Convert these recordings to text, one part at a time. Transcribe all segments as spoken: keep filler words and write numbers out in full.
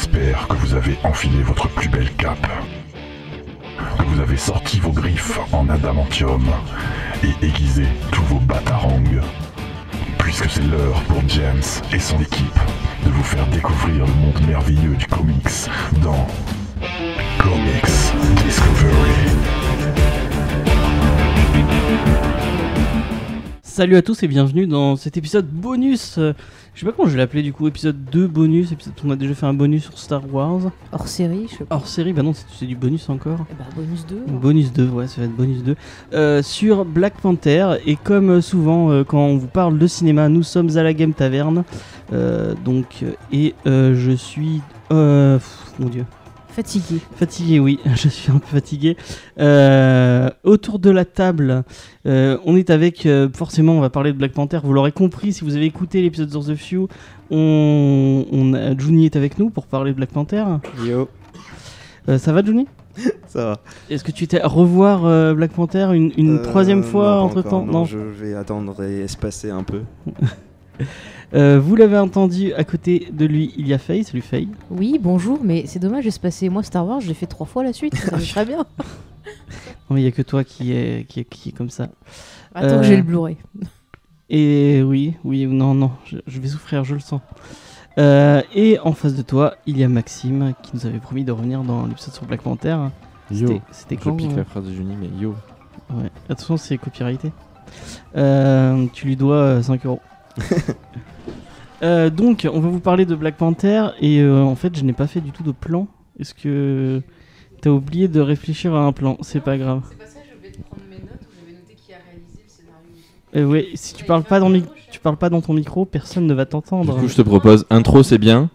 J'espère que vous avez enfilé votre plus belle cape, que vous avez sorti vos griffes en adamantium et aiguisé tous vos batarangs, puisque c'est l'heure pour James et son équipe de vous faire découvrir le monde merveilleux du comics dans Comics Discovery. Salut à tous et bienvenue dans cet épisode bonus. Euh, je sais pas comment je vais l'appeler du coup, épisode deux bonus, épisode on a déjà fait un bonus sur Star Wars. Hors série, je sais pas. Hors série, bah non, c'est, c'est du bonus encore. Et bah bonus deux. Hein. Bonus deux, ouais, ça va être bonus deux. Euh, sur Black Panther, et comme souvent euh, quand on vous parle de cinéma, nous sommes à la Game Taverne. Euh, donc, et euh, je suis... Euh, pff, mon dieu. Fatigué. Fatigué, oui, je suis un peu fatigué. Euh, autour de la table, euh, on est avec, euh, forcément, on va parler de Black Panther. Vous l'aurez compris, si vous avez écouté l'épisode Source of Few, on, on a, Juni est avec nous pour parler de Black Panther. Yo. Euh, ça va, Juni? Ça va. Est-ce que tu t'es à revoir euh, Black Panther une, une euh, troisième fois entre-temps? Non, non, je vais attendre et espacer un peu. Euh, vous l'avez entendu, à côté de lui, il y a Faye. Salut Faye. Oui, bonjour, mais c'est dommage de se passer. Moi, Star Wars, je l'ai fait trois fois la suite, ça va très bien. Non, mais il n'y a que toi qui est, qui est, qui est comme ça. Attends euh, que j'ai le Blu-ray. Et oui, oui, non, non, je, je vais souffrir, je le sens. Euh, et en face de toi, il y a Maxime, qui nous avait promis de revenir dans l'épisode sur Black Panther. Yo, c'était, c'était je quand, pique euh... la phrase de Juni, mais yo. Ouais, attention, c'est copyrighté. Euh, tu lui dois cinq euros. euh, donc on va vous parler de Black Panther et euh, en fait je n'ai pas fait du tout de plan. Est-ce que t'as oublié de réfléchir à un plan? C'est non, pas grave. C'est pas ça, je vais prendre mes notes où j'avais noté qui a réalisé le scénario. Euh, ouais, si tu parles pas dans mi- tu parles pas dans ton micro, personne ne va t'entendre. Du coup je te propose intro c'est bien,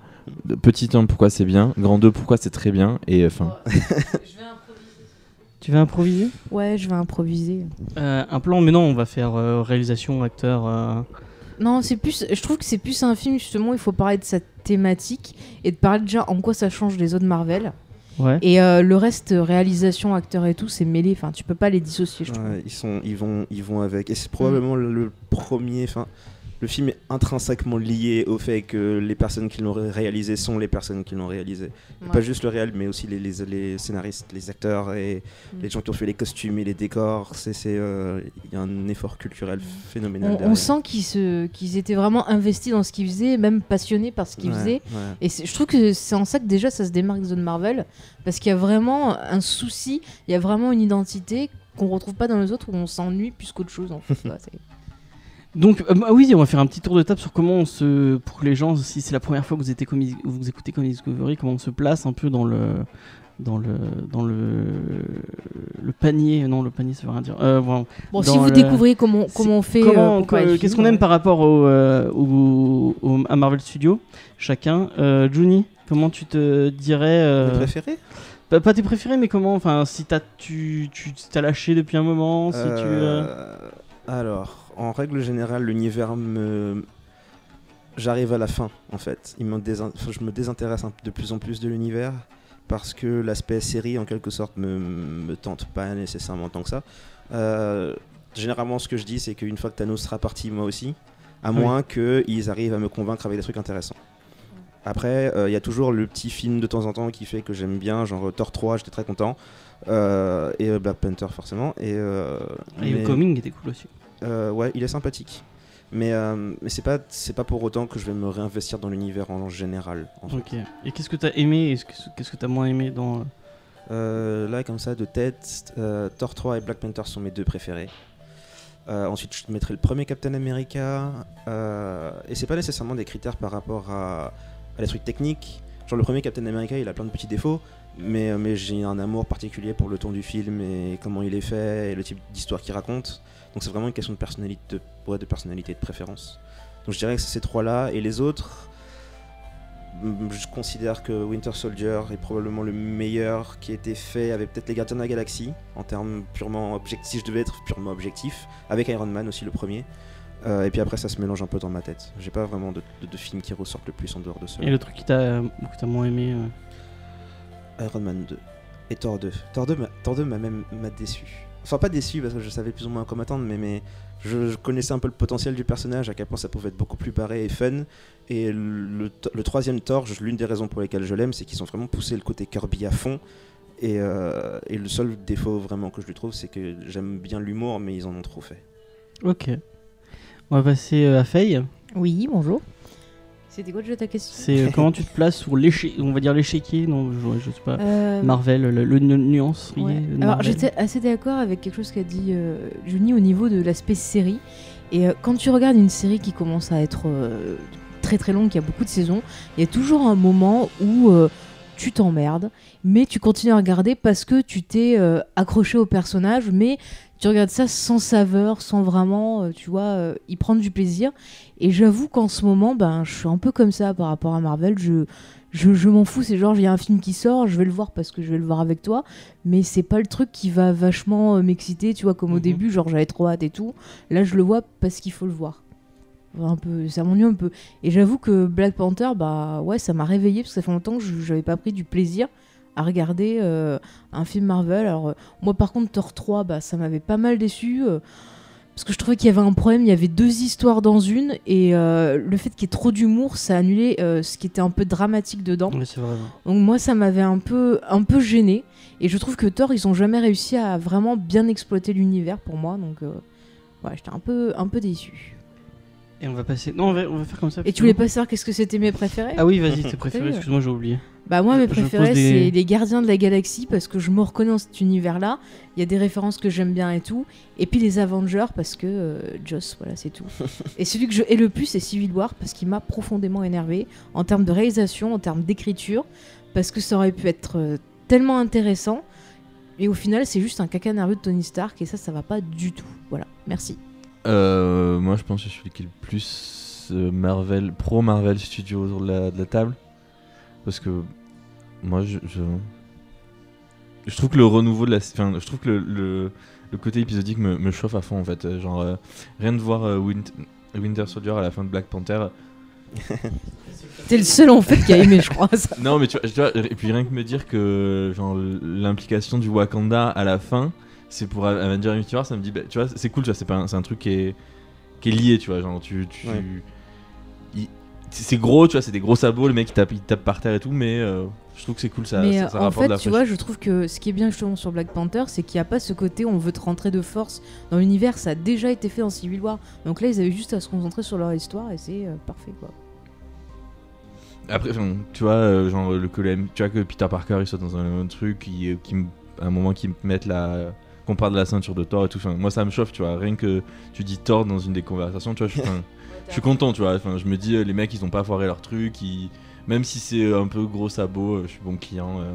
petit un pourquoi c'est bien, grand deux pourquoi c'est très bien et fin. Euh, Tu vas improviser? Ouais, je vais improviser. Euh, un plan mais non, on va faire euh, réalisation, acteur. Euh... Non, c'est plus. Je trouve que c'est plus un film justement où il faut parler de sa thématique et de parler déjà en quoi ça change des autres Marvel. Ouais. Et euh, le reste, réalisation, acteur et tout, c'est mêlé. Enfin, tu peux pas les dissocier. Je ouais, trouve. Ils sont, ils vont, ils vont avec. Et c'est probablement mmh. le premier. Enfin, le film est intrinsèquement lié au fait que les personnes qui l'ont réalisé sont les personnes qui l'ont réalisé. Ouais. Pas juste le réal, mais aussi les, les, les scénaristes, les acteurs et mmh. les gens qui ont fait les costumes et les décors. Il c'est, c'est, euh, y a un effort culturel phénoménal. On, on sent qu'ils, se, qu'ils étaient vraiment investis dans ce qu'ils faisaient, même passionnés par ce qu'ils ouais, faisaient. Ouais. Et je trouve que c'est en ça que déjà ça se démarque des autres Marvel, parce qu'il y a vraiment un souci, il y a vraiment une identité qu'on ne retrouve pas dans les autres, où on s'ennuie plus qu'autre chose. En fait. Ouais, c'est... Donc euh, bah oui, on va faire un petit tour de table sur comment on se, pour que les gens, si c'est la première fois que vous, étiez comi- vous écoutez Comics Discovery, comment on se place un peu dans le, dans le, dans le, le panier, non le panier ça veut rien dire. Euh, bon, bon si vous le... découvrez comment, comment on fait, comment, euh, que, qu'est-ce film, qu'on aime ouais. par rapport au, euh, au, au, à Marvel Studios, chacun. Euh, Juni, comment tu te dirais euh... Mes préférés? Bah, pas tes préférés, mais comment, enfin si t'as, tu, tu, t'as lâché depuis un moment, si euh... tu. Euh... Alors. En règle générale, l'univers me. J'arrive à la fin, en fait. Il me désin... enfin, je me désintéresse de plus en plus de l'univers parce que l'aspect série, en quelque sorte, me, me tente pas nécessairement tant que ça. Euh... Généralement, ce que je dis, c'est qu'une fois que Thanos sera parti, moi aussi, à oui. moins qu'ils arrivent à me convaincre avec des trucs intéressants. Après, il euh, y a toujours le petit film de temps en temps qui fait que j'aime bien, genre Thor trois, j'étais très content. Euh... Et euh, Black Panther, forcément. Et euh... mais... Homecoming était cool aussi. Euh, ouais, il est sympathique, mais euh, mais c'est pas c'est pas pour autant que je vais me réinvestir dans l'univers en général. En fait. Ok. Et qu'est-ce que t'as aimé et qu'est-ce que t'as moins aimé dans euh, là comme ça de tête, euh, Thor trois et Black Panther sont mes deux préférés. Euh, ensuite, je mettrai le premier Captain America. Euh, et c'est pas nécessairement des critères par rapport à, à les trucs techniques. Genre le premier Captain America, il a plein de petits défauts. Mais, mais j'ai un amour particulier pour le ton du film et comment il est fait et le type d'histoire qu'il raconte. Donc c'est vraiment une question de personnalité, de, ouais, de personnalité, de préférence. Donc je dirais que c'est ces trois-là. Et les autres, je considère que Winter Soldier est probablement le meilleur qui a été fait avec peut-être les Gardiens de la Galaxie, en termes purement objectifs, je devais être purement objectif, avec Iron Man aussi le premier. Euh, et puis après ça se mélange un peu dans ma tête. J'ai pas vraiment de, de, de film qui ressortent le plus en dehors de ça. Et le truc qui t'a, euh, que t'as moins aimé euh... Iron Man deux et Thor deux. Thor deux m'a, Thor deux m'a même m'a déçu. Enfin, pas déçu parce que je savais plus ou moins à quoi m'attendre, mais, mais je, je connaissais un peu le potentiel du personnage, à quel point ça pouvait être beaucoup plus barré et fun. Et le, le troisième Thor, l'une des raisons pour lesquelles je l'aime, c'est qu'ils ont vraiment poussé le côté Kirby à fond. Et, euh, et le seul défaut vraiment que je lui trouve, c'est que j'aime bien l'humour, mais ils en ont trop fait. Ok. On va passer à Faye. Oui, bonjour. C'était quoi déjà ta question ? C'est euh, comment tu te places sur l'échec, on va dire l'échiquier, non, je, je sais pas, euh... Marvel, le, le nuance. Ouais. Marvel. Alors j'étais assez d'accord avec quelque chose qu'a dit euh, Johnny au niveau de l'aspect série. Et euh, quand tu regardes une série qui commence à être euh, très très longue, qui a beaucoup de saisons, il y a toujours un moment où euh, tu t'emmerdes, mais tu continues à regarder parce que tu t'es euh, accroché au personnage, mais tu regardes ça sans saveur, sans vraiment, euh, tu vois, euh, y prendre du plaisir. Et j'avoue qu'en ce moment, ben, je suis un peu comme ça par rapport à Marvel. Je, je, je m'en fous, c'est genre, il y a un film qui sort, je vais le voir parce que je vais le voir avec toi, mais c'est pas le truc qui va vachement euh, m'exciter, tu vois, comme au mm-hmm. début, genre j'avais trop hâte et tout. Là, je le vois parce qu'il faut le voir. Un peu, ça m'ennuie un peu. Et j'avoue que Black Panther, bah ouais, ça m'a réveillée parce que ça fait longtemps que je n'avais pas pris du plaisir à regarder euh, un film Marvel. Alors euh, moi par contre Thor trois, bah ça m'avait pas mal déçu euh, parce que je trouvais qu'il y avait un problème, il y avait deux histoires dans une et euh, le fait qu'il y ait trop d'humour, ça annulait euh, ce qui était un peu dramatique dedans. Oui, c'est vrai. Donc moi ça m'avait un peu un peu gênée et je trouve que Thor, ils ont jamais réussi à vraiment bien exploiter l'univers pour moi, donc euh, ouais, j'étais un peu un peu déçue. Et on va passer. Non, on va, on va faire comme ça. Et tu voulais pas savoir qu'est-ce que c'était mes préférés ? Ah oui, vas-y, tes préférés, excuse-moi, j'ai oublié. Bah, moi, mes préférés, des... c'est les Gardiens de la Galaxie parce que je me reconnais dans cet univers-là. Il y a des références que j'aime bien et tout. Et puis les Avengers parce que euh, Joss, voilà, c'est tout. Et celui que je hais le plus, c'est Civil War parce qu'il m'a profondément énervé en termes de réalisation, en termes d'écriture, parce que ça aurait pu être euh, tellement intéressant. Et au final, c'est juste un caca nerveux de Tony Stark et ça, ça va pas du tout. Voilà, merci. Euh, moi je pense que je suis le plus euh, Marvel, pro Marvel Studios autour de la, de la table parce que moi je, je je trouve que le renouveau de la, enfin je trouve que le, le, le côté épisodique me, me chauffe à fond en fait, genre euh, rien de voir euh, Winter, Winter Soldier à la fin de Black Panther. T'es le seul en fait qui a aimé, je crois ça. Non mais tu vois, tu vois, et puis rien que me dire que genre l'implication du Wakanda à la fin, c'est pour Avengers Infinity War, ça me dit bah, tu vois c'est cool, tu vois, c'est pas un, c'est un truc qui est qui est lié, tu vois, genre tu, tu ouais. il, c'est gros, tu vois, c'est des gros sabots, le mec il tape il tape par terre et tout, mais euh, je trouve que c'est cool, ça mais ça, ça en rapporte fait, la tu vois, je trouve que ce qui est bien justement sur Black Panther, c'est qu'il y a pas ce côté on veut te rentrer de force dans l'univers, ça a déjà été fait dans Civil War, donc là ils avaient juste à se concentrer sur leur histoire et c'est euh, parfait quoi. Après tu vois euh, genre le collègue, tu vois que Peter Parker il soit dans un, un truc qui qui à un moment qui me mette la qu'on parle de la ceinture de Thor et tout, enfin, moi ça me chauffe, tu vois, rien que tu dis Thor dans une des conversations, tu vois, je, je suis content, tu vois, enfin, je me dis, les mecs ils ont pas foiré leur truc, ils... même si c'est un peu gros sabot, je suis bon client, euh,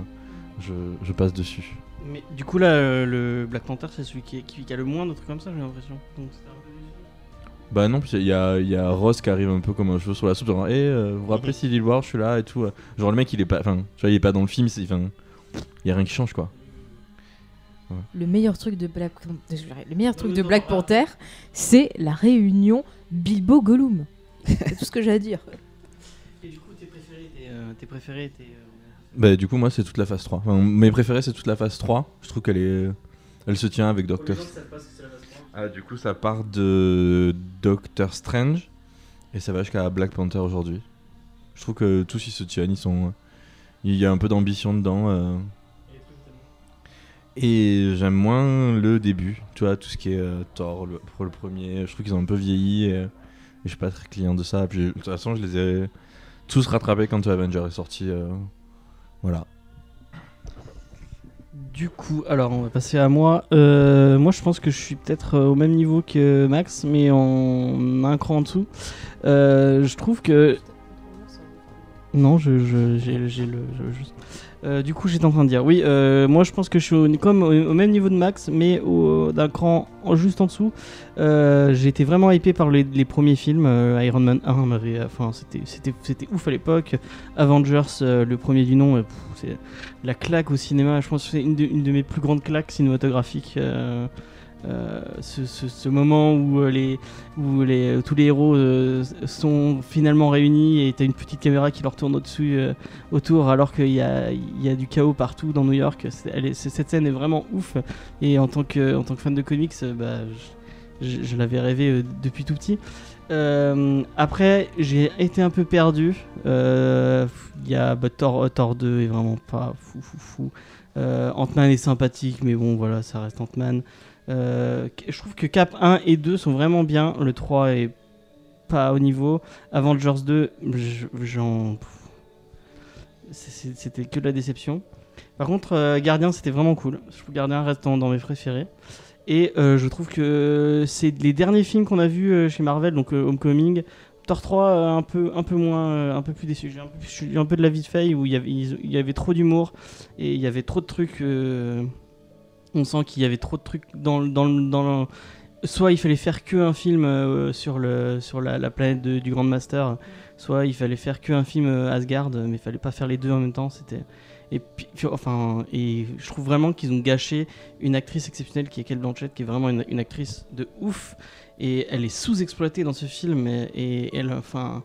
je, je passe dessus. Mais du coup là, euh, le Black Panther c'est celui qui, est, qui a le moins de trucs comme ça, j'ai l'impression. Donc, c'était un peu... Bah non, il y a, y a Ross qui arrive un peu comme un cheveu sur la soupe, genre, hé, hey, euh, vous vous rappelez Civil War, je suis là et tout, genre le mec il est pas, enfin, tu vois, il est pas dans le film, c'est, enfin, il y a rien qui change quoi. Ouais. Le meilleur truc de Black, le meilleur truc de Black Panther, c'est la réunion Bilbo Gollum. C'est tout ce que j'ai à dire. Et du coup, tes préférés, tes, euh, tes préférés, tes, euh... Bah du coup, moi, c'est toute la phase trois. Enfin, mes préférés, c'est toute la phase trois. Je trouve qu'elle est, elle se tient avec Doctor. Ah, du coup, ça part de Doctor Strange et ça va jusqu'à Black Panther aujourd'hui. Je trouve que tous ils se tiennent, ils sont, il y a un peu d'ambition dedans. Euh... Et j'aime moins le début, tu vois, tout ce qui est euh, Thor, le, pour le premier, je trouve qu'ils ont un peu vieilli et, et je suis pas très client de ça. Puis, de toute façon, je les ai tous rattrapés quand Avengers est sorti, euh, voilà. Du coup, alors on va passer à moi. Euh, moi je pense que je suis peut-être au même niveau que Max, mais en un cran en dessous. Euh, je trouve que... Non, je, je, j'ai, j'ai le... Je, je... Euh, du coup, j'étais en train de dire, oui, euh, moi je pense que je suis au, comme au, au même niveau de Max, mais au, d'un cran en, juste en dessous. Euh, j'ai été vraiment hypé par les, les premiers films. Euh, Iron Man un m'avait, enfin, c'était, c'était, c'était ouf à l'époque. Avengers, euh, le premier du nom, euh, pff, c'est la claque au cinéma. Je pense que c'est une de, une de mes plus grandes claques cinématographiques. Euh, Euh, ce, ce, ce moment où, euh, les, où les, tous les héros euh, sont finalement réunis et t'as une petite caméra qui leur tourne au-dessus, euh, autour, alors qu'il y a, il y a du chaos partout dans New York. C'est, elle est, c'est, cette scène est vraiment ouf, et en tant que, en tant que fan de comics, bah, je, je, je l'avais rêvé euh, depuis tout petit. Euh, après, j'ai été un peu perdu. Euh, y a, bah, Thor, Thor deux est vraiment pas fou fou fou. Euh, Ant-Man est sympathique, mais bon, voilà, ça reste Ant-Man. Euh, je trouve que Cap un et deux sont vraiment bien, le trois est pas au niveau. Avengers deux, j'en... c'était que de la déception. Par contre, euh, Gardien, c'était vraiment cool. Je trouve Gardien reste dans, dans mes préférés. Et euh, je trouve que c'est les derniers films qu'on a vus chez Marvel, donc euh, Homecoming, Thor trois, un peu, un peu moins, un peu plus déçu. J'ai un peu, je suis un peu de la vie de Faye, où il y avait, il y avait trop d'humour et il y avait trop de trucs... Euh... On sent qu'il y avait trop de trucs dans le... Dans le, dans le... Soit il fallait faire qu'un film euh, sur, le, sur la, la planète de, du Grand Master, soit il fallait faire qu'un film euh, Asgard, mais il fallait pas faire les deux en même temps. C'était... Et, puis, enfin, et je trouve vraiment qu'ils ont gâché une actrice exceptionnelle qui est Cate Blanchett, qui est vraiment une, une actrice de ouf. Et elle est sous-exploitée dans ce film, et, et elle... Enfin...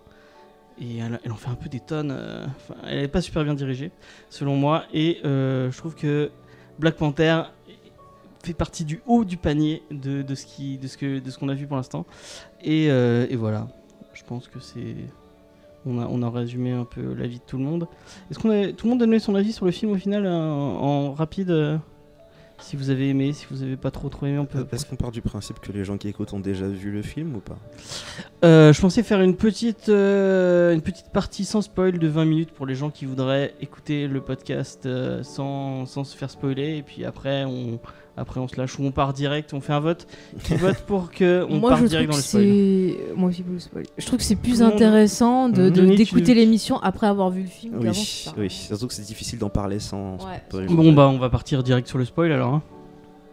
Et elle, elle en fait un peu des tonnes. Euh, enfin, elle est pas super bien dirigée, selon moi. Et euh, je trouve que Black Panther... fait partie du haut du panier de, de, ce, qui, de, ce, que, de ce qu'on a vu pour l'instant. Et, euh, et voilà, je pense que c'est... On a, on a résumé un peu l'avis de tout le monde. Est-ce qu'on a... Tout le monde a donné son avis sur le film au final, hein, en, en rapide euh, si vous avez aimé, si vous n'avez pas trop trop aimé, on peut... Euh, parce qu'on part du principe que les gens qui écoutent ont déjà vu le film ou pas ? euh, Je pensais faire une petite, euh, une petite partie sans spoil de vingt minutes pour les gens qui voudraient écouter le podcast euh, sans, sans se faire spoiler. Et puis après, on... Après on se lâche ou on part direct, on fait un vote. Qui vote pour que on Moi, part direct dans le spoil. C'est... Moi aussi, je trouve que c'est plus intéressant de, de, mmh. d'écouter l'émission après avoir vu le film. Oui, qu'avant, oui. Surtout que c'est difficile d'en parler sans. Ouais. Bon bah on va partir direct sur le spoil alors. Hein.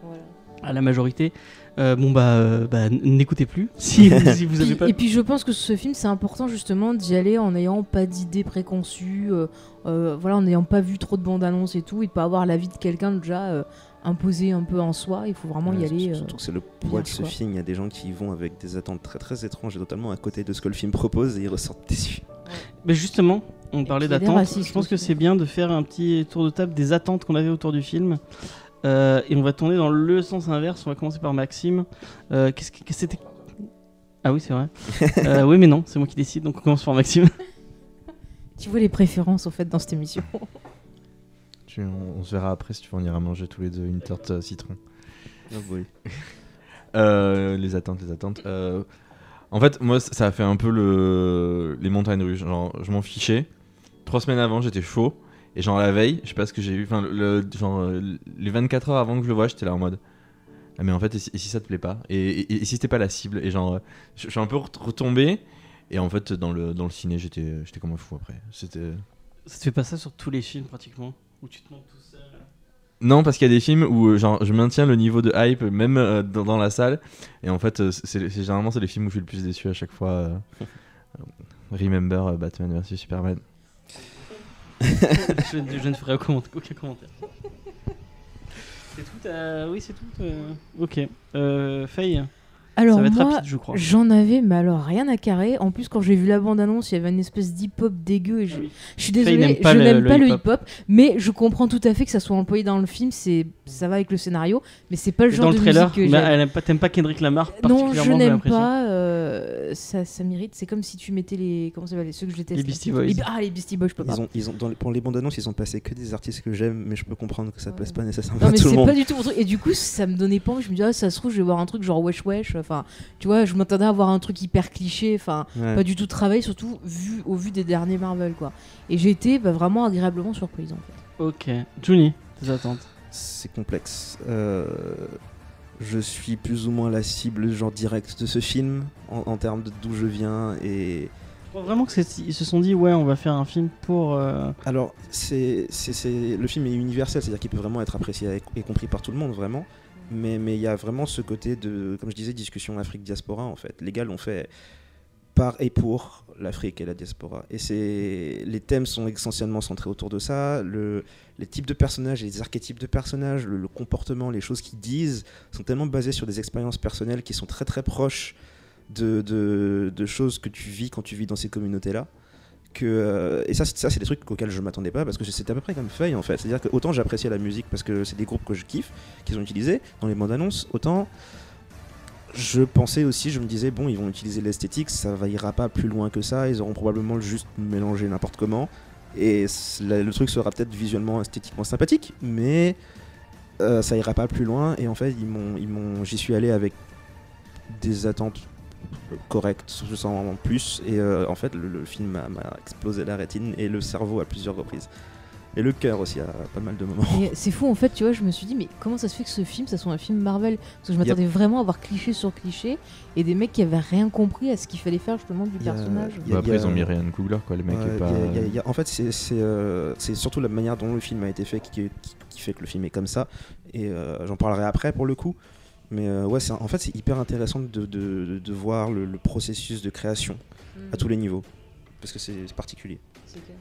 Voilà. À la majorité. Euh, bon bah, euh, bah n'écoutez plus si vous, si vous avez pas. Et puis je pense que ce film c'est important justement d'y aller en n'ayant pas d'idées préconçues, euh, euh, voilà, en n'ayant pas vu trop de bandes annonces et tout, et de pas avoir l'avis de quelqu'un déjà. Euh, imposé un peu en soi, il faut vraiment ouais, y aller. Surtout euh, que c'est le poids de ce film, il y a des gens qui y vont avec des attentes très très étranges et totalement à côté de ce que le film propose et ils ressortent déçus. Ouais. Mais justement, on et parlait d'attentes, je pense que c'est bien de faire un petit tour de table des attentes qu'on avait autour du film euh, et on va tourner dans le sens inverse, on va commencer par Maxime. Euh, qu'est-ce que c'était ? Ah oui c'est vrai, euh, oui mais non, c'est moi qui décide donc on commence par Maxime. Tu vois les préférences en fait dans cette émission. Tu, on, on se verra après si tu veux, on ira manger tous les deux une tarte euh, citron. Oh boy. euh, les attentes, les attentes. Euh, en fait, moi, ça a fait un peu le, les montagnes russes. Genre, je m'en fichais. Trois semaines avant, j'étais chaud. Et genre la veille, je sais pas ce que j'ai eu. Enfin, le, le, genre les vingt-quatre heures avant que je le voie, j'étais là en mode. Ah, mais en fait, et si, et si ça te plaît pas, et, et, et si c'était pas la cible. Et genre, je, je suis un peu retombé. Et en fait, dans le dans le ciné, j'étais j'étais comme un fou après. C'était. Ça te fait pas ça sur tous les films pratiquement? Où tu te montes tout seul. Non, parce qu'il y a des films où genre, je maintiens le niveau de hype même euh, dans, dans la salle. Et en fait, c'est, c'est, c'est, généralement, c'est les films où je suis le plus déçu à chaque fois. Euh, Remember euh, Batman versus Superman. je, je ne ferai aucun commentaire. C'est tout euh, Oui, c'est tout. Euh, ok. Euh, Faye. Alors ça va être moi, rapide, je crois. J'en avais, mais alors rien à carrer. En plus, quand j'ai vu la bande-annonce, il y avait une espèce d'hip-hop dégueu. Et je, je suis désolée, je le, n'aime le pas le hip-hop, mais je comprends tout à fait que ça soit employé dans le film. C'est, ça va avec le scénario, mais c'est pas le genre de musique que j'aime. Dans le trailer, bah, t'aimes pas Kendrick Lamar particulièrement? Non, je n'aime pas. Euh, ça, ça m'irrite. C'est comme si tu mettais les, comment ça va, les ceux que je déteste. Les Beastie Boys. Les, ah, les Beastie Boys, je peux pas. Ils ont, ils ont, dans, pour les bandes-annonces, ils ont passé que des artistes que j'aime, mais je peux comprendre que ça passe pas nécessairement à tout le monde. Non, mais c'est pas du tout mon truc. Et du coup, ça me donnait pas envie. Je me disais, ah, ça se trouve, je vais voir un truc genre Wesh Wesh. Enfin, tu vois, je m'attendais à voir un truc hyper cliché, enfin, ouais. Pas du tout travaillé, surtout vu, au vu des derniers Marvel, quoi. Et j'ai été bah, vraiment agréablement surprise, en fait. Ok. Johnny, tes attentes? C'est complexe. Euh, je suis plus ou moins la cible, genre directe de ce film, en, en termes de d'où je viens et. Je crois vraiment que c'est, ils se sont dit ouais on va faire un film pour. Euh... Alors c'est, c'est, c'est le film est universel, c'est-à-dire qu'il peut vraiment être apprécié et compris par tout le monde, vraiment. Mais il mais y a vraiment ce côté de, comme je disais, discussion Afrique-Diaspora en fait. Les gars l'ont fait par et pour l'Afrique et la diaspora. Et c'est, les thèmes sont essentiellement centrés autour de ça. Le, les types de personnages, les archétypes de personnages, le, le comportement, les choses qu'ils disent sont tellement basés sur des expériences personnelles qui sont très très proches de, de, de choses que tu vis quand tu vis dans ces communautés-là. Que, euh, et ça c'est, ça, c'est des trucs auxquels je m'attendais pas, parce que c'était à peu près comme Feuille, en fait. C'est-à-dire que autant j'appréciais la musique parce que c'est des groupes que je kiffe, qu'ils ont utilisé dans les bandes annonces, autant je pensais aussi, je me disais, bon, ils vont utiliser l'esthétique, ça va, ira pas plus loin que ça, ils auront probablement juste mélangé n'importe comment, et la, le truc sera peut-être visuellement, esthétiquement sympathique, mais euh, ça ira pas plus loin, et en fait, ils m'ont, ils m'ont, j'y suis allé avec des attentes correct, je sens en plus, et euh, en fait le, le film m'a, m'a explosé la rétine et le cerveau à plusieurs reprises, et le cœur aussi à pas mal de moments. Et c'est fou en fait, tu vois, je me suis dit mais comment ça se fait que ce film ça soit un film Marvel, parce que je m'attendais yep. vraiment à avoir cliché sur cliché et des mecs qui avaient rien compris à ce qu'il fallait faire justement du a, personnage. A, bah après a, ils ont mis Ryan Coogler quoi, le mec ouais, est pas... Y a, y a, y a, en fait c'est, c'est, euh, c'est surtout la manière dont le film a été fait qui, qui, qui fait que le film est comme ça, et euh, j'en parlerai après pour le coup. Mais euh, ouais, c'est, en fait, c'est hyper intéressant de, de, de voir le, le processus de création mmh. à tous les niveaux, parce que c'est, c'est particulier. C'est clair.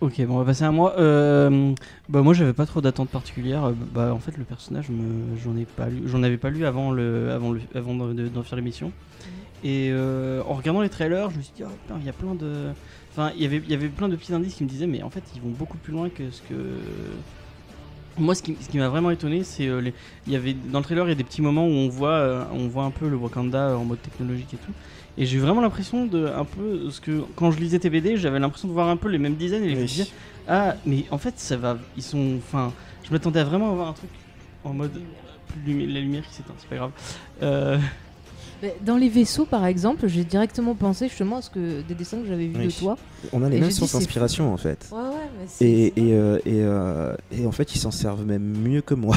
Ok, bon, on va passer à moi. Euh, bah moi, j'avais pas trop d'attente particulière. Bah en fait, le personnage, me, j'en ai pas lu, j'en avais pas lu avant le, avant le, avant de, de, d'en faire l'émission. Mmh. Et euh, en regardant les trailers, je me suis dit, oh, putain, il y a plein de, enfin, il y avait, il y avait plein de petits indices qui me disaient, mais en fait, ils vont beaucoup plus loin que ce que. Moi, ce qui, ce qui m'a vraiment étonné, c'est euh, les, y avait, dans le trailer, il y a des petits moments où on voit, euh, on voit un peu le Wakanda euh, en mode technologique et tout. Et j'ai eu vraiment l'impression de, un peu, ce que quand je lisais T B D, j'avais l'impression de voir un peu les mêmes designs et les oui. dire, ah, mais en fait, ça va, ils sont, enfin, je m'attendais à vraiment avoir un truc en mode lumi- la lumière qui s'éteint, c'est pas grave. Euh... Dans les vaisseaux, par exemple, j'ai directement pensé justement à ce que des dessins que j'avais vus oui. de toi. On a les mêmes sources d'inspiration en fait. Ouais, ouais, mais c'est et et, euh, et, euh, et en fait, ils s'en servent même mieux que moi.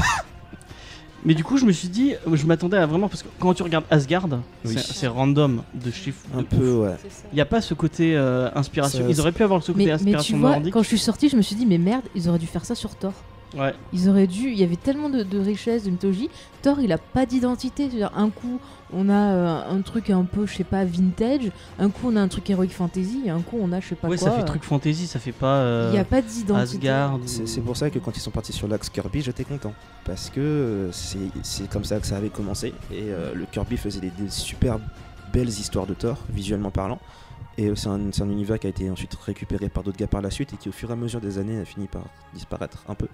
Mais du coup, je me suis dit, je m'attendais à vraiment, parce que quand tu regardes Asgard, oui. c'est, c'est random de chiffres. Un de peu, ouf. ouais. Il n'y a pas ce côté euh, inspiration. Ça, ils auraient pu avoir ce côté mais, inspiration nordique. Mais tu vois, quand je suis sortie, je me suis dit, mais merde, ils auraient dû faire ça sur Thor. Ouais. Ils auraient dû. Il y avait tellement de, de richesse, de mythologie. Thor, il a pas d'identité. C'est-à-dire, un coup, on a euh, un truc un peu, je sais pas, vintage. Un coup, on a un truc heroic fantasy. Un coup, on a, je sais pas ouais, quoi. Ouais, ça fait euh... truc fantasy. Ça fait pas. Euh... Il y a pas d'identité. Asgard. C'est, c'est pour ça que quand ils sont partis sur l'axe Kirby, j'étais content parce que euh, c'est, c'est comme ça que ça avait commencé. Et euh, le Kirby faisait des, des super belles histoires de Thor, visuellement parlant. Et c'est un, c'est un univers qui a été ensuite récupéré par d'autres gars par la suite et qui, au fur et à mesure des années, a fini par disparaître un peu.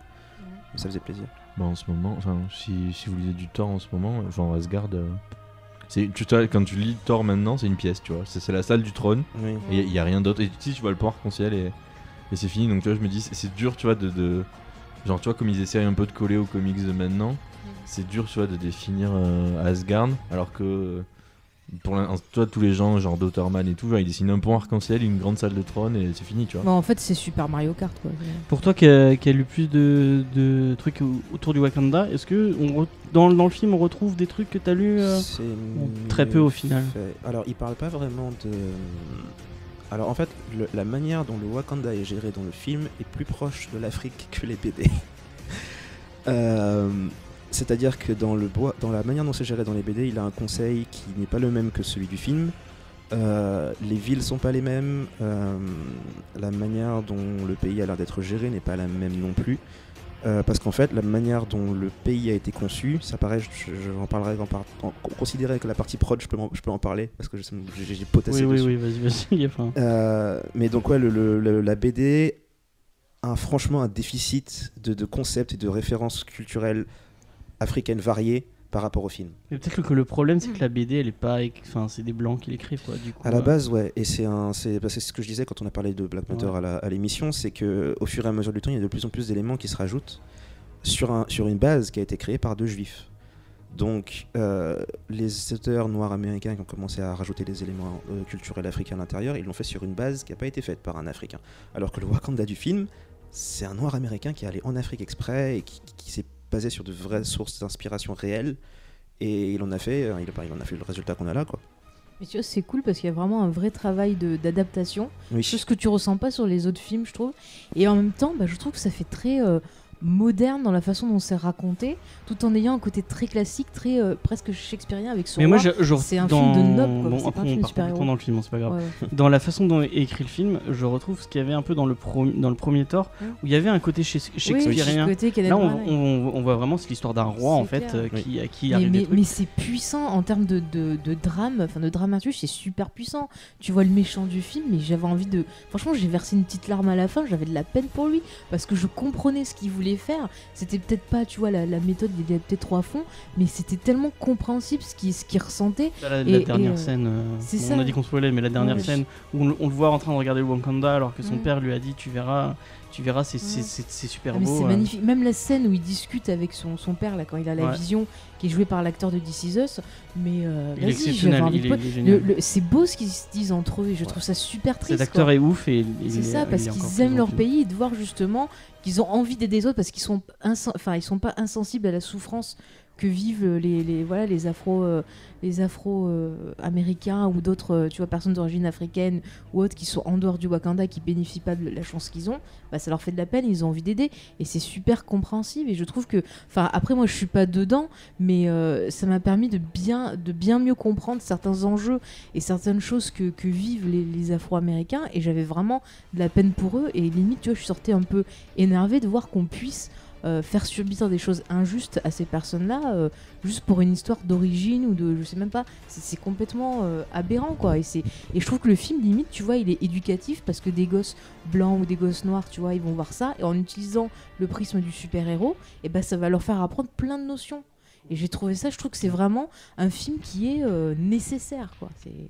Ça faisait plaisir. Bah en ce moment, enfin, si, si vous lisez du Thor en ce moment, genre Asgard, euh, c'est, tu vois, quand tu lis Thor maintenant, c'est une pièce, tu vois. C'est, c'est la salle du trône, oui. et il n'y a, a rien d'autre. Et si tu vois le port arc-en-ciel et, et c'est fini. Donc tu vois, je me dis, c'est, c'est dur, tu vois, de, de. Genre, tu vois, comme ils essayent un peu de coller aux comics de maintenant, oui. c'est dur, tu vois, de définir euh, Asgard. Alors que, pour la, toi, tous les gens, genre Daughterman et tout, genre, ils dessinent un pont arc-en-ciel, une grande salle de trône et c'est fini, tu vois. Bon, en fait, c'est Super Mario Kart, quoi. Pour toi, qui a, qui a lu plus de, de trucs autour du Wakanda, est-ce que on re, dans, dans le film, on retrouve des trucs que t'as lu euh, très peu au final fait. Alors, il parle pas vraiment de. Alors, en fait, le, la manière dont le Wakanda est géré dans le film est plus proche de l'Afrique que les B D. euh. C'est-à-dire que dans, le bois, dans la manière dont c'est géré dans les B D, il a un conseil qui n'est pas le même que celui du film. Euh, les villes sont pas les mêmes. Euh, la manière dont le pays a l'air d'être géré n'est pas la même non plus. Euh, parce qu'en fait, la manière dont le pays a été conçu, ça paraît, je, je en parlerai en, par, en considérer que la partie prod, je peux, je peux en parler parce que je, j'ai, j'ai potassé oui, dessus. Oui, oui, vas-y, vas-y. Euh, mais donc ouais, le, le, le, la B D a franchement un déficit de, de concepts et de références culturelles africaine variée par rapport au film. Mais peut-être que le problème c'est que la B D elle est pas, enfin c'est des blancs qui l'écrivent quoi. Du coup. À la euh... base ouais, et c'est un, c'est, bah, c'est ce que je disais quand on a parlé de Black Panther ouais. à, la, à l'émission, c'est que au fur et à mesure du temps il y a de plus en plus d'éléments qui se rajoutent sur un, sur une base qui a été créée par deux juifs. Donc euh, les auteurs noirs américains qui ont commencé à rajouter des éléments euh, culturels africains à l'intérieur, ils l'ont fait sur une base qui a pas été faite par un Africain. Alors que le Wakanda du film, c'est un noir américain qui est allé en Afrique exprès et qui, qui, qui s'est basé sur de vraies sources d'inspiration réelles, et il en a fait, il en a fait le résultat qu'on a là, quoi. Mais tu vois, c'est cool parce qu'il y a vraiment un vrai travail de, d'adaptation, oui. chose que tu ressens pas sur les autres films, je trouve. Et en même temps, bah, je trouve que ça fait très euh, moderne dans la façon dont c'est raconté, tout en ayant un côté très classique, très euh, presque shakespearien avec son. Mais moi, je, genre, c'est un dans... film de noble. Quoi, bon, c'est après, pas un on film part complètement dans le film, c'est pas grave. Ouais, ouais. Dans la façon dont est écrit le film, je retrouve ce qu'il y avait un peu dans le pro... dans le premier Thor, ouais. où il y avait un côté sh- shakespearien. Oui, côté là, on, on, on voit vraiment c'est l'histoire d'un roi c'est en fait euh, oui. qui à qui mais, arrive mais, des trucs. Mais c'est puissant en termes de de, de drame, enfin de dramaturgie, c'est super puissant. Tu vois le méchant du film, mais j'avais envie de. Franchement, j'ai versé une petite larme à la fin. J'avais de la peine pour lui parce que je comprenais ce qu'il voulait faire. C'était peut-être pas, tu vois, la, la méthode, il était peut-être trop à fond, mais c'était tellement compréhensible ce qu'il, ce qu'il ressentait. La, la et, dernière et, scène, euh, c'est on ça. a dit qu'on spoilait, mais la dernière ouais, scène je... où on, on le voit en train de regarder le Wakanda alors que son mmh. père lui a dit tu verras, tu verras, c'est, ouais. c'est, c'est, c'est super ah, beau. C'est euh... magnifique. Même la scène où il discute avec son, son père là, quand il a la ouais. vision, qui est jouée par l'acteur de This Is Us, mais euh, il vas-y, est exceptionnel, il est, il est le, le, c'est beau ce qu'ils se disent entre eux, et je ouais. trouve ça super triste. Cet acteur quoi. est ouf et il, c'est il, ça il, parce il qu'ils aiment leur pays et de voir justement qu'ils ont envie d'aider les autres parce qu'ils sont insen- enfin ils sont pas insensibles à la souffrance que vivent les, les voilà les afro euh, les afro euh, américains ou d'autres euh, tu vois personnes d'origine africaine ou autres qui sont en dehors du Wakanda qui bénéficient pas de la chance qu'ils ont, bah ça leur fait de la peine, ils ont envie d'aider et c'est super compréhensible et je trouve que enfin après moi je suis pas dedans mais euh, ça m'a permis de bien de bien mieux comprendre certains enjeux et certaines choses que que vivent les, les afro-américains et j'avais vraiment de la peine pour eux et limite tu vois je sortais un peu énervée de voir qu'on puisse Euh, faire subir des choses injustes à ces personnes-là euh, juste pour une histoire d'origine ou de je sais même pas, c'est, c'est complètement euh, aberrant quoi et c'est et je trouve que le film limite tu vois il est éducatif parce que des gosses blancs ou des gosses noirs tu vois ils vont voir ça et en utilisant le prisme du super-héros et ben ça va leur faire apprendre plein de notions et j'ai trouvé ça, je trouve que c'est vraiment un film qui est euh, nécessaire quoi, c'est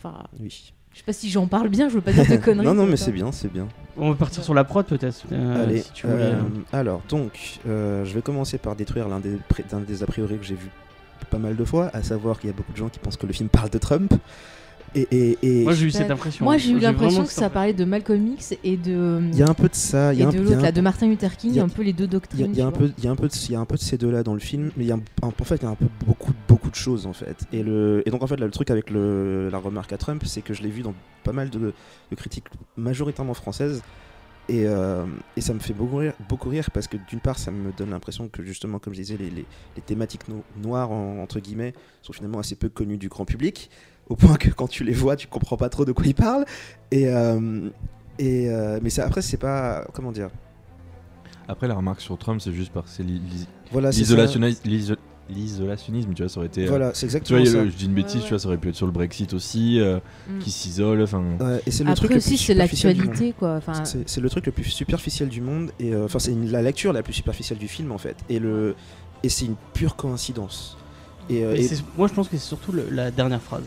enfin oui. Je sais pas si j'en parle bien, je veux pas dire de conneries. non, non, mais c'est bien, c'est bien. On va partir sur la prod peut-être. Euh, Allez, si tu veux. Euh, alors, donc, euh, je vais commencer par détruire l'un des, l'un des a priori que j'ai vu pas mal de fois, à savoir qu'il y a beaucoup de gens qui pensent que le film parle de Trump. Et, et, et moi, j'ai eu cette impression. Moi, j'ai eu j'ai l'impression que ça parlait de Malcolm X et de. Il y a un peu de ça. Il y a un, de l'autre, y a un, là, de Martin Luther King, y a, un peu les deux doctrines. Il y, y, y, y a un peu de ces deux-là dans le film, mais y a un, en fait, il y a un peu beaucoup, beaucoup de choses en fait. Et, le, et donc en fait, là, le truc avec le, la remarque à Trump, c'est que je l'ai vu dans pas mal de, de critiques majoritairement françaises, et, euh, et ça me fait beaucoup rire, beaucoup rire parce que d'une part, ça me donne l'impression que justement, comme je disais, les, les, les thématiques no, noires en, entre guillemets sont finalement assez peu connues du grand public. Au point que quand tu les vois, tu comprends pas trop de quoi ils parlent. Et, euh, et euh, mais ça, après, c'est pas comment dire. Après, la remarque sur Trump, c'est juste parce que l'i- voilà, l'isolationnisme, l'iso- l'isolationnisme, tu vois, ça aurait été. Voilà, c'est exactement tu vois, ça. Je dis une bêtise, ouais, ouais. tu vois, ça aurait pu être sur le Brexit aussi, euh, mm. qui s'isole. Enfin. Ouais, et c'est le après truc aussi, le plus c'est l'actualité, quoi. Enfin. C'est, c'est le truc le plus superficiel du monde, et enfin, euh, c'est une, la lecture la plus superficielle du film, en fait. Et le, et c'est une pure coïncidence. Et, euh, et, et... moi, je pense que c'est surtout le, la dernière phrase.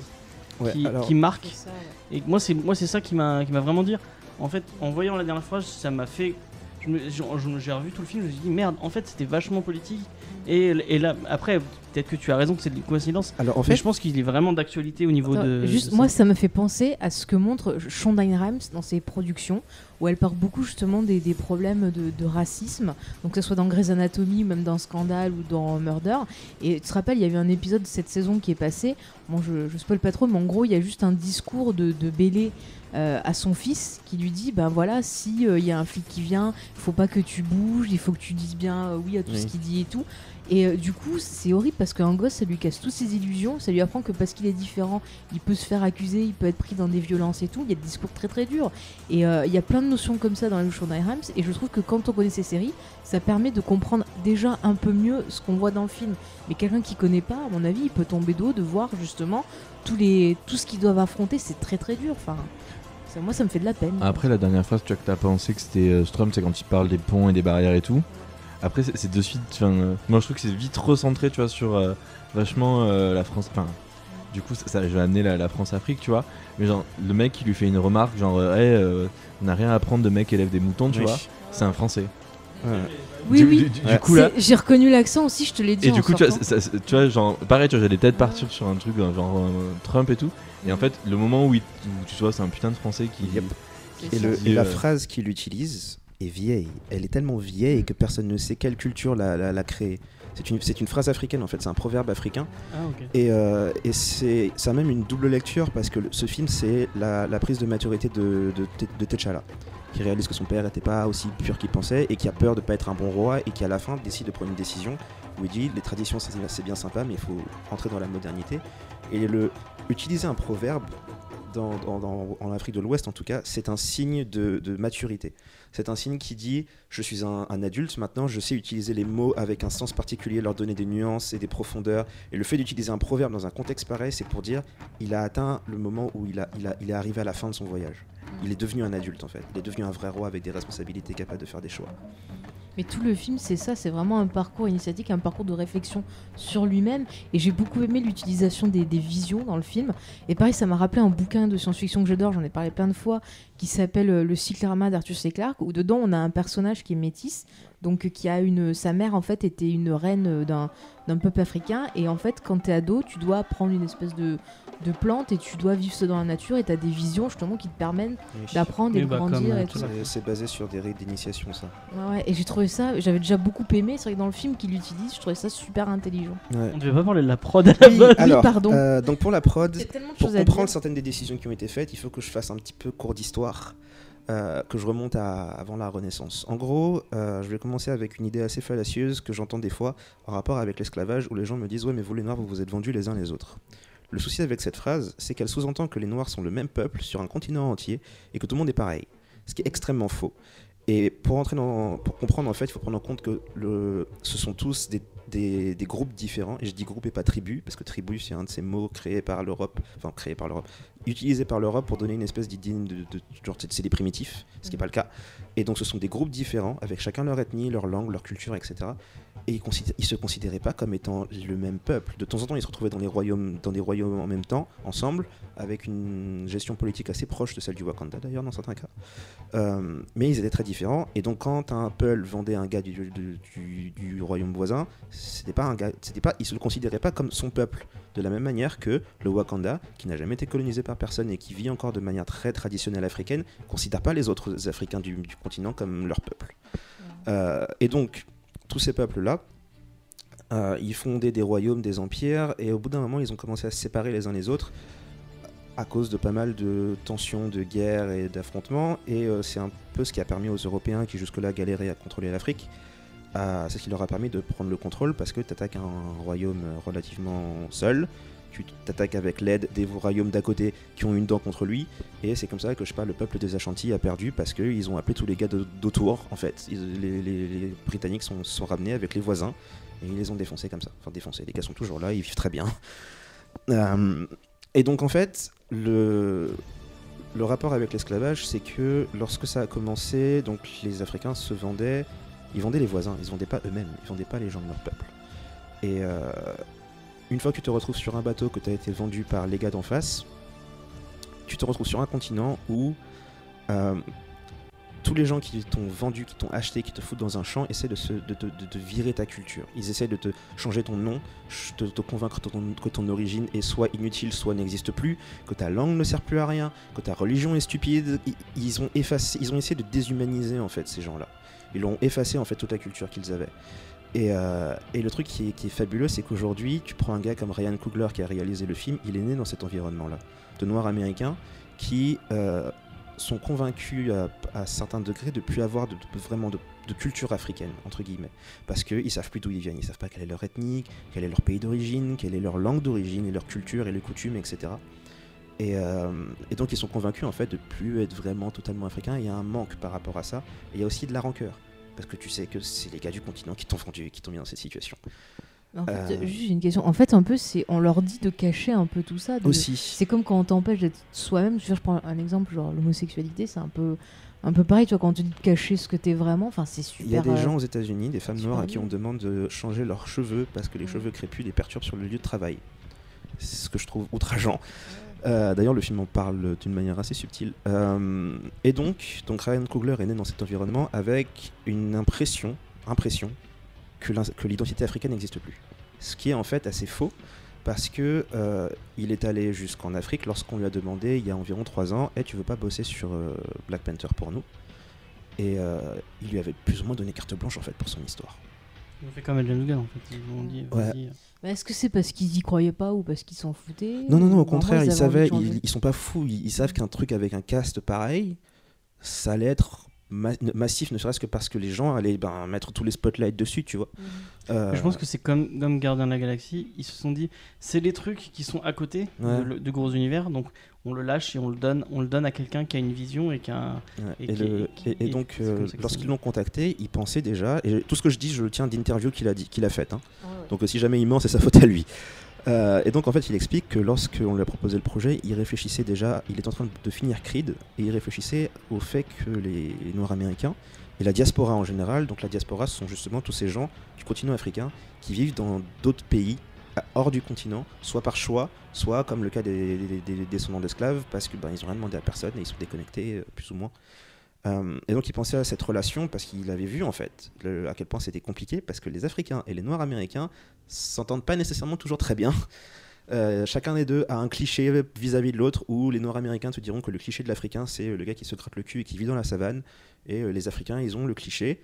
Ouais, qui, alors... qui marque c'est ça, ouais. et moi c'est moi c'est ça qui m'a qui m'a vraiment dit en fait en voyant la dernière phrase ça m'a fait je me, je, je, j'ai revu tout le film je me suis dit merde en fait c'était vachement politique et, et là après peut-être que tu as raison que c'est une coïncidence alors en fait mais je pense qu'il est vraiment d'actualité au niveau attends, de juste de moi ça. ça me fait penser à ce que montre Shonda Rhimes dans ses productions où elle parle beaucoup justement des, des problèmes de, de racisme donc que ce soit dans Grey's Anatomy même dans Scandal ou dans Murder et tu te rappelles il y a eu un épisode de cette saison qui est passé. Bon, je, je spoil pas trop, mais en gros, il y a juste un discours de, de Bélé euh, à son fils qui lui dit ben voilà, si euh, y a un flic qui vient, il faut pas que tu bouges, il faut que tu dises bien euh, oui à tout oui. ce qu'il dit et tout. Et euh, du coup, c'est horrible parce qu'un gosse, ça lui casse toutes ses illusions, ça lui apprend que parce qu'il est différent, il peut se faire accuser, il peut être pris dans des violences et tout. Il y a des discours très très durs. Et il euh, y a plein de notions comme ça dans la Shonda Rhimes. Et je trouve que quand on connaît ces séries, ça permet de comprendre déjà un peu mieux ce qu'on voit dans le film. Mais quelqu'un qui connaît pas, à mon avis, il peut tomber de haut de voir justement tous les, tout ce qu'ils doivent affronter. C'est très très dur. Enfin, ça, moi, ça me fait de la peine. Après, la dernière phrase, tu vois, que t'as pensé que c'était euh, Strum, c'est quand il parle des ponts et des barrières et tout. Après c'est, c'est de suite, enfin, euh, moi je trouve que c'est vite recentré, tu vois, sur euh, vachement euh, la France, enfin, du coup ça, ça je vais amener la, la France-Afrique, tu vois, mais genre le mec il lui fait une remarque genre, hey, euh, on n'a rien à apprendre de mec qui élève des moutons, tu oui. vois, c'est un Français. Ouais. Oui, du, oui, du, du, ouais. du coup, là, j'ai reconnu l'accent aussi, je te l'ai dit. Et du coup, tu vois, ça, ça, tu vois, genre, pareil, tu vois, j'allais peut-être partir sur un truc genre euh, Trump et tout, et en fait le moment où, il, où tu vois, c'est un putain de Français qui... Yep. qui et, le, dit, et la euh, phrase qu'il utilise... est vieille, elle est tellement vieille que personne ne sait quelle culture l'a, l'a, l'a créée. C'est une, c'est une phrase africaine en fait, c'est un proverbe africain. Ah, okay. Et, euh, et c'est, ça a même une double lecture parce que le, ce film c'est la, la prise de maturité de, de, de, de T'Challa. qui réalise que son père n'était pas aussi pur qu'il pensait et qui a peur de ne pas être un bon roi et qui à la fin décide de prendre une décision où il dit les traditions c'est bien sympa mais il faut entrer dans la modernité. Et le, utiliser un proverbe dans, dans, dans, en Afrique de l'Ouest en tout cas, c'est un signe de, de maturité. C'est un signe qui dit je suis un, un adulte maintenant, je sais utiliser les mots avec un sens particulier, leur donner des nuances et des profondeurs. Et le fait d'utiliser un proverbe dans un contexte pareil, c'est pour dire il a atteint le moment où il, a, il, a, il est arrivé à la fin de son voyage. Il est devenu un adulte en fait, il est devenu un vrai roi avec des responsabilités, capable de faire des choix. Mais tout le film c'est ça, c'est vraiment un parcours initiatique, un parcours de réflexion sur lui-même, et j'ai beaucoup aimé l'utilisation des, des visions dans le film. Et pareil, ça m'a rappelé un bouquin de science-fiction que j'adore, j'en ai parlé plein de fois, qui s'appelle Le cyclorama d'Arthur C. Clarke, où dedans on a un personnage qui est métisse, donc qui a une, sa mère en fait était une reine d'un, d'un peuple africain, et en fait quand t'es ado tu dois prendre une espèce de, de plante et tu dois vivre ça dans la nature, et t'as des visions justement qui te permettent oui. d'apprendre et, et bah de grandir et tout. C'est, c'est basé sur des rites d'initiation ça. Ouais, ouais, et j'ai trouvé ça, j'avais déjà beaucoup aimé, c'est vrai que dans le film qu'il l'utilise, je trouvais ça super intelligent. Ouais. On devait pas parler de la prod à la base. Alors, oui, pardon. Euh, donc pour la prod, pour comprendre certaines des décisions qui ont été faites, il faut que je fasse un petit peu cours d'histoire. Euh, que je remonte à avant la Renaissance. En gros, euh, je vais commencer avec une idée assez fallacieuse que j'entends des fois en rapport avec l'esclavage, où les gens me disent « Ouais, mais vous les Noirs, vous vous êtes vendus les uns les autres ». Le souci avec cette phrase, c'est qu'elle sous-entend que les Noirs sont le même peuple sur un continent entier et que tout le monde est pareil, ce qui est extrêmement faux. Et pour, entrer dans, pour comprendre, en fait, il faut prendre en compte que le, ce sont tous des Des, des groupes différents, et je dis groupe et pas tribu, parce que tribu c'est un de ces mots créés par l'Europe, enfin créé par l'Europe, utilisé par l'Europe pour donner une espèce d'idée de, de, de genre c'est des primitifs, ce qui n'est pas le cas. Et donc ce sont des groupes différents, avec chacun leur ethnie, leur langue, leur culture, et cetera. Et ils ne se considéraient pas comme étant le même peuple. De temps en temps, ils se retrouvaient dans les royaumes, dans des royaumes en même temps, ensemble, avec une gestion politique assez proche de celle du Wakanda d'ailleurs dans certains cas. Euh, mais ils étaient très différents. Et donc quand un Peul vendait un gars du, du, du, du royaume voisin, C'était pas un gars, c'était pas, il se considérait pas comme son peuple, de la même manière que le Wakanda, qui n'a jamais été colonisé par personne et qui vit encore de manière très traditionnelle africaine, ne considère pas les autres Africains du, du continent comme leur peuple. Euh, et donc, tous ces peuples-là, euh, ils fondaient des royaumes, des empires, et au bout d'un moment, ils ont commencé à se séparer les uns les autres à cause de pas mal de tensions, de guerres et d'affrontements, et euh, c'est un peu ce qui a permis aux Européens qui jusque-là galéraient à contrôler l'Afrique. Ah, c'est ce qui leur a permis de prendre le contrôle, parce que tu attaques un royaume relativement seul, tu t'attaques avec l'aide des royaumes d'à côté qui ont une dent contre lui, et c'est comme ça que je sais pas, le peuple des Ashanti a perdu, parce qu'ils ont appelé tous les gars d'autour en fait. Ils, les, les, les Britanniques se sont, sont ramenés avec les voisins et ils les ont défoncés comme ça. Enfin défoncés, les gars sont toujours là, ils vivent très bien. Euh, et donc en fait, le... le rapport avec l'esclavage, c'est que lorsque ça a commencé, donc les Africains se vendaient. Ils vendaient les voisins, ils ne vendaient pas eux-mêmes, ils ne vendaient pas les gens de leur peuple. Et euh, une fois que tu te retrouves sur un bateau, que tu as été vendu par les gars d'en face, tu te retrouves sur un continent où euh, tous les gens qui t'ont vendu, qui t'ont acheté, qui te foutent dans un champ, essaient de, se, de, de, de, de virer ta culture. Ils essaient de te changer ton nom, de te convaincre que ton, que ton origine est soit inutile, soit n'existe plus, que ta langue ne sert plus à rien, que ta religion est stupide. Ils ont effacé, ils ont essayé de déshumaniser en fait ces gens-là. Ils l'ont effacé en fait toute la culture qu'ils avaient. Et, euh, et le truc qui est, qui est fabuleux, c'est qu'aujourd'hui, tu prends un gars comme Ryan Coogler qui a réalisé le film, il est né dans cet environnement-là, de Noirs américains qui euh, sont convaincus à, à certains degrés de ne plus avoir de, de, vraiment de, de culture africaine, entre guillemets, parce qu'ils ne savent plus d'où ils viennent, ils ne savent pas quelle est leur ethnie, quel est leur pays d'origine, quelle est leur langue d'origine, et leur culture et les coutumes, et cetera. Et, euh, et donc ils sont convaincus en fait de plus être vraiment totalement africains. Il y a un manque par rapport à ça, et il y a aussi de la rancœur, parce que tu sais que c'est les gars du continent qui t'ont vendu, qui t'ont mis dans cette situation. En fait, euh... juste une question. En fait, un peu, c'est on leur dit de cacher un peu tout ça. De... Aussi. C'est comme quand on t'empêche d'être soi-même. Je prends un exemple, genre l'homosexualité, c'est un peu, un peu pareil. Tu vois, quand tu dis de cacher ce que t'es vraiment, enfin, c'est super. Il y a des euh... gens aux États-Unis, des femmes noires à qui on demande de changer leurs cheveux parce que les ouais. cheveux crépus les perturbent sur le lieu de travail. C'est ce que je trouve outrageant. Euh, d'ailleurs, le film en parle d'une manière assez subtile. Euh, et donc, donc, Ryan Coogler est né dans cet environnement avec une impression, impression que, que l'identité africaine n'existe plus. Ce qui est en fait assez faux, parce que euh, il est allé jusqu'en Afrique lorsqu'on lui a demandé, il y a environ trois ans, hey, « tu veux pas bosser sur euh, Black Panther pour nous ?» Et euh, il lui avait plus ou moins donné carte blanche en fait pour son histoire. Ils ont fait comme James Gunn en fait, ils ont dit ouais. vas-y. Mais est-ce que c'est parce qu'ils y croyaient pas ou parce qu'ils s'en foutaient? Non non non, au contraire, vrai, ils, ils savaient, ils, ils sont pas fous, ils, ils savent qu'un truc avec un cast pareil, ça allait être ma- massif, ne serait-ce que parce que les gens allaient ben, mettre tous les spotlights dessus, tu vois. Mmh. Euh... Je pense que c'est comme, comme Gardiens de la Galaxie, ils se sont dit, c'est les trucs qui sont à côté ouais. de, de gros univers, donc on le lâche et on le donne, on le donne à quelqu'un qui a une vision et qui a... Ouais. Et, et, qui, le, qui, et, et donc, euh, lorsqu'ils l'ont contacté, ils pensaient déjà, et tout ce que je dis, je le tiens d'interviews qu'il a, qu'il a faites, hein. Oh, ouais. Donc si jamais il ment, c'est sa faute à lui. Euh, et donc en fait il explique que lorsqu'on lui a proposé le projet, il réfléchissait déjà, il est en train de finir Creed, et il réfléchissait au fait que les, les Noirs américains et la diaspora en général, donc la diaspora ce sont justement tous ces gens du continent africain qui vivent dans d'autres pays hors du continent, soit par choix, soit comme le cas des, des, des descendants d'esclaves, parce qu'ils ben, n'ont rien demandé à personne et ils sont déconnectés euh, plus ou moins. Euh, et donc il pensait à cette relation parce qu'il avait vu en fait le, à quel point c'était compliqué, parce que les Africains et les Noirs américains s'entendent pas nécessairement toujours très bien. Euh, chacun des deux a un cliché vis-à-vis de l'autre, où les Noirs américains te diront que le cliché de l'Africain c'est le gars qui se gratte le cul et qui vit dans la savane, et euh, les Africains ils ont le cliché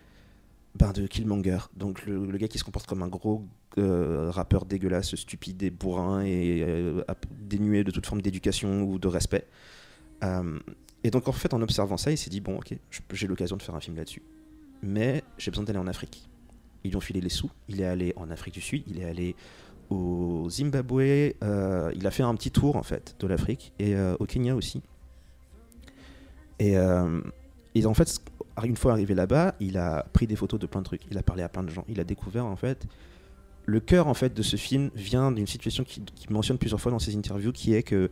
ben, de Killmonger, donc le, le gars qui se comporte comme un gros euh, rappeur dégueulasse, stupide et bourrin et euh, dénué de toute forme d'éducation ou de respect. euh, Et donc en fait en observant ça, il s'est dit bon ok, j'ai l'occasion de faire un film là-dessus, mais j'ai besoin d'aller en Afrique. Ils lui ont filé les sous, il est allé en Afrique du Sud, il est allé au Zimbabwe, euh, il a fait un petit tour en fait de l'Afrique, et euh, au Kenya aussi. Et, euh, et en fait une fois arrivé là-bas, il a pris des photos de plein de trucs, il a parlé à plein de gens, il a découvert en fait, le cœur en fait de ce film vient d'une situation qu'il qui mentionne plusieurs fois dans ses interviews, qui est que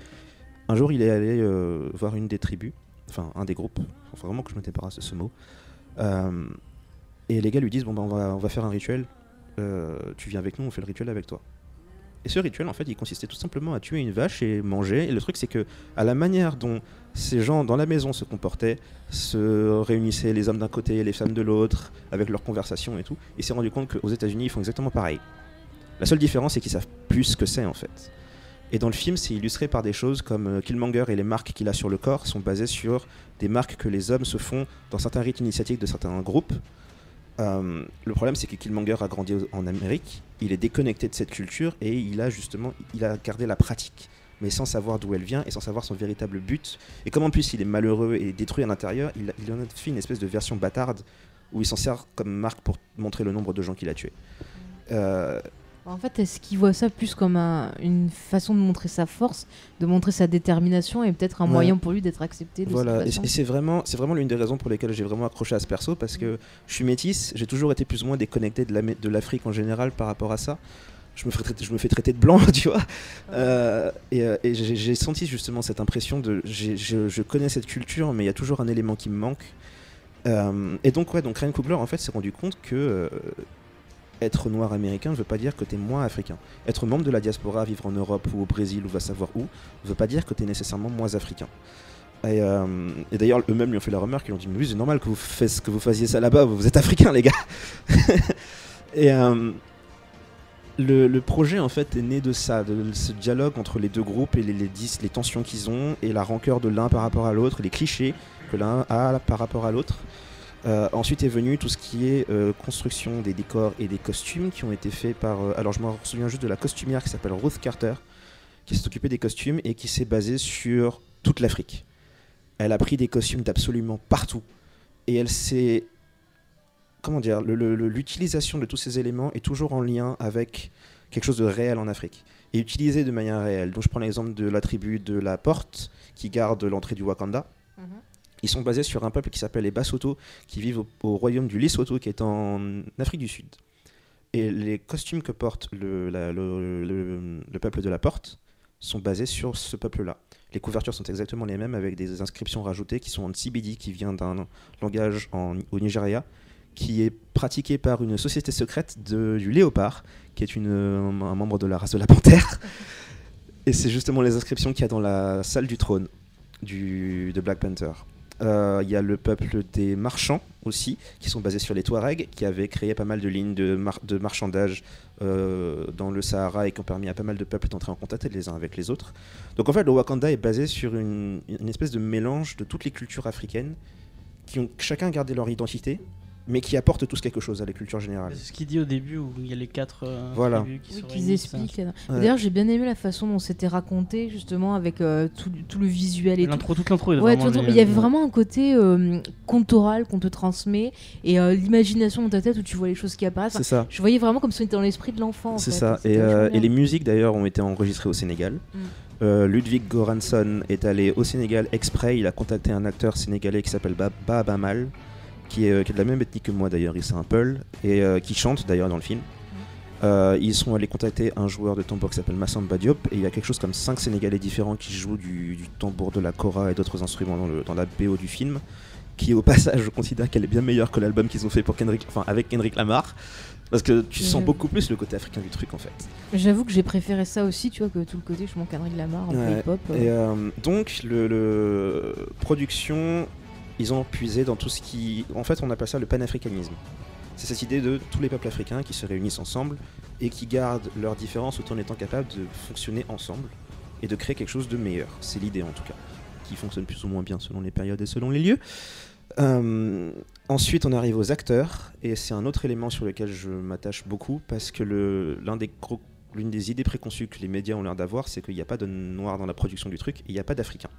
un jour il est allé euh, voir une des tribus, enfin un des groupes, il faut vraiment que je me débarrasse de ce mot, euh, et les gars lui disent bon ben on va, on va faire un rituel, euh, tu viens avec nous, on fait le rituel avec toi. Et ce rituel en fait il consistait tout simplement à tuer une vache et manger, et le truc c'est que à la manière dont ces gens dans la maison se comportaient, se réunissaient les hommes d'un côté et les femmes de l'autre avec leurs conversations et tout, il s'est rendu compte qu'aux États-Unis ils font exactement pareil. La seule différence c'est qu'ils savent plus ce que c'est en fait. Et dans le film, c'est illustré par des choses comme Killmonger et les marques qu'il a sur le corps sont basées sur des marques que les hommes se font dans certains rites initiatiques de certains groupes. Euh, le problème, c'est que Killmonger a grandi en Amérique, il est déconnecté de cette culture et il a justement, il a gardé la pratique, mais sans savoir d'où elle vient et sans savoir son véritable but. Et comme en plus il est malheureux et détruit à l'intérieur, il, il en a fait une espèce de version bâtarde où il s'en sert comme marque pour montrer le nombre de gens qu'il a tués. Euh, En fait, est-ce qu'il voit ça plus comme un, une façon de montrer sa force, de montrer sa détermination, et peut-être un ouais. moyen pour lui d'être accepté de Voilà, et, et c'est vraiment, c'est vraiment l'une des raisons pour lesquelles j'ai vraiment accroché à ce perso, parce que je suis métisse, j'ai toujours été plus ou moins déconnecté de, la, de l'Afrique en général par rapport à ça. Je me fais traiter, je me fais traiter de blanc, tu vois. Ouais. Euh, et et j'ai, j'ai senti justement cette impression de... J'ai, je, je connais cette culture, mais il y a toujours un élément qui me manque. Euh, et donc, ouais, donc Ryan Coogler, en fait, s'est rendu compte que... Euh, Être noir américain ne veut pas dire que t'es moins africain. Être membre de la diaspora, vivre en Europe ou au Brésil ou va savoir où, ne veut pas dire que t'es nécessairement moins africain. Et, euh, et d'ailleurs, eux-mêmes lui ont fait la remarque, ils ont dit mais oui, c'est normal que vous, fassiez, que vous fassiez ça là-bas, vous êtes africain, les gars. Et euh, le, le projet en fait est né de ça, de ce dialogue entre les deux groupes et les, les, dix, les tensions qu'ils ont et la rancœur de l'un par rapport à l'autre, les clichés que l'un a par rapport à l'autre. Euh, ensuite est venu tout ce qui est euh, construction des décors et des costumes qui ont été faits par... Euh, alors je me souviens juste de la costumière qui s'appelle Ruth Carter, qui s'est occupée des costumes et qui s'est basée sur toute l'Afrique. Elle a pris des costumes d'absolument partout et elle s'est... Comment dire le, le, le, l'utilisation de tous ces éléments est toujours en lien avec quelque chose de réel en Afrique et utilisé de manière réelle. Donc je prends l'exemple de la tribu de la Porte qui garde l'entrée du Wakanda. Mmh. Ils sont basés sur un peuple qui s'appelle les Basotho, qui vivent au, au royaume du Lesotho, qui est en Afrique du Sud. Et les costumes que porte le, la, le, le, le peuple de la Porte sont basés sur ce peuple-là. Les couvertures sont exactement les mêmes, avec des inscriptions rajoutées qui sont en Tsibidi, qui vient d'un langage en, au Nigeria, qui est pratiqué par une société secrète de, du léopard, qui est une, un membre de la race de la panthère. Et c'est justement les inscriptions qu'il y a dans la salle du trône du, de Black Panther. Il euh, y a le peuple des marchands aussi, qui sont basés sur les Touaregs, qui avaient créé pas mal de lignes de, mar- de marchandage euh, dans le Sahara et qui ont permis à pas mal de peuples d'entrer en contact les uns avec les autres. Donc en fait, le Wakanda est basé sur une, une espèce de mélange de toutes les cultures africaines qui ont chacun gardé leur identité, mais qui apporte tous quelque chose à la culture générale. C'est ce qu'il dit au début où il y a les quatre euh, voilà. tribus qui oui, se qu'ils expliquent. Ouais. D'ailleurs, j'ai bien aimé la façon dont c'était raconté, justement, avec euh, tout, tout le visuel et l'intro, tout. Toute l'intro, il ouais, tout, les... y avait vraiment un côté euh, contoral qu'on te transmet et euh, l'imagination dans ta tête où tu vois les choses qui apparaissent. C'est ça. Je voyais vraiment comme si on était dans l'esprit de l'enfant. C'est en fait. ça. Et, euh, et les musiques, d'ailleurs, ont été enregistrées au Sénégal. Mm. Euh, Ludwig Göransson est allé au Sénégal exprès. Il a contacté un acteur sénégalais qui s'appelle Baba Bamal, qui est, qui est de la même ethnie que moi d'ailleurs, il s'est un Peul, et euh, qui chante d'ailleurs dans le film. Euh, ils sont allés contacter un joueur de tambour qui s'appelle Massamba Diop, et il y a quelque chose comme cinq Sénégalais différents qui jouent du, du tambour, de la kora et d'autres instruments dans, le, dans la B O du film, qui au passage je considère qu'elle est bien meilleure que l'album qu'ils ont fait pour Kendrick, enfin, avec Kendrick Lamar. Parce que tu sens J'avoue. beaucoup plus le côté africain du truc en fait. J'avoue que j'ai préféré ça aussi, tu vois, que tout le côté je manque Kendrick Lamar en ouais. hip-hop. Euh. Et euh, donc le, le production, ils ont puisé dans tout ce qui, en fait, on appelle ça le panafricanisme. C'est cette idée de tous les peuples africains qui se réunissent ensemble et qui gardent leurs différences tout en étant capables de fonctionner ensemble et de créer quelque chose de meilleur. C'est l'idée en tout cas, qui fonctionne plus ou moins bien selon les périodes et selon les lieux. Euh, ensuite on arrive aux acteurs, et c'est un autre élément sur lequel je m'attache beaucoup, parce que le, l'un des gros, l'une des idées préconçues que les médias ont l'air d'avoir, c'est qu'il n'y a pas de noirs dans la production du truc, et il n'y a pas d'Africains.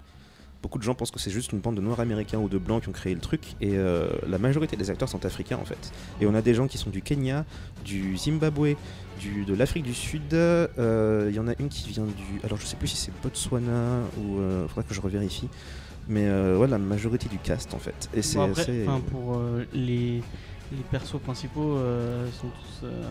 Beaucoup de gens pensent que c'est juste une bande de noirs américains ou de blancs qui ont créé le truc, et euh, la majorité des acteurs sont africains en fait. Et on a des gens qui sont du Kenya, du Zimbabwe, du, de l'Afrique du Sud, il euh, y en a une qui vient du... alors je sais plus si c'est Botswana ou... Euh, faudra que je revérifie. Mais euh, ouais, la majorité du cast en fait. Et c'est, bon après, c'est... pour euh, les, les persos principaux euh, sont tous. Euh...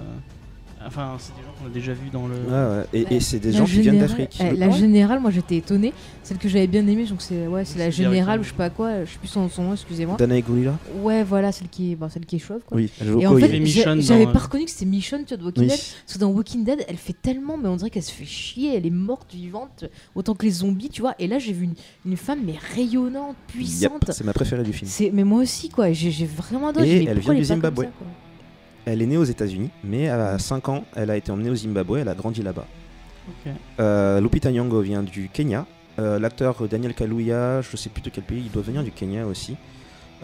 Enfin, c'est des gens qu'on a déjà vus dans le. Ah ouais. et, et c'est des la gens générale, qui viennent d'Afrique. Euh, la générale, moi j'étais étonnée. Celle que j'avais bien aimée, donc c'est, ouais, c'est, c'est la générale ou je sais pas quoi, je sais plus son nom, excusez-moi. Danae Gurira. Ouais, voilà, celle qui est, bon, celle qui est chauve quoi. Oui, elle joue et en fait, j'a, j'avais pas reconnu que c'était Michonne, tu vois, de Walking oui. Dead. Parce que dans Walking Dead, elle fait tellement, mais on dirait qu'elle se fait chier, elle est morte vivante, autant que les zombies, tu vois. Et là, j'ai vu une, une femme, mais rayonnante, puissante. Yep, c'est ma préférée du film. C'est, mais moi aussi quoi, j'ai, j'ai vraiment adoré. Et mais elle vient du Zimbabwe. Elle est née aux États-Unis, mais à cinq ans, elle a été emmenée au Zimbabwe, elle a grandi là-bas. Okay. Euh, Lupita Nyong'o vient du Kenya. Euh, l'acteur Daniel Kaluuya, je ne sais plus de quel pays, il doit venir du Kenya aussi.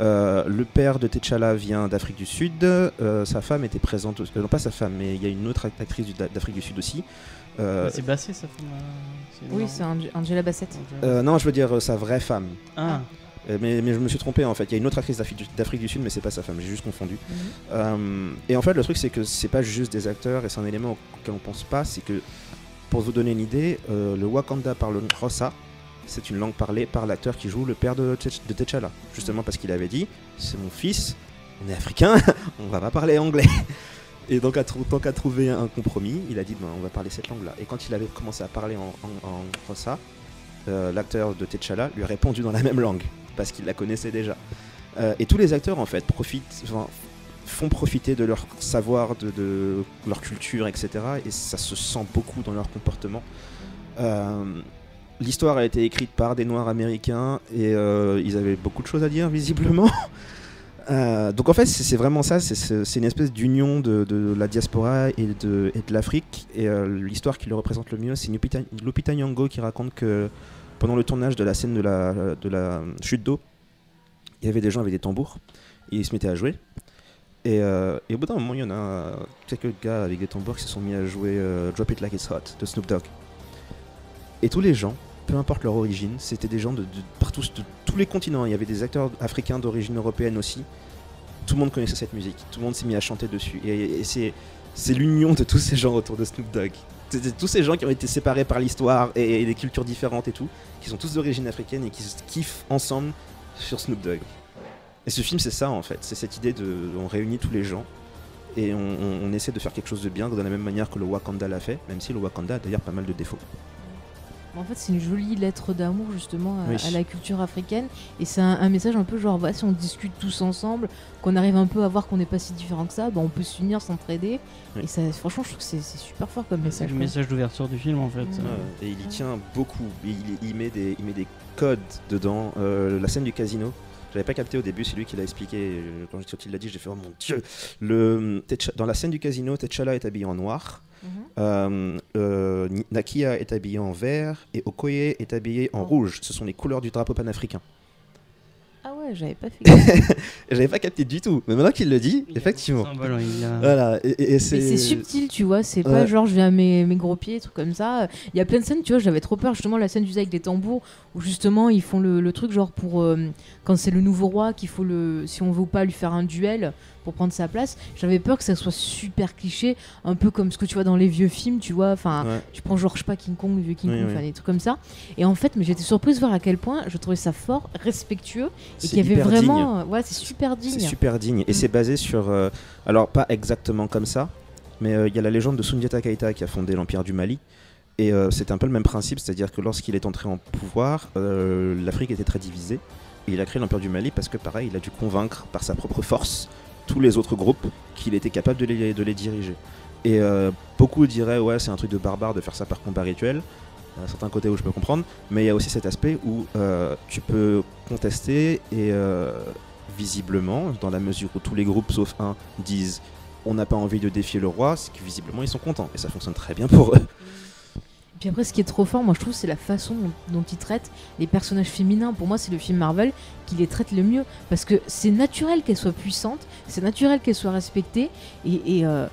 Euh, le père de T'Challa vient d'Afrique du Sud. Euh, sa femme était présente... Euh, non, pas sa femme, mais il y a une autre actrice d'Afrique du Sud aussi. Euh, c'est Basset, sa femme euh, c'est Oui, c'est Ange- Angela Bassett. Euh, non, je veux dire euh, sa vraie femme. Ah. Mais, mais je me suis trompé en fait, il y a une autre actrice d'Afrique du, d'Afrique du Sud mais c'est pas sa femme, j'ai juste confondu. Mmh. Euh, et en fait le truc c'est que c'est pas juste des acteurs et c'est un élément auquel on pense pas, c'est que pour vous donner une idée, euh, le Wakanda parle Xhosa, c'est une langue parlée par l'acteur qui joue le père de, de T'Challa, justement parce qu'il avait dit c'est mon fils, on est africain, on va pas parler anglais. Et donc, à trou- tant qu'à trouver un compromis, il a dit ben, on va parler cette langue là. Et quand il avait commencé à parler en, en, en Xhosa, euh, l'acteur de T'Challa lui a répondu dans la même langue, parce qu'ils la connaissaient déjà. Euh, et tous les acteurs, en fait, profitent, enfin, font profiter de leur savoir, de, de leur culture, et cetera. Et ça se sent beaucoup dans leur comportement. Euh, l'histoire a été écrite par des Noirs américains, et euh, ils avaient beaucoup de choses à dire, visiblement. euh, donc, en fait, c'est, c'est vraiment ça. C'est, c'est une espèce d'union de, de la diaspora et de, et de l'Afrique. Et euh, l'histoire qui le représente le mieux, c'est Lupita, Lupita Nyong'o qui raconte que pendant le tournage de la scène de la, de la chute d'eau, il y avait des gens avec des tambours, et ils se mettaient à jouer. Et, euh, et au bout d'un moment, il y en a quelques gars avec des tambours qui se sont mis à jouer euh, Drop It Like It's Hot de Snoop Dogg. Et tous les gens, peu importe leur origine, c'était des gens de, de, partout, de tous les continents. Il y avait des acteurs africains d'origine européenne aussi. Tout le monde connaissait cette musique, tout le monde s'est mis à chanter dessus. Et, et c'est, c'est l'union de tous ces gens autour de Snoop Dogg. C'était tous ces gens qui ont été séparés par l'histoire et, et des cultures différentes et tout, qui sont tous d'origine africaine et qui se kiffent ensemble sur Snoop Dogg. Et ce film, c'est ça en fait, c'est cette idée de, on réunit tous les gens et on, on, on essaie de faire quelque chose de bien, de la même manière que le Wakanda l'a fait, même si le Wakanda a d'ailleurs pas mal de défauts. En fait, c'est une jolie lettre d'amour justement à, oui. à la culture africaine, et c'est un, un message un peu genre bah, si on discute tous ensemble, qu'on arrive un peu à voir qu'on n'est pas si différents que ça, bah, on peut s'unir, s'entraider. Oui. Et ça, franchement, je trouve que c'est, c'est super fort comme message. C'est le message d'ouverture du film en fait. Mmh. Euh, et il y tient beaucoup. Il, il, met, des, il met des codes dedans. Euh, la scène du casino, j'avais pas capté au début, c'est lui qui l'a expliqué. Quand il l'a dit, j'ai fait oh mon dieu. Le, dans la scène du casino, T'Challa est habillé en noir. Mmh. Euh, euh, Nakia est habillée en vert et Okoye est habillée en oh. rouge. Ce sont les couleurs du drapeau panafricain. Ah ouais. j'avais pas fait. J'avais pas capté du tout. Mais maintenant qu'il le dit, il effectivement. A... Voilà. Et, et, et c'est subtil, tu vois. C'est ouais. pas genre je viens à mes, mes gros pieds, trucs comme ça. Il y a plein de scènes, tu vois. J'avais trop peur. Justement, la scène usée avec les tambours, où justement ils font le, le truc genre pour euh, quand c'est le nouveau roi qu'il faut le, si on veut ou pas lui faire un duel pour prendre sa place. J'avais peur que ça soit super cliché, un peu comme ce que tu vois dans les vieux films, tu vois. Enfin, ouais. tu prends genre je sais pas King Kong, le vieux King oui, Kong, oui. enfin des trucs comme ça. Et en fait, mais j'étais surprise de voir à quel point je trouvais ça fort, respectueux et qu'il y avait vraiment, ouais, c'est super digne. C'est super digne et mmh. c'est basé sur, euh, alors pas exactement comme ça, mais il euh, y a la légende de Soundiata Keïta qui a fondé l'Empire du Mali. Et euh, c'est un peu le même principe, c'est-à-dire que lorsqu'il est entré en pouvoir, euh, l'Afrique était très divisée. Et il a créé l'Empire du Mali parce que, pareil, il a dû convaincre par sa propre force tous les autres groupes qu'il était capable de les, de les diriger. Et euh, beaucoup diraient, ouais, c'est un truc de barbare de faire ça par combat rituel. Il y a certains côtés où je peux comprendre, mais il y a aussi cet aspect où euh, tu peux contester et euh, visiblement, dans la mesure où tous les groupes sauf un disent « on n'a pas envie de défier le roi », c'est que visiblement ils sont contents et ça fonctionne très bien pour eux. Puis après, ce qui est trop fort, moi je trouve, c'est la façon dont ils traitent les personnages féminins. Pour moi, c'est le film Marvel qui les traite le mieux. Parce que c'est naturel qu'elles soient puissantes, c'est naturel qu'elles soient respectées. Et, et euh,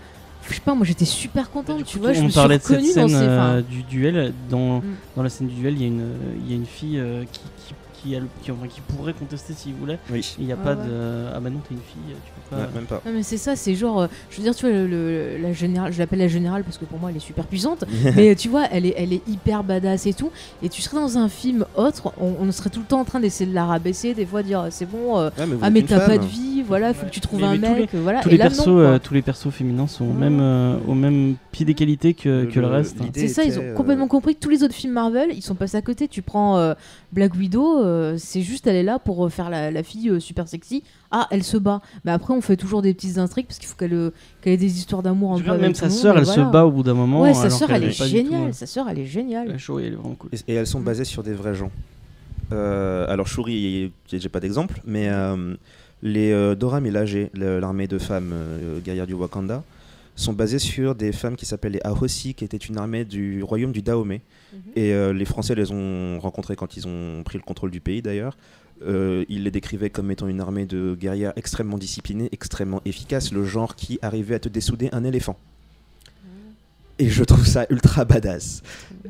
je sais pas, moi j'étais super contente, bah, tu coup, vois. On je me parlait de cette scène ces... euh, du duel. Dans, mm. dans la scène du duel, il y a une, il y a une fille euh, qui, qui, qui, a le, qui, enfin, qui pourrait contester s'il voulait. Oui. Il n'y a ah, pas ouais. de. Ah bah non, t'es une fille, tu peux pas. Ouais, même pas. Non, mais c'est ça, c'est genre. Euh, je veux dire, tu vois, le, le, la générale, je l'appelle la générale parce que pour moi elle est super puissante, mais tu vois, elle est, elle est hyper badass et tout. Et tu serais dans un film autre, on, on serait tout le temps en train d'essayer de la rabaisser, des fois de dire c'est bon, euh, ouais, mais ah mais t'as femme. Pas de vie, voilà, faut ouais. que tu trouves mais, un mais mec. Les, voilà. tous, et les là, persos, non, euh, tous les persos féminins sont mmh. même, euh, au même pied des qualités que le, que le reste. Hein. C'est ça, ils ont euh... complètement compris que tous les autres films Marvel, ils sont passés à côté. Tu prends euh, Black Widow, euh, c'est juste elle est là pour faire la, la fille euh, super sexy. Ah, elle se bat. Mais après, on fait toujours des petites intrigues parce qu'il faut qu'elle euh, qu'elle ait des histoires d'amour entre eux. Même sa sœur, elle voilà. se bat au bout d'un moment. Ouais, sa sœur, elle, elle, elle est géniale. Sa sœur, elle est géniale. La Shuri, elle est vraiment cool. Et, et elles sont mmh. basées sur des vrais gens. Euh, alors, Shuri, j'ai pas d'exemple, mais euh, les euh, Dora Milaje, l'armée de femmes euh, guerrières du Wakanda, sont basées sur des femmes qui s'appellent les Ahossi, qui était une armée du royaume du Dahomey. Mmh. Et euh, les Français les ont rencontrées quand ils ont pris le contrôle du pays, d'ailleurs. Euh, il les décrivait comme étant une armée de guerrières extrêmement disciplinée, extrêmement efficace, le genre qui arrivait à te dessouder un éléphant. Et je trouve ça ultra badass.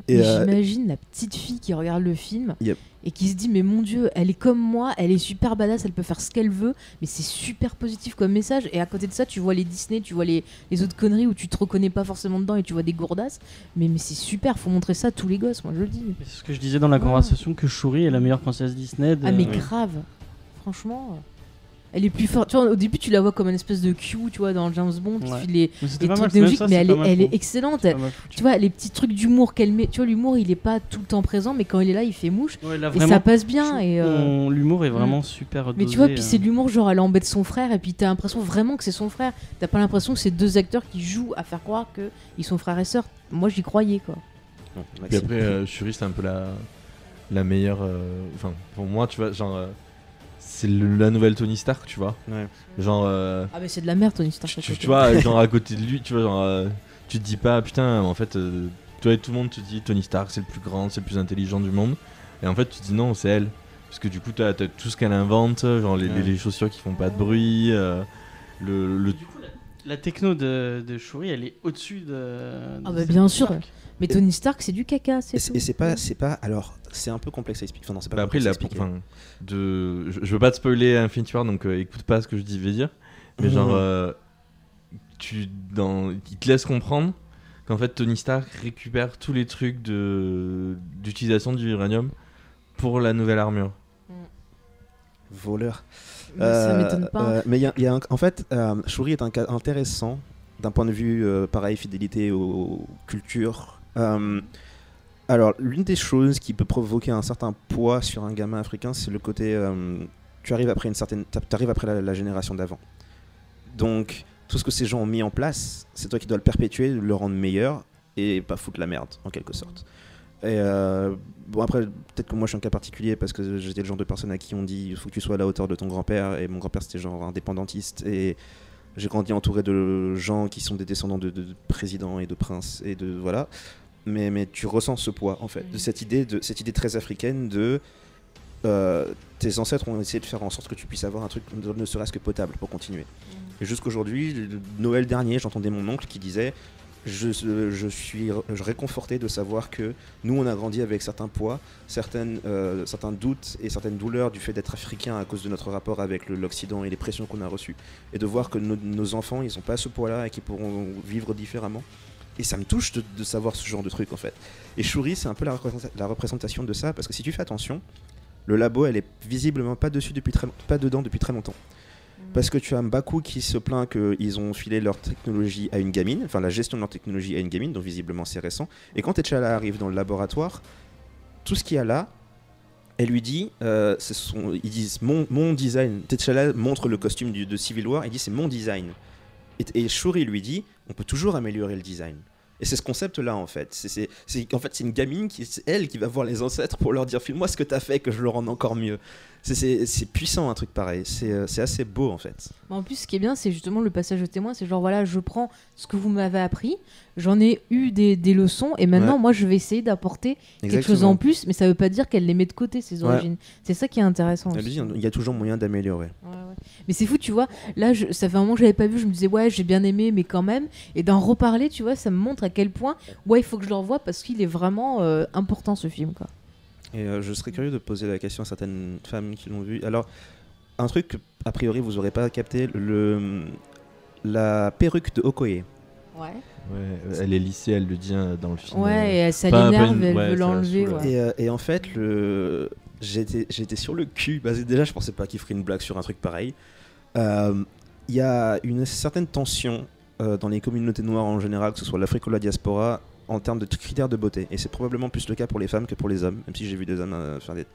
Et euh... j'imagine la petite fille qui regarde le film yep. et qui se dit mais mon dieu, elle est comme moi, elle est super badass, elle peut faire ce qu'elle veut, mais c'est super positif comme message. Et à côté de ça, tu vois les Disney, tu vois les, les autres conneries où tu te reconnais pas forcément dedans et tu vois des gourdasses, mais, mais c'est super, faut montrer ça à tous les gosses, moi je le dis. C'est ce que je disais dans la conversation, que Shuri est la meilleure princesse Disney. De... Ah mais grave, oui. franchement... Elle est plus forte. Tu vois, au début, tu la vois comme une espèce de Q, tu vois, dans James Bond, qui ouais. fait les, les trucs logiques, mais elle, est, elle est excellente. Elle, tu vois, les petits trucs d'humour qu'elle met. Tu vois, l'humour, il est pas tout le temps présent, mais quand il est là, il fait mouche. Ouais, là, vraiment, et ça passe bien. Et euh... l'humour est vraiment mmh. super. Mais dosé, tu vois, puis euh... c'est de l'humour, genre, elle embête son frère, et puis t'as l'impression vraiment que c'est son frère. T'as pas l'impression que c'est deux acteurs qui jouent à faire croire que ils sont frères et sœurs. Moi, j'y croyais, quoi. Bon, et puis après, euh, Shuri, c'est un peu la, la meilleure. Enfin, euh, pour moi, tu vois, genre. Euh... C'est le, la nouvelle Tony Stark, tu vois. Ouais. Genre. Euh, ah, mais c'est de la merde, Tony Stark. Tu, tu, tu vois, genre à côté de lui, tu vois, genre. Euh, tu te dis pas, putain, en fait, euh, toi et tout le monde te dit Tony Stark, c'est le plus grand, c'est le plus intelligent du monde. Et en fait, tu te dis non, c'est elle. Parce que du coup, t'as, t'as tout ce qu'elle invente, genre les, ouais. les, les chaussures qui font pas de bruit, euh, le. le... Du coup, la, la techno de, de Shuri, elle est au-dessus de. de ah, bah bien sûr. Stark. Mais Tony Stark, c'est du caca, c'est tout. Et c'est pas, c'est pas, alors, c'est un peu complexe à expliquer. Enfin, non, c'est pas bah après, il a, enfin, de, je, je veux pas te spoiler Infinity War, donc euh, écoute pas ce que je dis, vais dire. Mais mmh. genre, euh, tu, dans, il te laisse comprendre qu'en fait, Tony Stark récupère tous les trucs de, d'utilisation du vibranium pour la nouvelle armure. Mmh. Voleur. Mais euh, ça m'étonne pas. Euh, mais il y a, y a un, en fait, euh, Shuri est un cas intéressant d'un point de vue, euh, pareil, fidélité aux, aux cultures. Euh, alors, l'une des choses qui peut provoquer un certain poids sur un gamin africain, c'est le côté euh, tu arrives après une certaine, t'arrives après la, la génération d'avant. Donc, tout ce que ces gens ont mis en place, c'est toi qui dois le perpétuer, le rendre meilleur et pas foutre la merde, en quelque sorte. Et euh, bon, après, peut-être que moi je suis un cas particulier parce que j'étais le genre de personne à qui on dit il faut que tu sois à la hauteur de ton grand-père, et mon grand-père c'était genre indépendantiste et. J'ai grandi entouré de gens qui sont des descendants de, de, de présidents et de princes et de voilà, mais mais tu ressens ce poids en fait, de cette idée de cette idée très africaine de euh, tes ancêtres ont essayé de faire en sorte que tu puisses avoir un truc ne serait-ce que potable pour continuer. Mmh. Et jusqu'aujourd'hui, Noël dernier, j'entendais mon oncle qui disait je, je suis je réconforté de savoir que nous, on a grandi avec certains poids, certaines, euh, certains doutes et certaines douleurs du fait d'être africain à cause de notre rapport avec le, l'Occident et les pressions qu'on a reçues. Et de voir que no, nos enfants, ils n'ont pas ce poids-là et qu'ils pourront vivre différemment. Et ça me touche de, de savoir ce genre de truc, en fait. Et Shuri, c'est un peu la, représenta- la représentation de ça, parce que si tu fais attention, le labo, elle est visiblement pas, dessus depuis très, pas dedans depuis très longtemps. Parce que tu as M'Baku qui se plaint qu'ils ont filé leur technologie à une gamine, enfin la gestion de leur technologie à une gamine, donc visiblement c'est récent. Et quand T'Challa arrive dans le laboratoire, tout ce qu'il y a là, elle lui dit, euh, ce sont, ils disent mon, mon design. T'Challa montre le costume du, de Civil War, il dit c'est mon design. Et, et Shuri lui dit, on peut toujours améliorer le design. Et c'est ce concept-là, en fait. C'est, c'est, c'est, en fait, c'est une gamine, qui, c'est elle qui va voir les ancêtres pour leur dire « File-moi ce que t'as fait, que je le rende encore mieux. » C'est, c'est, c'est puissant, un truc pareil. C'est, c'est assez beau, en fait. En plus, ce qui est bien, c'est justement le passage de témoin. C'est genre, voilà, je prends ce que vous m'avez appris, j'en ai eu des, des leçons, et maintenant, ouais. moi, je vais essayer d'apporter Exactement. quelque chose en plus, mais ça ne veut pas dire qu'elle les met de côté, ses origines. Ouais. C'est ça qui est intéressant. Il y a toujours moyen d'améliorer. Ouais, ouais. Mais c'est fou, tu vois. Là, je, ça fait un moment que je l'avais pas vu, je me disais « Ouais, j'ai bien aimé, mais quand même. » Et d'en reparler, tu vois, ça me montre à quel point ouais il faut que je le revoie parce qu'il est vraiment euh, important ce film quoi. Et euh, je serais curieux de poser la question à certaines femmes qui l'ont vu. Alors un truc que, a priori vous aurez pas capté, le la perruque de Okoye. Ouais. Ouais, elle est lissée, elle le dit dans le film. Ouais, et elle s'énerve, elle ouais, veut l'enlever. Ouais. Et, euh, et en fait le j'étais j'étais sur le cul. Bah, déjà je pensais pas qu'il ferait une blague sur un truc pareil. Il euh, y a une certaine tension. Euh, dans les communautés noires en général, que ce soit l'Afrique ou la diaspora, en termes de critères de beauté. Et c'est probablement plus le cas pour les femmes que pour les hommes, même si j'ai vu des hommes euh, faire des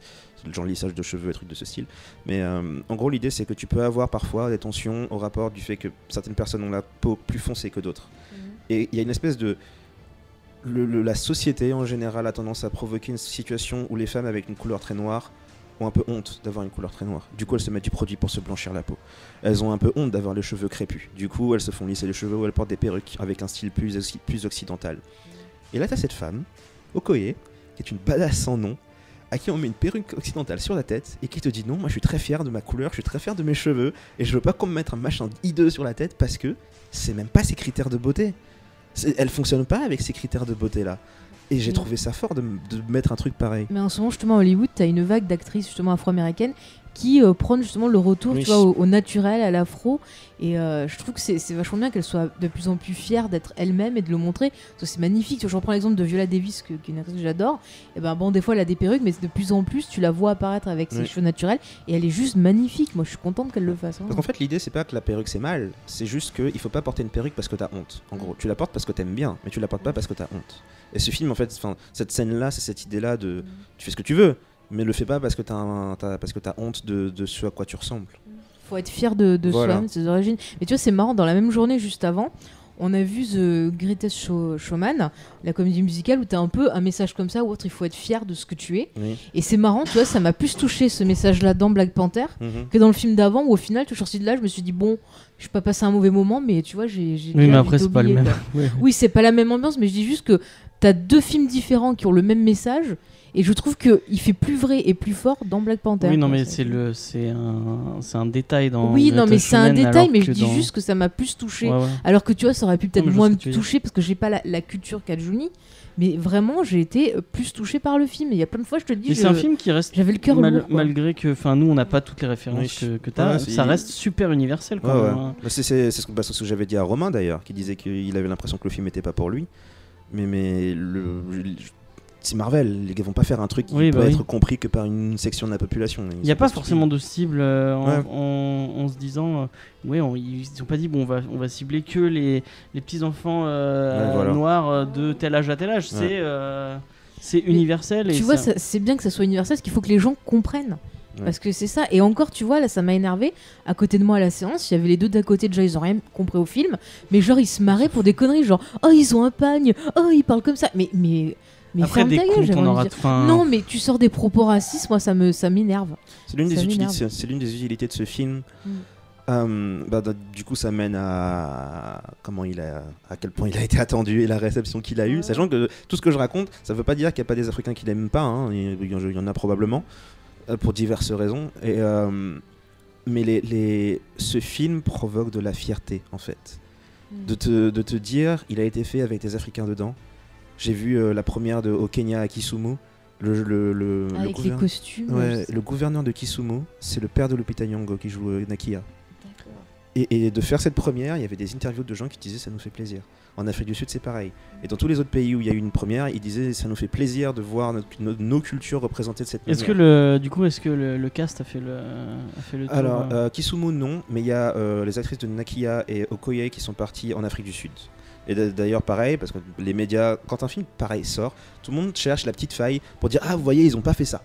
genre lissage de cheveux et trucs de ce style. Mais euh, en gros, l'idée, c'est que tu peux avoir parfois des tensions au rapport du fait que certaines personnes ont la peau plus foncée que d'autres. Mmh. Et il y a une espèce de... Le, le, la société, en général, a tendance à provoquer une situation où les femmes avec une couleur très noire ont un peu honte d'avoir une couleur très noire. Du coup, elles se mettent du produit pour se blanchir la peau. Elles ont un peu honte d'avoir les cheveux crépus. Du coup, elles se font lisser les cheveux ou elles portent des perruques avec un style plus, oxy- plus occidental. Et là, t'as cette femme, Okoye, qui est une badass sans nom, à qui on met une perruque occidentale sur la tête et qui te dit non, moi je suis très fier de ma couleur, je suis très fier de mes cheveux et je veux pas qu'on me mette un machin hideux sur la tête parce que c'est même pas ses critères de beauté. C'est, elle fonctionne pas avec ces critères de beauté là. Et j'ai trouvé ça fort de, de mettre un truc pareil. Mais en ce moment, justement, à Hollywood, t'as une vague d'actrices justement afro-américaines qui euh, prennent justement le retour oui. tu vois, au, au naturel, à l'afro. Et euh, je trouve que c'est, c'est vachement bien qu'elles soient de plus en plus fières d'être elles-mêmes et de le montrer. Parce que c'est magnifique. Tu vois, je reprends l'exemple de Viola Davis, que, qui est une actrice que j'adore. Et ben bon, des fois, elle a des perruques, mais de plus en plus, tu la vois apparaître avec ses oui. cheveux naturels. Et elle est juste magnifique. Moi, je suis contente qu'elle le fasse. Hein. Parce qu'en fait, l'idée, c'est pas que la perruque, c'est mal. C'est juste qu'il faut pas porter une perruque parce que t'as honte. En gros, tu la portes parce que t'aimes bien, mais tu la portes pas parce que t'as honte. Et ce film, en fait, cette scène-là, c'est cette idée-là de mmh. tu fais ce que tu veux, mais le fais pas parce que t'as, un, t'as, parce que t'as honte de, de ce à quoi tu ressembles. Faut être fier de, de voilà. soi-même, de ses origines. Mais tu vois, c'est marrant, dans la même journée, juste avant, on a vu The Greatest Show, Showman, la comédie musicale, où t'as un peu un message comme ça, ou autre, il faut être fier de ce que tu es. Oui. Et c'est marrant, tu vois, ça m'a plus touché ce message-là dans Black Panther mm-hmm. que dans le film d'avant, où au final, tout sorti de là, je me suis dit, bon, je suis pas passé un mauvais moment, mais tu vois, j'ai. j'ai oui, mais après, c'est pas le même. Ouais. Oui, c'est pas la même ambiance, mais je dis juste que t'as deux films différents qui ont le même message. Et je trouve qu'il fait plus vrai et plus fort dans Black Panther. Oui, non, mais c'est, le, c'est, un, c'est un détail dans... Oui, non, mais c'est un détail, mais je dis dans... juste que ça m'a plus touché. Ouais, ouais. Alors que tu vois, ça aurait pu peut-être non, moins me toucher parce que j'ai pas la, la culture qu'a Johnny. Mais vraiment, j'ai été plus touché par le film. Et il y a plein de fois, je te le dis, je, c'est un film qui reste j'avais le cœur mal, lourd. Malgré que nous, on n'a pas toutes les références oui. que, que tu as, ah, ça reste super universel. Quand ah, même. Ouais. Bah, c'est, c'est, c'est ce que, bah, ce que j'avais dit à Romain, d'ailleurs, qui disait qu'il avait l'impression que le film n'était pas pour lui. Mais, mais le... le c'est Marvel, les gars vont pas faire un truc qui oui, peut bah être oui. compris que par une section de la population. Il n'y a pas forcément de cible euh, en, ouais. en, en, en se disant, euh, ouais, on, ils n'ont pas dit bon, on va on va cibler que les les petits enfants euh, ouais, voilà. noirs euh, de tel âge à tel âge. Ouais. C'est euh, c'est universel. Et tu ça... vois, ça, c'est bien que ça soit universel, parce qu'il faut que les gens comprennent. Ouais. Parce que c'est ça, et encore tu vois là ça m'a énervé, à côté de moi à la séance il y avait les deux d'à côté, déjà ils ont rien compris au film, mais genre ils se marraient pour des conneries, genre oh ils ont un pagne, oh ils parlent comme ça, mais mais mais après des gueule, comptes on aura fin... non mais tu sors des propos racistes, moi ça me ça m'énerve, c'est l'une, des, utilités, c'est, c'est l'une des utilités de ce film. Mm. Euh, bah, du coup ça mène à comment il a à quel point il a été attendu et la réception qu'il a eue, ouais. sachant que tout ce que je raconte ça veut pas dire qu'il y a pas des Africains qui l'aiment pas, hein. il, y, il y en a probablement. euh, pour diverses raisons. Et, euh, mais les, les, ce film provoque de la fierté, en fait. Mmh. De, te, de te dire, il a été fait avec des Africains dedans. J'ai vu euh, la première de, au Kenya, à Kisumu. Le, le, le, avec le gouverneur... les costumes. Ouais, le gouverneur de Kisumu, c'est le père de Lupita Nyong'o qui joue euh, Nakia. Et, et de faire cette première, il y avait des interviews de gens qui disaient ça nous fait plaisir. En Afrique du Sud, c'est pareil. Et dans tous les autres pays où il y a eu une première, ils disaient ça nous fait plaisir de voir notre, nos, nos cultures représentées de cette manière. Est-ce que le, du coup, est-ce que le, le cast a fait le, a fait le tour? Alors, euh, Kisumu, non, mais il y a euh, les actrices de Nakia et Okoye qui sont parties en Afrique du Sud. Et d'ailleurs, pareil, parce que les médias, quand un film pareil sort, tout le monde cherche la petite faille pour dire ah, vous voyez, ils n'ont pas fait ça.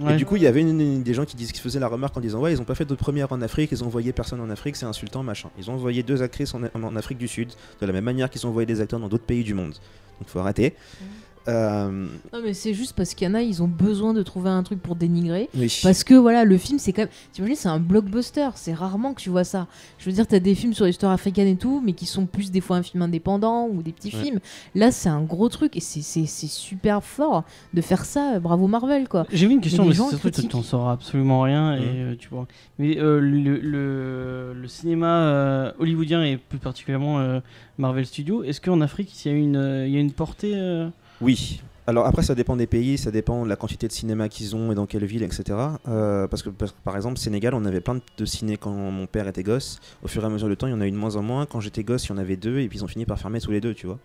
Ouais. Et du coup, il y avait une, une, des gens qui, dis, qui faisaient la remarque en disant ouais, ils n'ont pas fait de première en Afrique, ils ont envoyé personne en Afrique, c'est insultant, machin. Ils ont envoyé deux actrices en, en, en Afrique du Sud, de la même manière qu'ils ont envoyé des acteurs dans d'autres pays du monde. Donc, faut arrêter. Ouais. Euh... Non, mais c'est juste parce qu'il y en a, ils ont besoin de trouver un truc pour dénigrer. Oui. Parce que voilà, le film, c'est quand même. T'imagines, c'est un blockbuster, c'est rarement que tu vois ça. Je veux dire, t'as des films sur l'histoire africaine et tout, mais qui sont plus des fois un film indépendant ou des petits ouais. films. Là, c'est un gros truc et c'est, c'est, c'est super fort de faire ça. Bravo Marvel, quoi. J'ai vu une question, mais c'est truc, tu t'en sors absolument rien. Mmh. Et, euh, tu vois. Mais euh, le, le, le cinéma euh, hollywoodien et plus particulièrement euh, Marvel Studios, est-ce qu'en Afrique, il y a une, euh, y a une portée euh... Oui. Alors après, ça dépend des pays, ça dépend de la quantité de cinéma qu'ils ont et dans quelle ville, et cetera. Euh, parce, que, parce que par exemple, Sénégal, on avait plein de ciné quand mon père était gosse. Au fur et à mesure du temps, il y en a eu de moins en moins. Quand j'étais gosse, il y en avait deux et puis ils ont fini par fermer tous les deux, tu vois.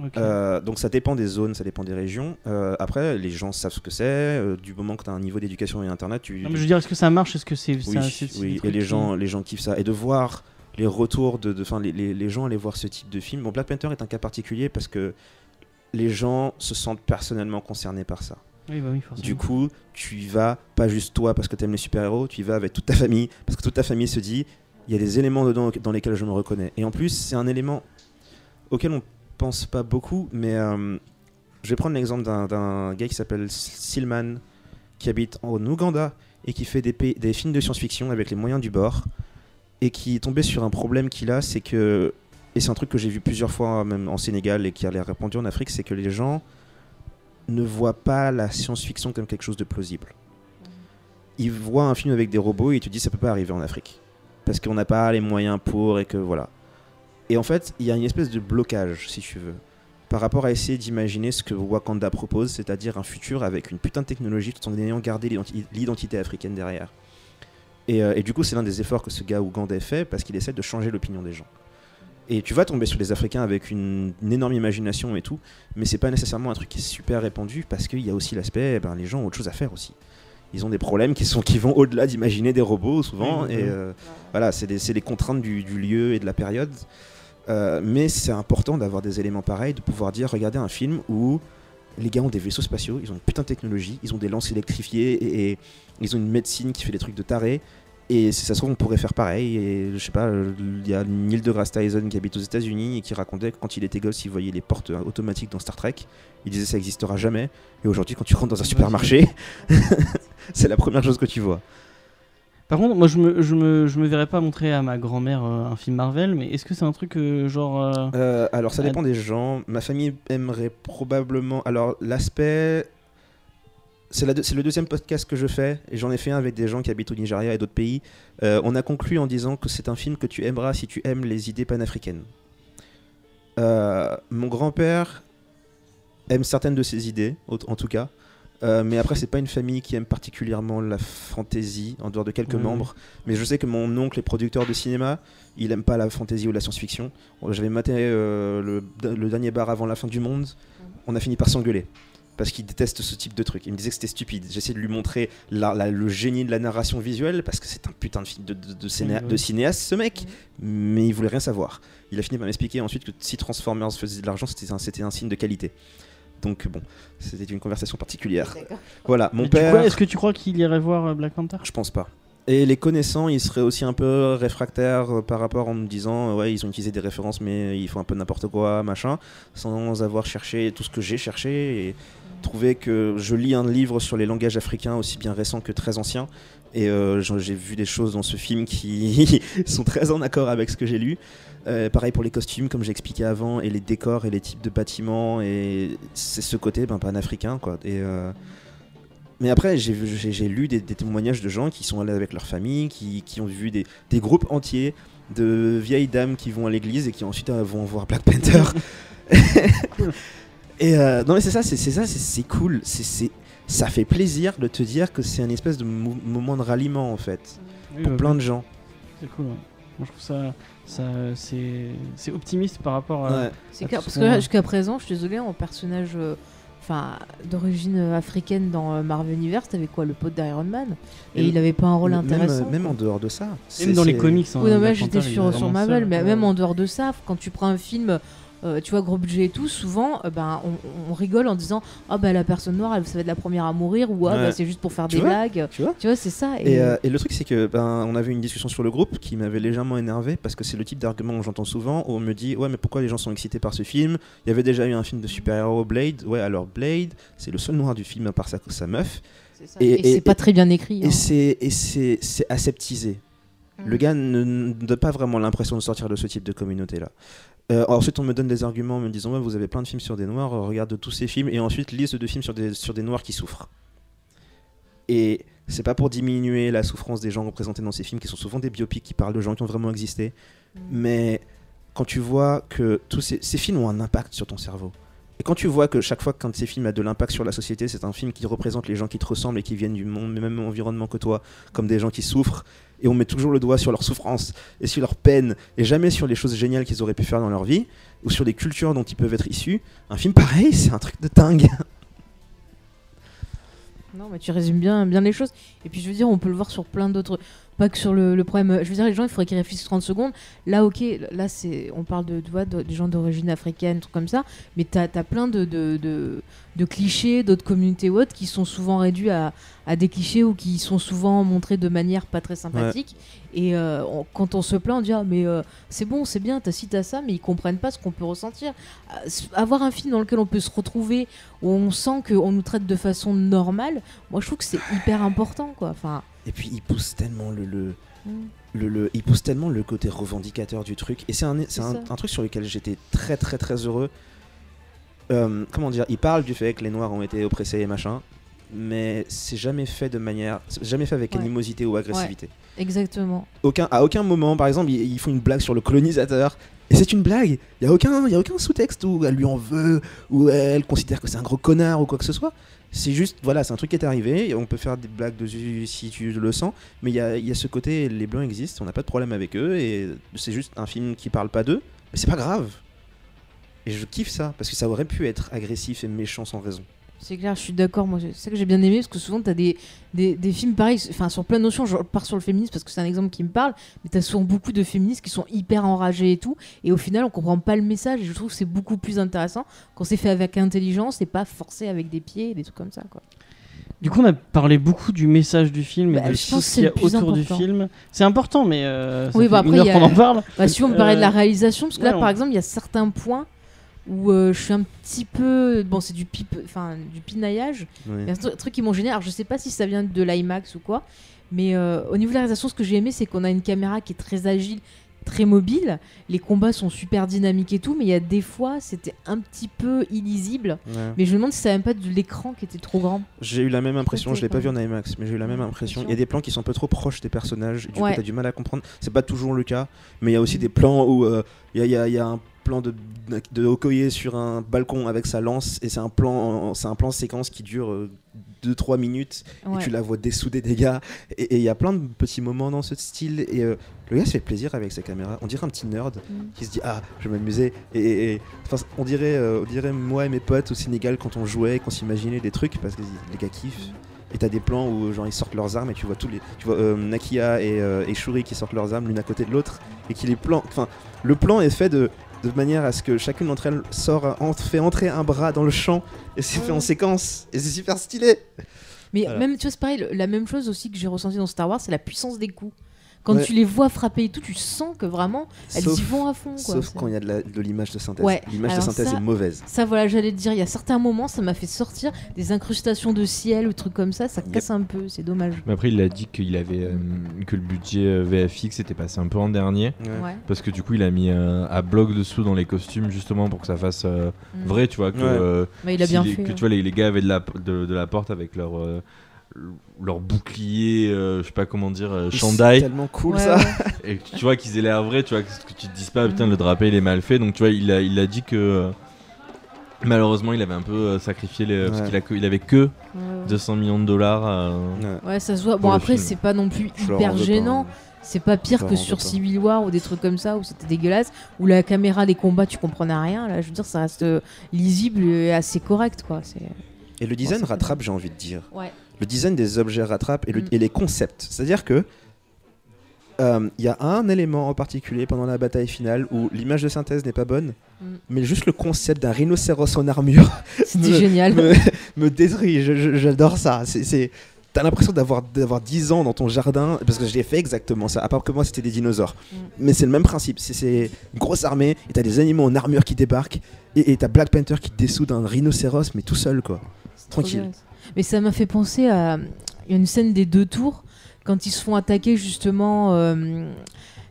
Okay. Euh, donc ça dépend des zones, ça dépend des régions. Euh, après, les gens savent ce que c'est. Euh, du moment que tu as un niveau d'éducation et internet, tu. Non, mais je veux dire, est-ce que ça marche? Est-ce que c'est. Oui, ça, c'est, c'est oui. Et les gens, les gens kiffent ça. Et de voir les retours de, de fin, les, les, les gens aller voir ce type de film. Bon, Black Panther est un cas particulier parce que. Les gens se sentent personnellement concernés par ça. Oui, bah oui, forcément. Du coup, tu y vas, pas juste toi parce que t'aimes les super-héros, tu y vas avec toute ta famille, parce que toute ta famille se dit, il y a des éléments dedans dans lesquels je me reconnais. Et en plus, c'est un élément auquel on pense pas beaucoup, mais euh, je vais prendre l'exemple d'un, d'un gars qui s'appelle Silman, qui habite en Ouganda et qui fait des, pays, des films de science-fiction avec les moyens du bord, et qui est tombé sur un problème qu'il a, c'est que et c'est un truc que j'ai vu plusieurs fois même en Sénégal et qui a l'air répandu en Afrique, c'est que les gens ne voient pas la science-fiction comme quelque chose de plausible. Ils voient un film avec des robots et ils te disent ça peut pas arriver en Afrique parce qu'on n'a pas les moyens pour et que voilà. Et en fait, il y a une espèce de blocage, si tu veux, par rapport à essayer d'imaginer ce que Wakanda propose, c'est-à-dire un futur avec une putain de technologie tout en ayant gardé l'identi- l'identité africaine derrière. Et, euh, et du coup, c'est l'un des efforts que ce gars ougandais fait parce qu'il essaie de changer l'opinion des gens. Et tu vas tomber sur les Africains avec une, une énorme imagination et tout, mais c'est pas nécessairement un truc qui est super répandu parce qu'il y a aussi l'aspect, ben, les gens ont autre chose à faire aussi. Ils ont des problèmes qui, sont, qui vont au-delà d'imaginer des robots souvent, et euh, ouais. voilà, c'est des, c'est des contraintes du, du lieu et de la période. Euh, mais c'est important d'avoir des éléments pareils, de pouvoir dire, regardez un film où les gars ont des vaisseaux spatiaux, ils ont une putain de technologie, ils ont des lances électrifiées et, et ils ont une médecine qui fait des trucs de tarés. Et si ça se trouve, on pourrait faire pareil. Et je sais pas, il y a Neil deGrasse Tyson qui habite aux États-Unis et qui racontait que quand il était gosse, il voyait les portes automatiques dans Star Trek. Il disait ça n'existera jamais. Et aujourd'hui, quand tu rentres dans un supermarché, c'est la première chose que tu vois. Par contre, moi, je me, je me, je me verrais pas montrer à ma grand-mère euh, un film Marvel, mais est-ce que c'est un truc euh, genre. Euh... Euh, alors, ça dépend des gens. Ma famille aimerait probablement. Alors, l'aspect. C'est, la deux, c'est le deuxième podcast que je fais et j'en ai fait un avec des gens qui habitent au Nigeria et d'autres pays. Euh, on a conclu en disant que c'est un film que tu aimeras si tu aimes les idées panafricaines. Euh, mon grand-père aime certaines de ses idées, en tout cas. Euh, mais après, c'est pas une famille qui aime particulièrement la fantaisie, en dehors de quelques mmh. membres. Mais je sais que mon oncle est producteur de cinéma. Il aime pas la fantaisie ou la science-fiction. J'avais maté euh, le, le dernier bar avant la fin du monde. On a fini par s'engueuler. Parce qu'il déteste ce type de truc. Il me disait que c'était stupide. J'essayais de lui montrer la, la, le génie de la narration visuelle, parce que c'est un putain de, de, de, de, cinéa- de cinéaste, ce mec, mais il voulait rien savoir. Il a fini par m'expliquer ensuite que si Transformers faisait de l'argent, c'était un, c'était un signe de qualité. Donc bon, c'était une conversation particulière. Voilà, mon père... Crois, est-ce que tu crois qu'il irait voir Black Panther ? Je pense pas. Et les connaissants, ils seraient aussi un peu réfractaires par rapport en me disant ouais, ils ont utilisé des références, mais ils font un peu n'importe quoi, machin, sans avoir cherché tout ce que j'ai cherché et trouver que je lis un livre sur les langages africains aussi bien récent que très ancien et euh, j'ai vu des choses dans ce film qui sont très en accord avec ce que j'ai lu. Euh, pareil pour les costumes, comme j'ai expliqué avant, et les décors et les types de bâtiments, et c'est ce côté ben, panafricain, quoi. Et, euh, Mais après, j'ai, j'ai, j'ai lu des, des témoignages de gens qui sont allés avec leur famille, qui, qui ont vu des, des groupes entiers de vieilles dames qui vont à l'église et qui ensuite euh, vont voir Black Panther. Cool. Et euh, non mais c'est ça, c'est, c'est ça, c'est, c'est cool. C'est, c'est, ça fait plaisir de te dire que c'est un espèce de mou- moment de ralliement en fait, oui, pour bah, plein oui. de gens. C'est cool. Ouais. Moi je trouve ça, ça c'est, c'est optimiste par rapport à. Ouais. C'est à car, parce que là, jusqu'à présent, je suis désolée, en personnage. Euh... Enfin, d'origine africaine dans Marvel Universe, t'avais quoi, le pote d'Iron Man, et, et il avait pas un rôle même, intéressant. Même en dehors de ça. Même c'est, dans c'est... les comics. Oui, non, mais là, j'étais sur, sur Marvel, seul, mais ouais. même en dehors de ça, quand tu prends un film, euh, tu vois, gros budget et tout, souvent, euh, ben, on, on rigole en disant, ah oh, ben la personne noire, elle, ça va être la première à mourir, ou ah ouais. ben, c'est juste pour faire tu des vois, blagues. Tu vois, tu vois, c'est ça. Et... Et, euh, et le truc, c'est que ben, on avait une discussion sur le groupe qui m'avait légèrement énervé parce que c'est le type d'argument que j'entends souvent où on me dit, ouais, mais pourquoi les gens sont excités par ce film ? Il y avait déjà eu un film de super-héros, Blade. Ouais, alors Blade, c'est le seul noir du film à part sa, sa meuf. C'est ça. Et, et, et c'est et, pas très bien écrit. Et, hein. c'est, et c'est, c'est aseptisé. Mmh. Le gars ne, ne donne pas vraiment l'impression de sortir de ce type de communauté-là. Euh, ensuite, on me donne des arguments en me disant ouais, vous avez plein de films sur des noirs, regarde tous ces films, et ensuite liste de films sur des, sur des noirs qui souffrent. Et c'est pas pour diminuer la souffrance des gens représentés dans ces films qui sont souvent des biopics qui parlent de gens qui ont vraiment existé, mmh. mais quand tu vois que tous ces, ces films ont un impact sur ton cerveau, et quand tu vois que chaque fois qu'un de ces films a de l'impact sur la société, c'est un film qui représente les gens qui te ressemblent et qui viennent du monde, même environnement que toi, comme des gens qui souffrent, et on met toujours le doigt sur leur souffrance et sur leur peine, et jamais sur les choses géniales qu'ils auraient pu faire dans leur vie, ou sur les cultures dont ils peuvent être issus, un film pareil, c'est un truc de dingue. Non mais tu résumes bien, bien les choses, et puis je veux dire, on peut le voir sur plein d'autres... Pas que sur le, le problème. Je veux dire, les gens, il faudrait qu'ils réfléchissent trente secondes. Là, ok, là, c'est, on parle de, de, de, de gens d'origine africaine, trucs comme ça. Mais t'as, t'as plein de, de, de, de clichés d'autres communautés ou autres qui sont souvent réduits à, à des clichés ou qui sont souvent montrés de manière pas très sympathique. Ouais. Et euh, on, quand on se plaint, on dit ah, mais euh, c'est bon, c'est bien, t'as ci, t'as ça, mais ils comprennent pas ce qu'on peut ressentir. Avoir un film dans lequel on peut se retrouver, où on sent qu'on nous traite de façon normale, moi, je trouve que c'est hyper important, quoi. Enfin. Et puis il pousse tellement le, le, mmh. le, le il pousse tellement le côté revendicateur du truc, et c'est un c'est, c'est un, un truc sur lequel j'étais très très très heureux. Euh, comment dire, il parle du fait que les noirs ont été oppressés et machin, mais c'est jamais fait de manière, jamais fait avec ouais. animosité ou agressivité. Ouais. Exactement. Aucun à aucun moment, par exemple, ils, ils font une blague sur le colonisateur. Et c'est une blague. Il y a aucun, il y a aucun sous-texte où elle lui en veut, où elle considère que c'est un gros connard ou quoi que ce soit. C'est juste, voilà, c'est un truc qui est arrivé. Et on peut faire des blagues dessus si tu le sens, mais il y a, il y a ce côté, les blancs existent, on n'a pas de problème avec eux, et c'est juste un film qui parle pas d'eux, mais c'est pas grave. Et je kiffe ça parce que ça aurait pu être agressif et méchant sans raison. C'est clair, je suis d'accord. Moi, c'est ça que j'ai bien aimé, parce que souvent t'as des des, des films pareils, enfin sur plein de notions. Je pars sur le féminisme parce que c'est un exemple qui me parle, mais t'as souvent beaucoup de féministes qui sont hyper enragées et tout, et au final on comprend pas le message. Et je trouve que c'est beaucoup plus intéressant quand c'est fait avec intelligence et pas forcé avec des pieds et des trucs comme ça, quoi. Du coup, on a parlé beaucoup du message du film et bah, de tout ce qu'il y a autour important. du film. C'est important, mais euh, ça oui, fait bah, après, une heure qu'on a... en parle. Bah, si on peut parler euh... de la réalisation, parce que ouais, là, on... par exemple, il y a certains points où euh, je suis un petit peu... Bon, c'est du, pipe... enfin, du pinaillage. Oui. Il y a un truc, truc qui m'ont gêné. Alors, je sais pas si ça vient de l'IMAX ou quoi, mais euh, au niveau de la réalisation, ce que j'ai aimé, c'est qu'on a une caméra qui est très agile, très mobile. Les combats sont super dynamiques et tout, mais il y a des fois, c'était un petit peu illisible. Ouais. Mais je me demande si ça n'a même pas de l'écran qui était trop grand. J'ai eu la même impression. Je l'ai pas vu en IMAX, mais j'ai eu la même impression. Il y a des plans qui sont un peu trop proches des personnages. Du ouais. coup, t'as du mal à comprendre. C'est pas toujours le cas, mais il y a aussi mmh. des plans où il euh, y, y, y a un plan de, de Okoye sur un balcon avec sa lance, et c'est un plan, c'est un plan séquence qui dure deux trois minutes, ouais. et tu la vois dessouder des gars, et il y a plein de petits moments dans ce style, et euh, le gars se fait plaisir avec sa caméra. On dirait un petit nerd mm. qui se dit ah je vais m'amuser, et, et, et on, dirait, euh, on dirait moi et mes potes au Sénégal quand on jouait, qu'on s'imaginait des trucs parce que les gars kiffent. Et t'as des plans où genre ils sortent leurs armes, et tu vois tous les, tu vois euh, Nakia et, euh, et Shuri qui sortent leurs armes l'une à côté de l'autre, et qui les plan, enfin le plan est fait de de manière à ce que chacune d'entre elles sort, en, fait entrer un bras dans le champ, et c'est ouais. fait en séquence, et c'est super stylé. Mais voilà. Même, tu vois, c'est pareil, la même chose aussi que j'ai ressenti dans Star Wars, c'est la puissance des coups. Quand ouais. tu les vois frapper et tout, tu sens que vraiment, elles sauf, y vont à fond. Quoi, sauf quand il y a de, la, de l'image de synthèse. Ouais. L'image de synthèse ça, est mauvaise. Ça, voilà, j'allais te dire, il y a certains moments, ça m'a fait sortir des incrustations de ciel ou trucs comme ça, ça yep. casse un peu, c'est dommage. Mais après, il a dit qu'il avait, euh, que le budget V F X était passé un peu en dernier, ouais. Ouais. parce que du coup, il a mis euh, à bloc dessous dans les costumes, justement, pour que ça fasse euh, mmh. vrai, tu vois, que, ouais. euh, bah, il a si bien les, fait, que ouais. tu vois, les, les gars avaient de la, de, de la porte avec leur... Euh, leur bouclier, euh, je sais pas comment dire, euh, chandail. C'est tellement cool ouais, ça. Et tu vois qu'ils aient l'air vrai, tu vois, que tu te dises pas putain le drapé il est mal fait. Donc tu vois, il a, il a dit que euh, malheureusement il avait un peu sacrifié les, ouais. parce qu'il a, il avait que ouais. deux cents millions de dollars. Euh, ouais. ouais, ça se voit. Bon après film. C'est pas non plus je hyper gênant. C'est pas pire ça que sur Civil War ou des trucs comme ça où c'était dégueulasse, où la caméra des combats tu comprenais rien. Là je veux dire ça reste lisible et assez correct quoi. C'est... Et le design bon, rattrape j'ai envie de dire. Ouais. Le design des objets rattrape et, le, mmh. et les concepts. C'est-à-dire que il euh, y a un élément en particulier pendant la bataille finale où l'image de synthèse n'est pas bonne, mmh. mais juste le concept d'un rhinocéros en armure c'était me, génial. Me, me détruit. Je, je, j'adore ça. C'est, c'est... T'as l'impression d'avoir, d'avoir dix ans dans ton jardin, parce que je l'ai fait exactement ça, à part que moi c'était des dinosaures. Mmh. Mais c'est le même principe, c'est, c'est une grosse armée, et t'as des animaux en armure qui débarquent, et, et t'as Black Panther qui dessoude un rhinocéros, mais tout seul quoi. C'est tranquille. Mais ça m'a fait penser à une scène des deux tours, quand ils se font attaquer justement... Euh... Tu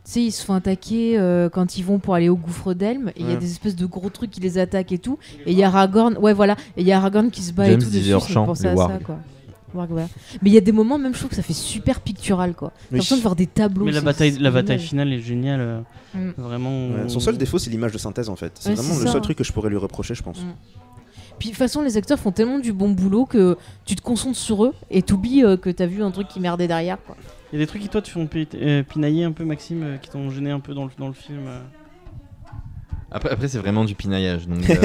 sais, ils se font attaquer euh, quand ils vont pour aller au gouffre d'Elm. Et il ouais. y a des espèces de gros trucs qui les attaquent et tout. Et il y a Aragorn... Ouais, voilà. Et il y a Aragorn qui se bat James et tout dessus. James Disney Orchand, les Warg. Voilà. Mais il y a des moments, même je trouve que ça fait super pictural quoi. J'ai l'impression de voir des tableaux. Mais la bataille, la bataille finale est géniale. Euh, mm. Vraiment... Ouais, son seul défaut, c'est l'image de synthèse en fait. C'est ouais, vraiment c'est le ça, seul hein. truc que je pourrais lui reprocher, je pense. Mm. Puis de toute façon, les acteurs font tellement du bon boulot que tu te concentres sur eux et t'oublies euh, que t'as vu un truc qui merdait derrière. Il y a des trucs qui, toi, te font p- euh, pinailler un peu, Maxime, euh, qui t'ont gêné un peu dans le, dans le film euh. Après, après, c'est vraiment du pinaillage. Donc, euh,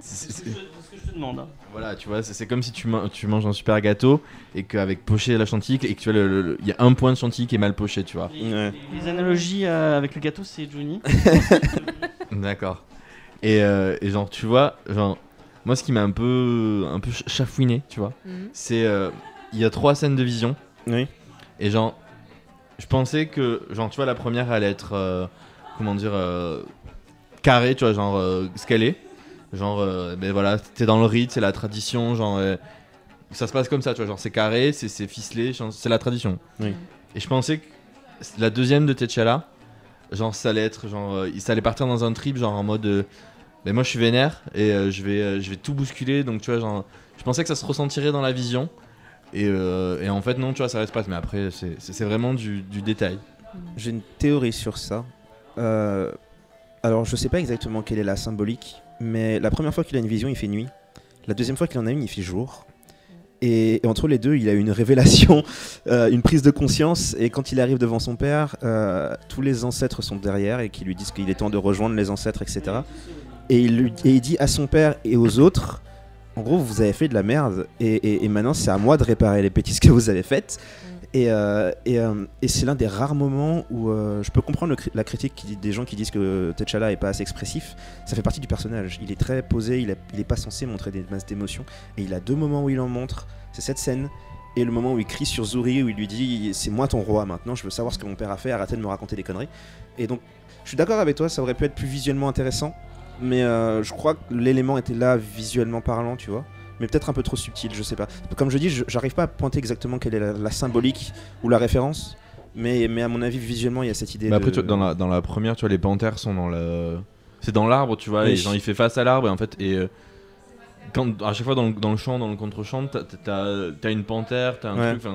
c'est, c'est, c'est... ce que je te demande. Hein. Voilà, tu vois, c'est, c'est comme si tu, man- tu manges un super gâteau et qu'avec poché la chantilly et que tu vois, le, le, le, y a un point de chantilly qui est mal poché, tu vois. Les, ouais. les analogies euh, avec le gâteau, c'est Johnny. D'accord. Et, euh, et genre, tu vois, genre. Moi, ce qui m'a un peu, un peu chafouiné, tu vois, mmh. c'est il euh, y a trois scènes de vision. Oui. Et genre, je pensais que, genre, tu vois, la première allait être, euh, comment dire, euh, carrée, tu vois, genre euh, scalée. Genre, euh, ben voilà, t'es dans le rite, c'est la tradition, genre, euh, ça se passe comme ça, tu vois, genre, c'est carré, c'est, c'est ficelé, c'est la tradition. Oui. Et je pensais que la deuxième de T'Challa, genre, ça allait être, genre, euh, ça allait partir dans un trip, genre, en mode. Euh, Ben moi je suis vénère et euh, je vais euh, je vais tout bousculer donc tu vois genre je pensais que ça se ressentirait dans la vision et, euh, et en fait non tu vois ça reste pas mais après c'est c'est, c'est vraiment du, du détail. J'ai une théorie sur ça. Euh, alors je sais pas exactement quelle est la symbolique mais la première fois qu'il a une vision il fait nuit, la deuxième fois qu'il en a une il fait jour et, et entre les deux il a eu une révélation, euh, une prise de conscience et quand il arrive devant son père euh, tous les ancêtres sont derrière et qui lui disent qu'il est temps de rejoindre les ancêtres et cetera. Et il, lui, et il dit à son père et aux autres, en gros, vous avez fait de la merde, et, et, et maintenant c'est à moi de réparer les bêtises que vous avez faites. Et, euh, et, euh, et c'est l'un des rares moments où euh, je peux comprendre le, la critique qui dit, des gens qui disent que T'Challa est pas assez expressif. Ça fait partie du personnage. Il est très posé, il, a, il est pas censé montrer des masses d'émotions. Et il a deux moments où il en montre. C'est cette scène et le moment où il crie sur Zuri, où il lui dit c'est moi ton roi maintenant. Je veux savoir ce que mon père a fait. Arrêtez de me raconter des conneries. Et donc, je suis d'accord avec toi. Ça aurait pu être plus visuellement intéressant. Mais euh, je crois que l'élément était là visuellement parlant, tu vois. Mais peut-être un peu trop subtil, je sais pas. Comme je dis, je, j'arrive pas à pointer exactement quelle est la, la symbolique ou la référence. Mais, mais à mon avis, visuellement, il y a cette idée. Mais après, de... tu vois, dans, la, dans la première, tu vois, les panthères sont dans le. C'est dans l'arbre, tu vois. Oui. Et genre, il fait face à l'arbre et en fait. Et, euh, quand, à chaque fois, dans le, dans le champ, dans le contre-champ, t'as, t'as, t'as une panthère, t'as un ouais. truc,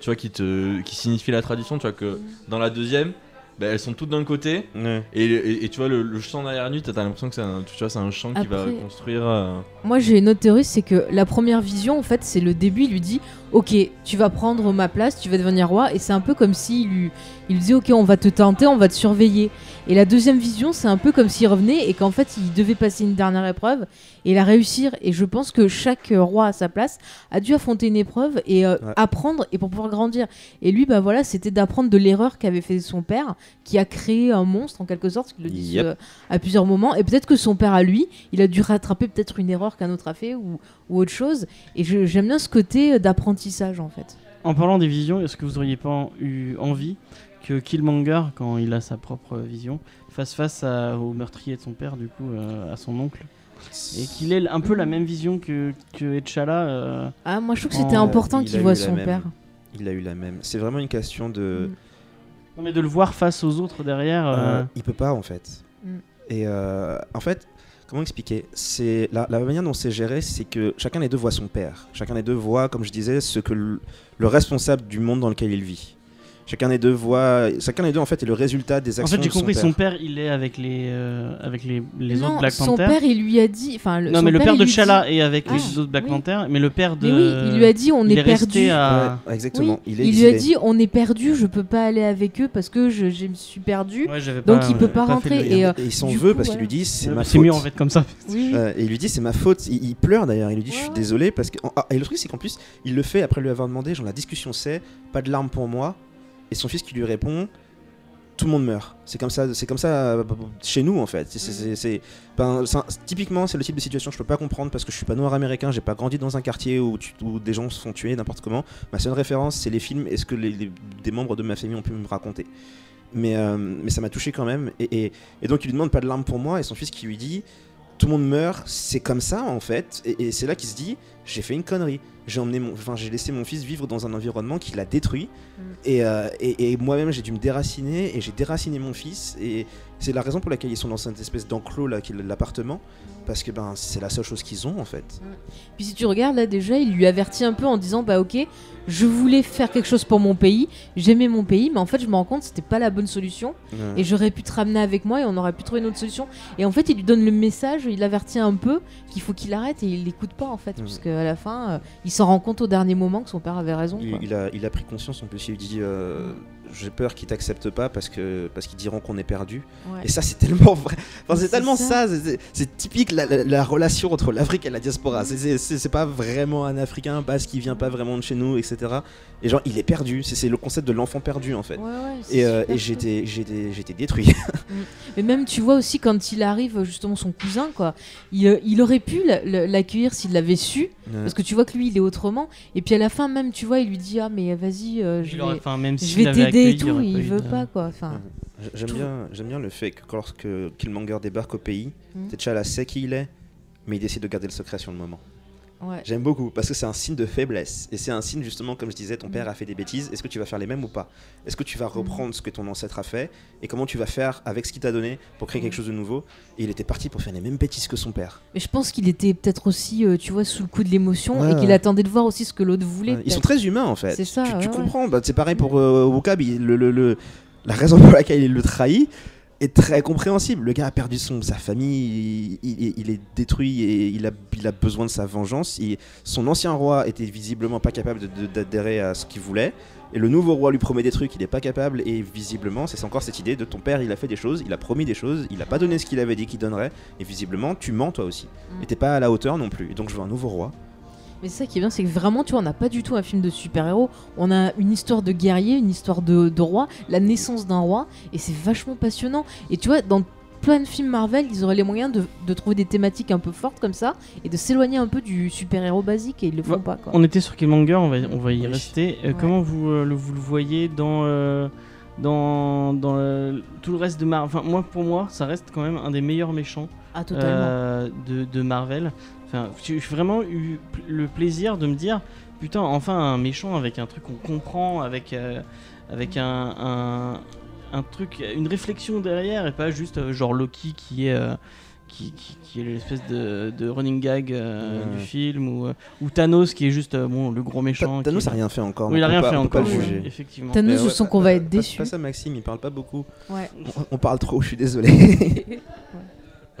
tu vois, qui, te, qui signifie la tradition. Tu vois, que dans la deuxième. Bah, elles sont toutes d'un côté, ouais. et, et, et tu vois le, le chant derrière lui, t'as, t'as l'impression que c'est un, tu vois, c'est un chant après, qui va construire... Euh... Moi j'ai une autre théorie, c'est que la première vision, en fait, c'est le début, il lui dit « Ok, tu vas prendre ma place, tu vas devenir roi », et c'est un peu comme s'il lui, il lui disait « Ok, on va te tenter, on va te surveiller ». Et la deuxième vision, c'est un peu comme s'il revenait et qu'en fait, il devait passer une dernière épreuve et la réussir. Et je pense que chaque roi à sa place a dû affronter une épreuve et euh, ouais. apprendre et pour pouvoir grandir. Et lui, bah voilà, c'était d'apprendre de l'erreur qu'avait fait son père, qui a créé un monstre en quelque sorte, qu'il le dit yep. euh, à plusieurs moments. Et peut-être que son père à lui, il a dû rattraper peut-être une erreur qu'un autre a fait ou, ou autre chose. Et je, j'aime bien ce côté d'apprentissage en fait. En parlant des visions, est-ce que vous auriez pas eu envie que Killmonger, quand il a sa propre vision, fasse face à, au meurtrier de son père, du coup, euh, à son oncle. Et qu'il ait un peu la même vision que, que T'Challa. Euh, ah, moi je trouve que c'était en, important euh, qu'il voit son même, père. Il a eu la même. C'est vraiment une question de. Mm. Non, mais de le voir face aux autres derrière. Euh... Euh, il peut pas en fait. Mm. Et euh, en fait, comment expliquer, c'est la, la manière dont c'est géré, c'est que chacun des deux voit son père. Chacun des deux voit, comme je disais, ce que le, le responsable du monde dans lequel il vit. Chacun des deux voit, chacun des deux en fait est le résultat des actions. En fait, j'ai compris. Son père, il est avec les, euh, avec les, les non, autres Black Panther. Son père, il lui a dit, enfin, le, non son mais le père, père de T'Challa dit... est avec ah, les autres Black oui. Panther, mais le père de, mais oui, il lui a dit on il est, est perdu. À... Ouais, exactement. Oui, il, est il lui a dit on est perdu, je peux pas aller avec eux parce que je, je me suis perdu. Ouais, donc pas, il peut pas, pas rentrer et, euh, et il s'en veut coup, parce ouais. qu'il lui dit c'est ouais, ma faute. C'est mieux en fait comme ça. Et il lui dit c'est ma faute. Il pleure d'ailleurs. Il lui dit je suis désolé parce que et le truc c'est qu'en plus il le fait après lui avoir demandé genre la discussion c'est pas de larmes pour moi. Et son fils qui lui répond, tout le monde meurt. C'est comme ça, c'est comme ça chez nous en fait. C'est, c'est, c'est, ben, c'est, typiquement, c'est le type de situation que je peux pas comprendre parce que je suis pas noir américain, j'ai pas grandi dans un quartier où, tu, où des gens se font tuer n'importe comment. Ma seule référence, c'est les films et ce que les, les, des membres de ma famille ont pu me raconter. Mais, euh, mais ça m'a touché quand même. Et, et, et donc il lui demande pas de larmes pour moi et son fils qui lui dit, tout le monde meurt, c'est comme ça en fait. Et, et c'est là qu'il se dit, j'ai fait une connerie. J'ai emmené mon, enfin j'ai laissé mon fils vivre dans un environnement qui l'a détruit mm. et, euh, et, et moi-même j'ai dû me déraciner et j'ai déraciné mon fils et c'est la raison pour laquelle ils sont dans cette espèce d'enclos là qui est l'appartement parce que ben c'est la seule chose qu'ils ont en fait. Mm. Puis si tu regardes là déjà il lui avertit un peu en disant bah ok je voulais faire quelque chose pour mon pays, j'aimais mon pays mais en fait je me rends compte c'était pas la bonne solution mm. et j'aurais pu te ramener avec moi et on aurait pu trouver une autre solution et en fait il lui donne le message, il avertit un peu qu'il faut qu'il arrête et il l'écoute pas en fait mm. parce qu'à la fin euh, il s'en rend compte au dernier moment que son père avait raison. Il, quoi. il, a, il a pris conscience en plus. Il dit euh, j'ai peur qu'ils t'acceptent pas parce que parce qu'ils diront qu'on est perdu. Ouais. Et ça c'est tellement vrai. Enfin, c'est, c'est tellement ça. ça c'est, c'est typique la, la, la relation entre l'Afrique et la diaspora. Mmh. C'est, c'est, c'est, c'est pas vraiment un Africain parce qu'il vient pas vraiment de chez nous, et cetera. Et genre il est perdu. C'est, c'est le concept de l'enfant perdu en fait. Ouais, ouais, et euh, et j'étais, j'étais j'étais détruit. Mmh. Mais même tu vois aussi quand il arrive justement son cousin quoi. Il, il aurait pu l'accueillir s'il l'avait su ouais. parce que tu vois que lui il est autrement et puis à la fin même tu vois il lui dit ah mais vas-y euh, je, vais, enfin, même je vais t'aider et tout il, il veut de... pas quoi enfin j'aime tout. bien j'aime bien le fait que lorsque Killmonger débarque au pays mmh. T'Challa sait qui il est mais il décide de garder le secret sur le moment. Ouais. J'aime beaucoup parce que c'est un signe de faiblesse et c'est un signe justement comme je disais ton mmh. père a fait des bêtises, est-ce que tu vas faire les mêmes ou pas, est-ce que tu vas reprendre mmh. ce que ton ancêtre a fait et comment tu vas faire avec ce qu'il t'a donné pour créer mmh. quelque chose de nouveau. Et il était parti pour faire les mêmes bêtises que son père mais je pense qu'il était peut-être aussi euh, tu vois sous le coup de l'émotion ouais. et qu'il attendait de voir aussi ce que l'autre voulait ouais. Ils sont très humains en fait, c'est ça, tu, tu ouais. comprends bah, c'est pareil pour euh, Wokab le, le, le, la raison pour laquelle il le trahit est très compréhensible. Le gars a perdu son, sa famille, il, il, il est détruit et il a, il a besoin de sa vengeance. Il, son ancien roi était visiblement pas capable de, de, d'adhérer à ce qu'il voulait. Et le nouveau roi lui promet des trucs, il n'est pas capable et visiblement, c'est encore cette idée de ton père, il a fait des choses, il a promis des choses, il n'a pas donné ce qu'il avait dit qu'il donnerait et visiblement, tu mens toi aussi. Et t'es pas à la hauteur non plus, donc je veux un nouveau roi. Mais c'est ça qui est bien, c'est que vraiment, tu vois, on n'a pas du tout un film de super-héros. On a une histoire de guerrier, une histoire de, de roi, la naissance d'un roi, et c'est vachement passionnant. Et tu vois, dans plein de films Marvel, ils auraient les moyens de, de trouver des thématiques un peu fortes comme ça, et de s'éloigner un peu du super-héros basique, et ils le font ouais, pas, quoi. On était sur Killmonger, on va, on va y oui. rester. Euh, ouais. Comment vous, euh, le, vous le voyez dans... Euh... Dans, dans le, tout le reste de Marvel, enfin, moi, pour moi, ça reste quand même un des meilleurs méchants ah, euh, de, de Marvel. Enfin, j'ai vraiment eu le plaisir de me dire, putain, enfin un méchant avec un truc qu'on comprend, avec, euh, avec un, un, un truc, une réflexion derrière et pas juste euh, genre Loki qui est... Euh, Qui, qui, qui est l'espèce de, de running gag euh, ouais. du film, ou, ou Thanos qui est juste euh, bon, le gros méchant. Pas, Thanos n'a est... rien fait encore. Oui, il n'a rien pas, fait encore. Oui, effectivement. Thanos, je ouais, sens qu'on va être déçu. Pas, pas ça, Maxime, il ne parle pas beaucoup. Ouais. On, on parle trop, je suis désolé. ouais.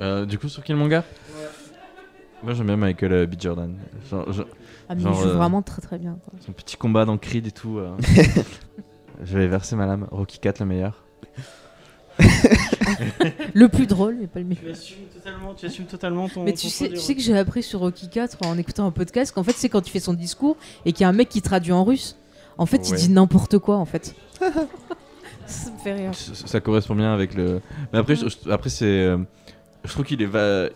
euh, du coup, sur quel manga ouais. Moi, j'aime bien Michael euh, B. Jordan. Genre, je, ah, mais genre, il joue euh, vraiment très très bien. Quoi. Son petit combat dans Creed et tout. Euh... je vais verser ma lame. Rocky quatre, le meilleur. le plus drôle mais pas le meilleur. Tu assumes totalement, tu assumes totalement ton. Mais tu, ton sais, tu sais que j'ai appris sur Rocky quatre en écoutant un podcast qu'en fait c'est quand tu fais son discours et qu'il y a un mec qui traduit en russe. En fait ouais. il dit n'importe quoi en fait. ça me fait rire. Ça, ça correspond bien avec le. Mais après ouais. je, après c'est, euh, je trouve qu'il est va...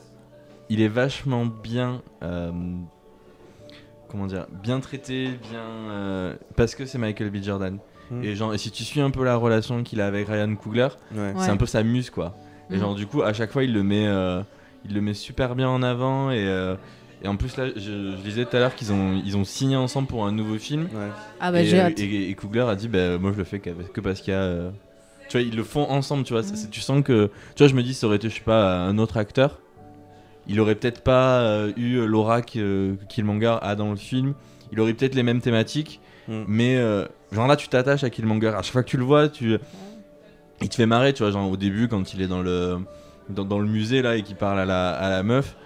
il est vachement bien. Euh... Comment dire, bien traité, bien euh... parce que c'est Michael B. Jordan. mm. et genre et si tu suis un peu la relation qu'il a avec Ryan Coogler, ouais. c'est ouais. un peu sa muse quoi. Mm. Et genre du coup à chaque fois il le met, euh, il le met super bien en avant et euh, et en plus là je, je disais tout à l'heure qu'ils ont ils ont signé ensemble pour un nouveau film. Ouais. Ah bah et, j'ai hâte. Et, et Coogler a dit bah moi je le fais que parce qu'il y a euh... tu vois ils le font ensemble tu vois. Mm. C'est, tu sens que tu vois je me dis ça aurait été je sais pas un autre acteur. Il aurait peut-être pas euh, eu l'aura que Killmonger a dans le film. Il aurait peut-être les mêmes thématiques, mm. mais euh, genre là tu t'attaches à Killmonger. À chaque fois que tu le vois, tu, il te fait marrer, tu vois. Genre au début quand il est dans le dans, dans le musée là et qu'il parle à la à la meuf,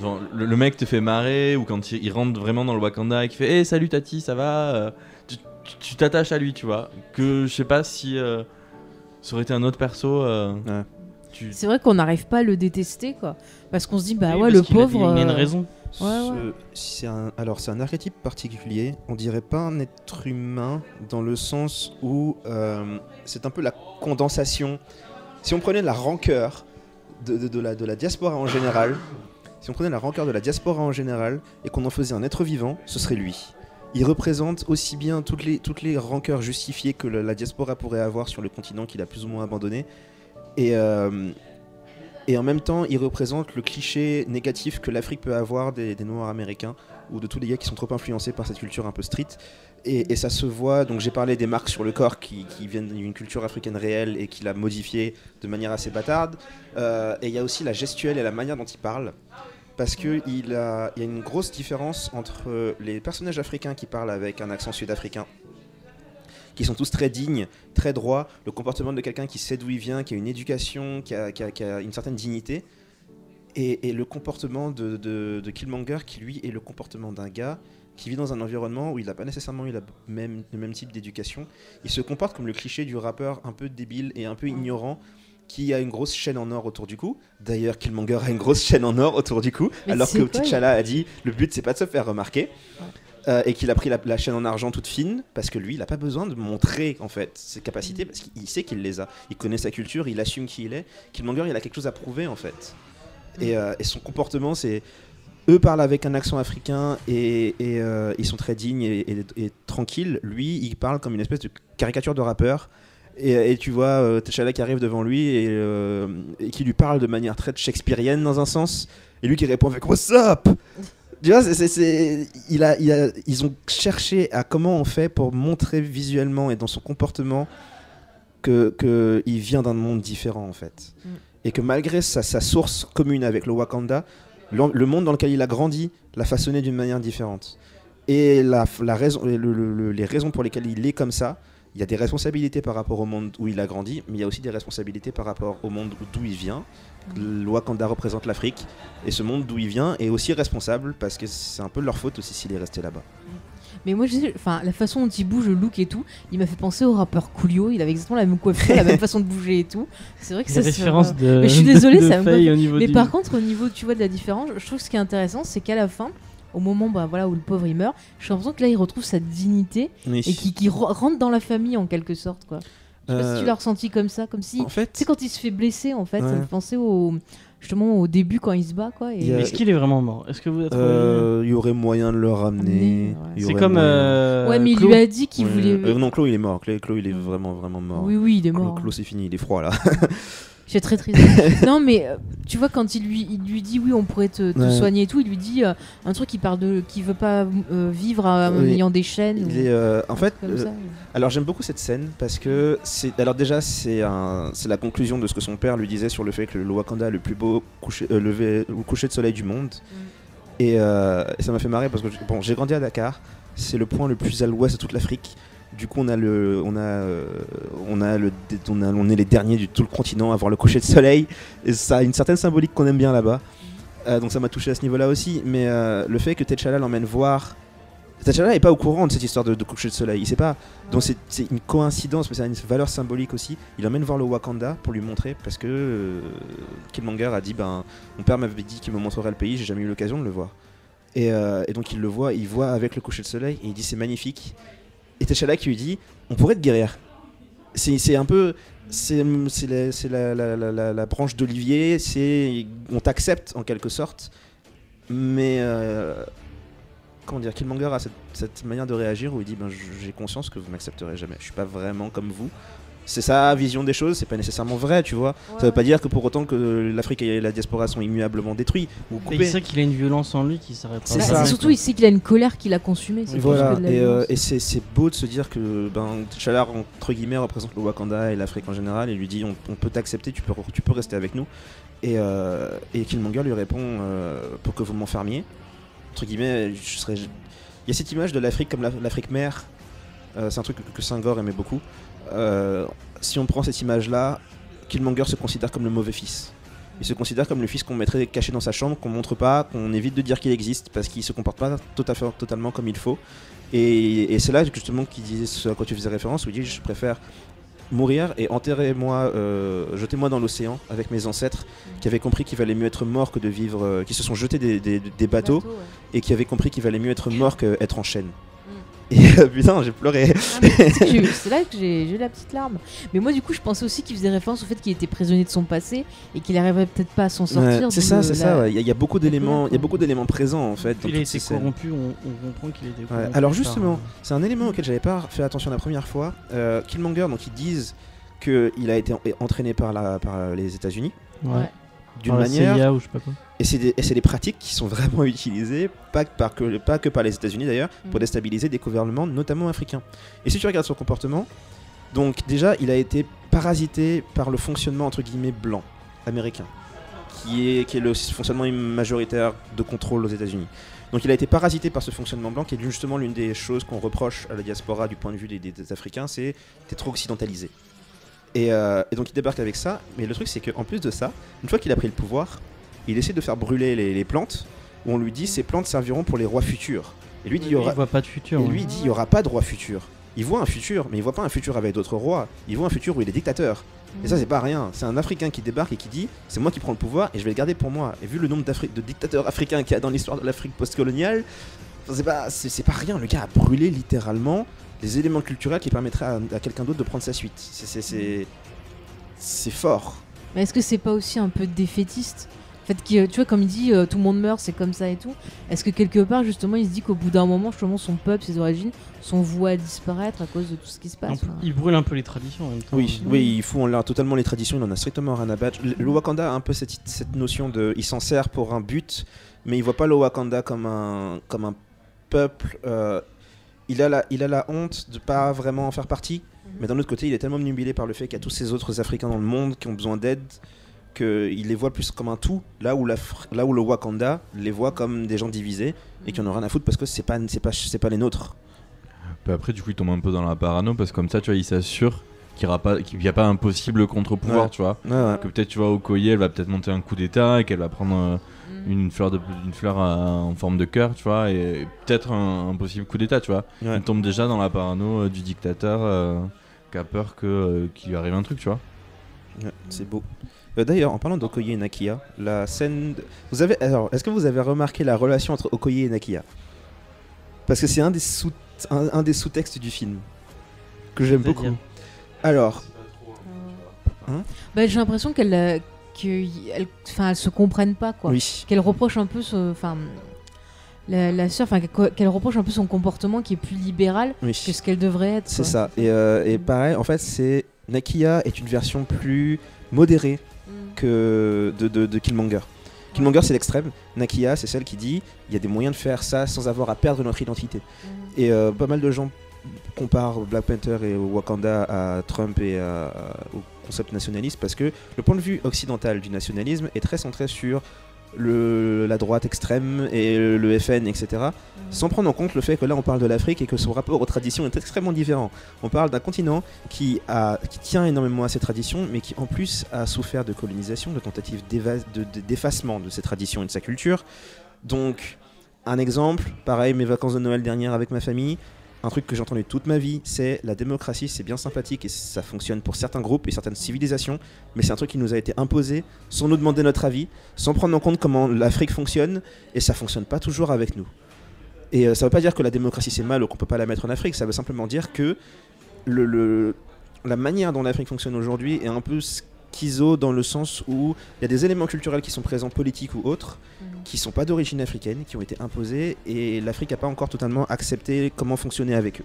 genre le, le mec te fait marrer ou quand il, il rentre vraiment dans le Wakanda et qu'il fait hey, salut Tati, ça va. Tu, tu, tu t'attaches à lui, tu vois. Que je sais pas si euh, ça aurait été un autre perso. Euh, ouais. tu... C'est vrai qu'on n'arrive pas à le détester quoi, parce qu'on se dit bah oui, ouais le pauvre. Il a, il a une euh... raison. Ouais, ouais. Ce, c'est un, alors c'est un archétype particulier, on dirait pas un être humain dans le sens où euh, c'est un peu la condensation. Si on prenait la rancœur de, de, de, la, de la diaspora en général, si on prenait la rancœur de la diaspora en général et qu'on en faisait un être vivant, ce serait lui. Il représente aussi bien toutes les, toutes les rancœurs justifiées que le, la diaspora pourrait avoir sur le continent qu'il a plus ou moins abandonné et... Euh, Et en même temps, il représente le cliché négatif que l'Afrique peut avoir des, des Noirs américains ou de tous les gars qui sont trop influencés par cette culture un peu street. Et, et ça se voit, donc j'ai parlé des marques sur le corps qui, qui viennent d'une culture africaine réelle et qui l'a modifiée de manière assez bâtarde. Euh, et il y a aussi la gestuelle et la manière dont il parle. Parce qu'il il y a une grosse différence entre les personnages africains qui parlent avec un accent sud-africain, qui sont tous très dignes, très droits, le comportement de quelqu'un qui sait d'où il vient, qui a une éducation, qui a, qui a, qui a une certaine dignité, et, et le comportement de, de, de Killmonger, qui lui est le comportement d'un gars qui vit dans un environnement où il n'a pas nécessairement eu la même, le même type d'éducation. Il se comporte comme le cliché du rappeur un peu débile et un peu ignorant, qui a une grosse chaîne en or autour du cou. D'ailleurs, Killmonger a une grosse chaîne en or autour du cou, mais alors que T'Challa a dit « le but, c'est pas de se faire remarquer ouais. ». Euh, et qu'il a pris la, la chaîne en argent toute fine parce que lui il n'a pas besoin de montrer en fait ses capacités parce qu'il sait qu'il les a, il connaît sa culture, il assume qui il est. Killmonger il a quelque chose à prouver en fait et, euh, et son comportement c'est eux parlent avec un accent africain et, et euh, ils sont très dignes et, et, et tranquilles, lui il parle comme une espèce de caricature de rappeur et, et tu vois euh, T'Challa qui arrive devant lui et, euh, et qui lui parle de manière très shakespearienne dans un sens et lui qui répond avec what's up. Tu vois, c'est, c'est, c'est, il a, il a, ils ont cherché à comment on fait pour montrer visuellement et dans son comportement que, que il vient d'un monde différent en fait. Mm. Et que malgré sa, sa source commune avec le Wakanda, le, le monde dans lequel il a grandi l'a façonné d'une manière différente. Et la, la raison, le, le, le, les raisons pour lesquelles il est comme ça, il y a des responsabilités par rapport au monde où il a grandi, mais il y a aussi des responsabilités par rapport au monde d'où il vient. Le Wakanda représente l'Afrique et ce monde d'où il vient est aussi responsable parce que c'est un peu leur faute aussi s'il est resté là-bas. Mais moi, enfin, la façon dont il bouge, le look et tout, il m'a fait penser au rappeur Coolio. Il avait exactement la même coiffure, la même façon de bouger et tout. C'est vrai que ça. Référence de. Mais je suis désolée, ça me. Mais par contre, au niveau, tu vois, de la différence, je trouve que ce qui est intéressant, c'est qu'à la fin, au moment, bah, voilà, où le pauvre il meurt, je suis l'impression que là, il retrouve sa dignité oui. et qu'il, qu'il rentre dans la famille en quelque sorte, quoi. Je sais pas euh... si tu l'as ressenti comme ça, comme si. En fait, tu sais, quand il se fait blesser, en fait, ouais. ça me pensait au... justement au début quand il se bat, quoi. Et... A... Est-ce qu'il est vraiment mort ? Est-ce que vous êtes euh... Il y aurait moyen de le ramener. Ouais. C'est comme. Euh... Ouais, mais Clos. Il lui a dit qu'il ouais. voulait. Euh, non, Clos, il est mort. Clos, Clos, il est vraiment, vraiment mort. Oui, oui, il est mort. Clos, Clos c'est fini, il est froid là. Je suis très triste. Non, mais euh, tu vois, quand il lui, il lui dit oui, on pourrait te, te ouais. soigner et tout, il lui dit euh, un truc qui parle de. Qui veut pas euh, vivre en euh, oui. ayant des chaînes. Ou, est, euh, en fait, euh, ça, oui. alors j'aime beaucoup cette scène parce que. C'est, alors, déjà, c'est, un, c'est la conclusion de ce que son père lui disait sur le fait que le Wakanda est le plus beau coucher, euh, lever, coucher de soleil du monde. Mm. Et euh, ça m'a fait marrer parce que bon, j'ai grandi à Dakar, c'est le point le plus à l'ouest de toute l'Afrique. Du coup, on a le, on a, euh, on a le, on a, on est les derniers de tout le continent à voir le coucher de soleil. Et ça a une certaine symbolique qu'on aime bien là-bas. Euh, donc ça m'a touché à ce niveau-là aussi. Mais euh, le fait que T'Challa l'emmène voir, T'Challa n'est pas au courant de cette histoire de, de coucher de soleil. Il sait pas. Donc c'est, c'est une coïncidence, mais ça a une valeur symbolique aussi. Il l'emmène voir le Wakanda pour lui montrer, parce que euh, Killmonger a dit, ben, mon père m'avait dit qu'il me montrerait le pays. J'ai jamais eu l'occasion de le voir. Et, euh, et donc il le voit, il voit avec le coucher de soleil, et il dit c'est magnifique. Et T'Challa qui lui dit, on pourrait te guérir. C'est, c'est un peu, c'est, c'est, la, c'est la, la, la, la branche d'olivier, c'est, on t'accepte en quelque sorte, mais euh, comment dire, Killmonger a cette, cette manière de réagir où il dit ben, j'ai conscience que vous m'accepterez jamais, je suis pas vraiment comme vous. C'est sa vision des choses, c'est pas nécessairement vrai, tu vois. Ouais. Ça veut pas dire que pour autant que l'Afrique et la diaspora sont immuablement détruits ou coupés. Mais il sait qu'il a une violence en lui qui s'arrête pas. C'est ça. Ça. Surtout il sait qu'il a une colère qu'il a consumée. Voilà. Et, euh, et c'est, c'est beau de se dire que ben, T'Challa entre guillemets représente le Wakanda et l'Afrique en général et lui dit on, on peut t'accepter, tu peux, tu peux rester avec nous. Et, euh, et Killmonger lui répond euh, pour que vous m'enfermiez. Entre guillemets, je serais... il y a cette image de l'Afrique comme la, l'Afrique mère. Euh, c'est un truc que Senghor aimait beaucoup. Euh, si on prend cette image-là, Killmonger se considère comme le mauvais fils. Il se considère comme le fils qu'on mettrait caché dans sa chambre, qu'on montre pas, qu'on évite de dire qu'il existe parce qu'il se comporte pas tout à fait, totalement comme il faut. Et, et c'est là justement qu'il disait ce à quoi tu faisais référence, où il dit je préfère mourir et enterrez-moi, euh, jetez-moi dans l'océan avec mes ancêtres qui avaient compris qu'il valait mieux être mort que de vivre, euh, qui se sont jetés des, des, des bateaux, bateaux ouais. Et qui avaient compris qu'il valait mieux être mort qu'être en chaîne. Et euh, putain, j'ai pleuré. Ah, c'est, c'est là que j'ai, j'ai eu la petite larme. Mais moi, du coup, je pensais aussi qu'il faisait référence au fait qu'il était prisonnier de son passé et qu'il n'arriverait peut-être pas à s'en sortir. Ouais, c'est ça, c'est la... ça. Il ouais. y, y a beaucoup d'éléments, il y a beaucoup d'éléments présents en fait. Il a été corrompu. On, on comprend qu'il était corrompu. Ouais. Alors justement, par... c'est un élément auquel j'avais pas fait attention la première fois. Euh, Killmonger, donc ils disent que il a été entraîné par la, par les États-Unis. Ouais. D'une par manière. C I A ou je sais pas quoi. Et c'est, des, et c'est des pratiques qui sont vraiment utilisées, pas, par que, pas que par les États-Unis d'ailleurs, pour déstabiliser des gouvernements, notamment africains. Et si tu regardes son comportement, donc déjà, il a été parasité par le fonctionnement entre guillemets blanc américain, qui est, qui est le fonctionnement majoritaire de contrôle aux États-Unis. Donc il a été parasité par ce fonctionnement blanc, qui est justement l'une des choses qu'on reproche à la diaspora du point de vue des, des, des Africains, c'est t'es trop occidentalisé. Et, euh, et donc il débarque avec ça, mais le truc c'est qu'en plus de ça, une fois qu'il a pris le pouvoir, il essaie de faire brûler les, les plantes, où on lui dit ces plantes serviront pour les rois futurs. Et lui dit il y aura... voit pas de futur. Et lui ouais. dit il y aura pas de roi futur. Il voit un futur, mais il voit pas un futur avec d'autres rois. Il voit un futur où il est dictateur. Mmh. Et ça c'est pas rien. C'est un Africain qui débarque et qui dit c'est moi qui prends le pouvoir et je vais le garder pour moi. Et vu le nombre de dictateurs africains qu'il y a dans l'histoire de l'Afrique postcoloniale, c'est pas c'est, c'est pas rien. Le gars a brûlé littéralement les éléments culturels qui permettraient à, à quelqu'un d'autre de prendre sa suite. C'est c'est c'est, c'est fort. Mais est-ce que c'est pas aussi un peu défaitiste? En fait, qui, tu vois, comme il dit, euh, tout le monde meurt, c'est comme ça et tout. Est-ce que quelque part, justement, il se dit qu'au bout d'un moment, justement, son peuple, ses origines, sont vouées à disparaître à cause de tout ce qui se passe. Enfin... Il brûle un peu les traditions en même temps. Oui, oui, il fout en l'air totalement les traditions, il en a strictement rien à battre. Le Wakanda a un peu cette, cette notion de... Il s'en sert pour un but, mais il voit pas le Wakanda comme un, comme un peuple. Euh, il, a la, il a la honte de pas vraiment en faire partie, mm-hmm. mais d'un autre côté, il est tellement obnubilé par le fait qu'il y a tous ces autres Africains dans le monde qui ont besoin d'aide, qu'il les voit plus comme un tout, là où, la, là où le Wakanda les voit comme des gens divisés et qui en ont rien à foutre parce que c'est pas, c'est pas, c'est pas les nôtres. Puis après, du coup, il tombe un peu dans la parano parce que comme ça, tu vois, il s'assure qu'il n'y a pas un possible contre-pouvoir, ouais. tu vois. Ouais, ouais. Que peut-être, tu vois, Okoye, elle va peut-être monter un coup d'état et qu'elle va prendre euh, une fleur, de, une fleur à, en forme de cœur, tu vois, et, et peut-être un, un possible coup d'état, tu vois. Ouais. Il tombe déjà dans la parano euh, du dictateur euh, qui a peur que, euh, qu'il lui arrive un truc, tu vois. Ouais, c'est beau. Euh, d'ailleurs, en parlant d'Okoye et Nakia, la scène... De... Vous avez... Alors, est-ce que vous avez remarqué la relation entre Okoye et Nakia? Parce que c'est un des, sous... un, un des sous-textes du film, que j'aime c'est-à-dire beaucoup. Alors... Euh... Hein bah, j'ai l'impression qu'elle, euh, qu'elle... Enfin, elles se comprennent pas, quoi. Oui. Qu'elle reproche un peu ce... Enfin... La, la sœur, qu'elle reproche un peu son comportement qui est plus libéral oui. que ce qu'elle devrait être. C'est quoi. Ça. Et, euh, et pareil, en fait, c'est... Nakia est une version plus modérée que de, de, de Killmonger. Killmonger c'est l'extrême, Nakia c'est celle qui dit il y a des moyens de faire ça sans avoir à perdre notre identité. Et euh, pas mal de gens comparent Black Panther et Wakanda à Trump et à, à, au concept nationaliste parce que le point de vue occidental du nationalisme est très centré sur le, la droite extrême et le, le F N, et cetera. Sans prendre en compte le fait que là on parle de l'Afrique et que son rapport aux traditions est extrêmement différent. On parle d'un continent qui, a, qui tient énormément à ses traditions, mais qui en plus a souffert de colonisation, de tentatives d'éva- de, de, d'effacement de ses traditions et de sa culture. Donc, un exemple, pareil, mes vacances de Noël dernières avec ma famille, un truc que j'ai entendu toute ma vie, c'est la démocratie, c'est bien sympathique et ça fonctionne pour certains groupes et certaines civilisations, mais c'est un truc qui nous a été imposé sans nous demander notre avis, sans prendre en compte comment l'Afrique fonctionne et ça fonctionne pas toujours avec nous. Et euh, ça veut pas dire que la démocratie c'est mal ou qu'on peut pas la mettre en Afrique, ça veut simplement dire que le, le, la manière dont l'Afrique fonctionne aujourd'hui est un peu schizo dans le sens où il y a des éléments culturels qui sont présents, politiques ou autres, mmh. qui ne sont pas d'origine africaine, qui ont été imposés, et l'Afrique n'a pas encore totalement accepté comment fonctionner avec eux.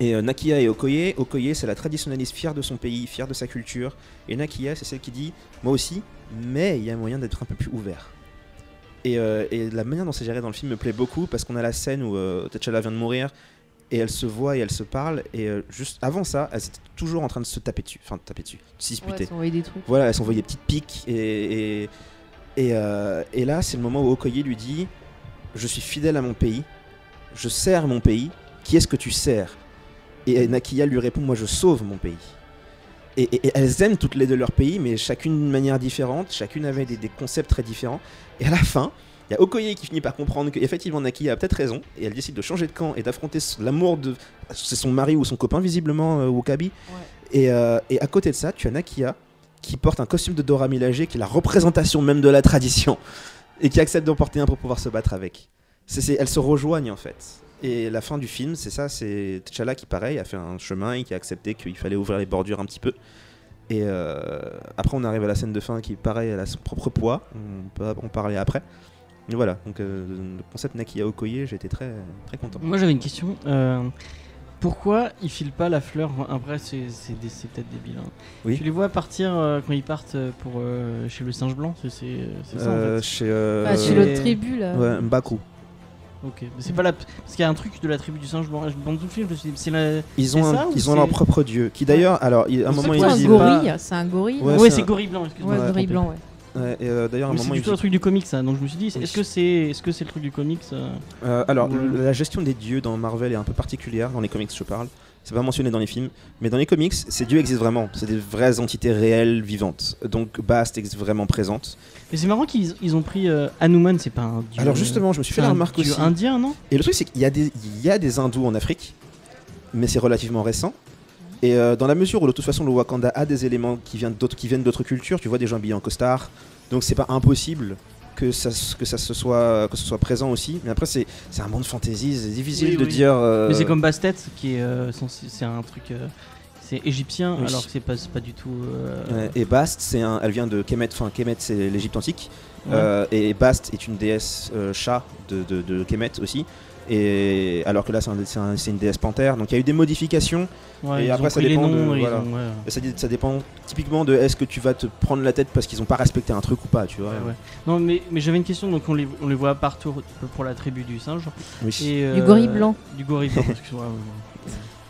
Et euh, Nakia et Okoye, Okoye c'est la traditionnaliste fière de son pays, fière de sa culture, et Nakia c'est celle qui dit « moi aussi, mais il y a moyen d'être un peu plus ouvert ». Et, euh, et la manière dont c'est géré dans le film me plaît beaucoup, parce qu'on a la scène où euh, T'Challa vient de mourir, et elle se voit et elle se parle, et euh, juste avant ça, elles étaient toujours en train de se taper dessus, enfin de taper dessus, de se disputer. Ouais, elles s'envoyaient des trucs. Voilà, elles s'envoyaient des petites piques, et, et, et, euh, et là c'est le moment où Okoye lui dit « je suis fidèle à mon pays, je sers mon pays, qui est-ce que tu sers ?» Et Nakia lui répond « moi je sauve mon pays ». Et, et, et elles aiment toutes les deux leur pays, mais chacune d'une manière différente, chacune avait des, des concepts très différents. Et à la fin, il y a Okoye qui finit par comprendre qu'effectivement Nakia a peut-être raison, et elle décide de changer de camp et d'affronter l'amour de... C'est son mari ou son copain visiblement, euh, Wakabi. Ouais. Et, euh, et à côté de ça, tu as Nakia qui porte un costume de Dora Milaje, qui est la représentation même de la tradition, et qui accepte d'en porter un pour pouvoir se battre avec. C'est, c'est, elles se rejoignent en fait. Et la fin du film, c'est ça, c'est T'Challa qui, pareil, a fait un chemin et qui a accepté qu'il fallait ouvrir les bordures un petit peu. Et euh, après, on arrive à la scène de fin qui, pareil, elle a son propre poids. On peut en parler après. Mais voilà, donc euh, le concept Nakia Okoye, j'étais très, très content. Moi, j'avais une question. Euh, pourquoi ils filent pas la fleur ? Après, c'est, c'est, des, c'est peut-être débile. Hein. Oui. Tu les vois partir euh, quand ils partent pour, euh, chez le singe blanc ? C'est, c'est, c'est ça, euh, en fait. Chez, euh, ah, chez euh, l'autre tribu, là. Ouais, Mbaku. Ok, mais c'est pas la... parce qu'il y a un truc de la tribu du singe blanc dans tout le film. C'est la... Ils ont, c'est un... ça, ils ont leur propre dieu qui d'ailleurs, alors il... à un moment quoi, ils disent pas... c'est un gorille. Ouais, ouais c'est, c'est un... gorille blanc. Excuse-moi. Ouais, ouais, gorille blanc. Ouais. ouais et euh, d'ailleurs, à un moment, c'est plutôt il... un truc du comics, ça. Donc je me suis dit, est-ce que c'est, est-ce que c'est le truc du comics euh... Euh, Alors, ou... le, la gestion des dieux dans Marvel est un peu particulière. Dans les comics, je parle. C'est pas mentionné dans les films, mais dans les comics, ces dieux existent vraiment. C'est des vraies entités réelles, vivantes. Donc Bastet est vraiment présente. Mais c'est marrant qu'ils ils ont pris euh, Hanuman, c'est pas un dieu. Alors justement, je me suis fait la remarque aussi. C'est un dieu indien, non ? Et le truc, c'est qu'il y a, des, il y a des hindous en Afrique, mais c'est relativement récent. Et euh, dans la mesure où, de toute façon, le Wakanda a des éléments qui viennent d'autres, qui viennent d'autres cultures, tu vois des gens habillés en costard, donc c'est pas impossible que ça, que ça se soit, que ce soit présent aussi. Mais après, c'est, c'est un monde fantasy, c'est difficile oui, de oui. dire... Euh... Mais c'est comme Bastet, qui est, euh, c'est un truc... Euh... C'est égyptien, oui. alors que c'est pas, c'est pas du tout... Euh... Et Bast, c'est un, elle vient de Kemet, enfin Kemet c'est l'Égypte antique, ouais. euh, et Bast est une déesse euh, chat de, de, de Kemet aussi, et, alors que là c'est, un, c'est, un, c'est une déesse panthère, donc il y a eu des modifications, ouais, et après ça dépend, noms, de, voilà. ont, ouais. ça, ça dépend typiquement de est-ce que tu vas te prendre la tête parce qu'ils ont pas respecté un truc ou pas, tu vois. Ouais, ouais. Non mais, mais j'avais une question, donc on les, on les voit partout pour la tribu du singe, oui. et, euh, du gorille blanc. Du gorille blanc, excuse-moi.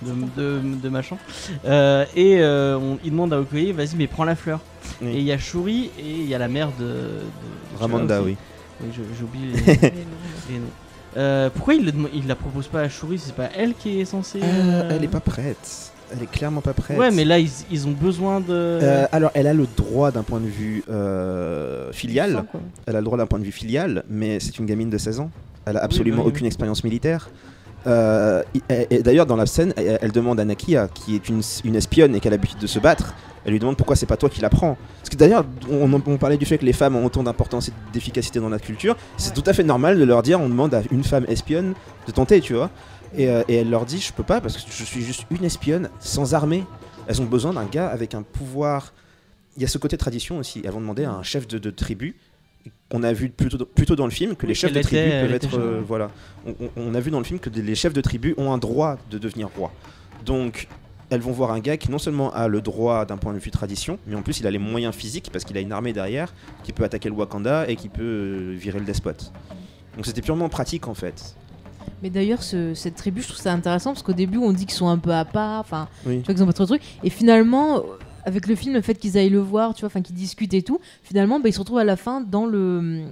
De, de, de machin euh, et euh, on, il demande à Okoye vas-y mais prends la fleur oui. et il y a Shuri et il y a la mère de, de, de Ramanda oui, oui je, j'oublie les, les, les noms. Euh, pourquoi il, le, il la propose pas à Shuri, c'est pas elle qui est censée euh, euh... elle est pas prête, elle est clairement pas prête. Ouais mais là ils, ils ont besoin de euh, alors elle a le droit d'un point de vue euh, filial sens, elle a le droit d'un point de vue filial mais c'est une gamine de seize ans, elle a absolument oui, bah, oui, aucune oui. expérience militaire. Euh, et, et d'ailleurs dans la scène elle, elle demande à Nakia qui est une, une espionne et qui a l'habitude de se battre, elle lui demande pourquoi c'est pas toi qui la prends, parce que d'ailleurs on, on parlait du fait que les femmes ont autant d'importance et d'efficacité dans notre culture, c'est ouais. tout à fait normal de leur dire on demande à une femme espionne de tenter tu vois, et, euh, et elle leur dit je peux pas parce que je suis juste une espionne sans armée, elles ont besoin d'un gars avec un pouvoir, il y a ce côté tradition aussi, elles vont demander à un chef de, de tribu. On a vu plutôt, plutôt dans le film que les chefs de tribu peuvent être... Euh, voilà. On, on, on a vu dans le film que les chefs de tribu ont un droit de devenir roi. Donc, elles vont voir un gars qui non seulement a le droit d'un point de vue tradition, mais en plus il a les moyens physiques parce qu'il a une armée derrière qui peut attaquer le Wakanda et qui peut virer le despote. Donc c'était purement pratique en fait. Mais d'ailleurs, ce, cette tribu, je trouve ça intéressant parce qu'au début, on dit qu'ils sont un peu à part, enfin, oui. tu vois qu'ils ont pas trop de trucs. Et finalement... Avec le film, le fait qu'ils aillent le voir, tu vois, enfin qu'ils discutent et tout, finalement, bah, ils se retrouvent à la fin dans le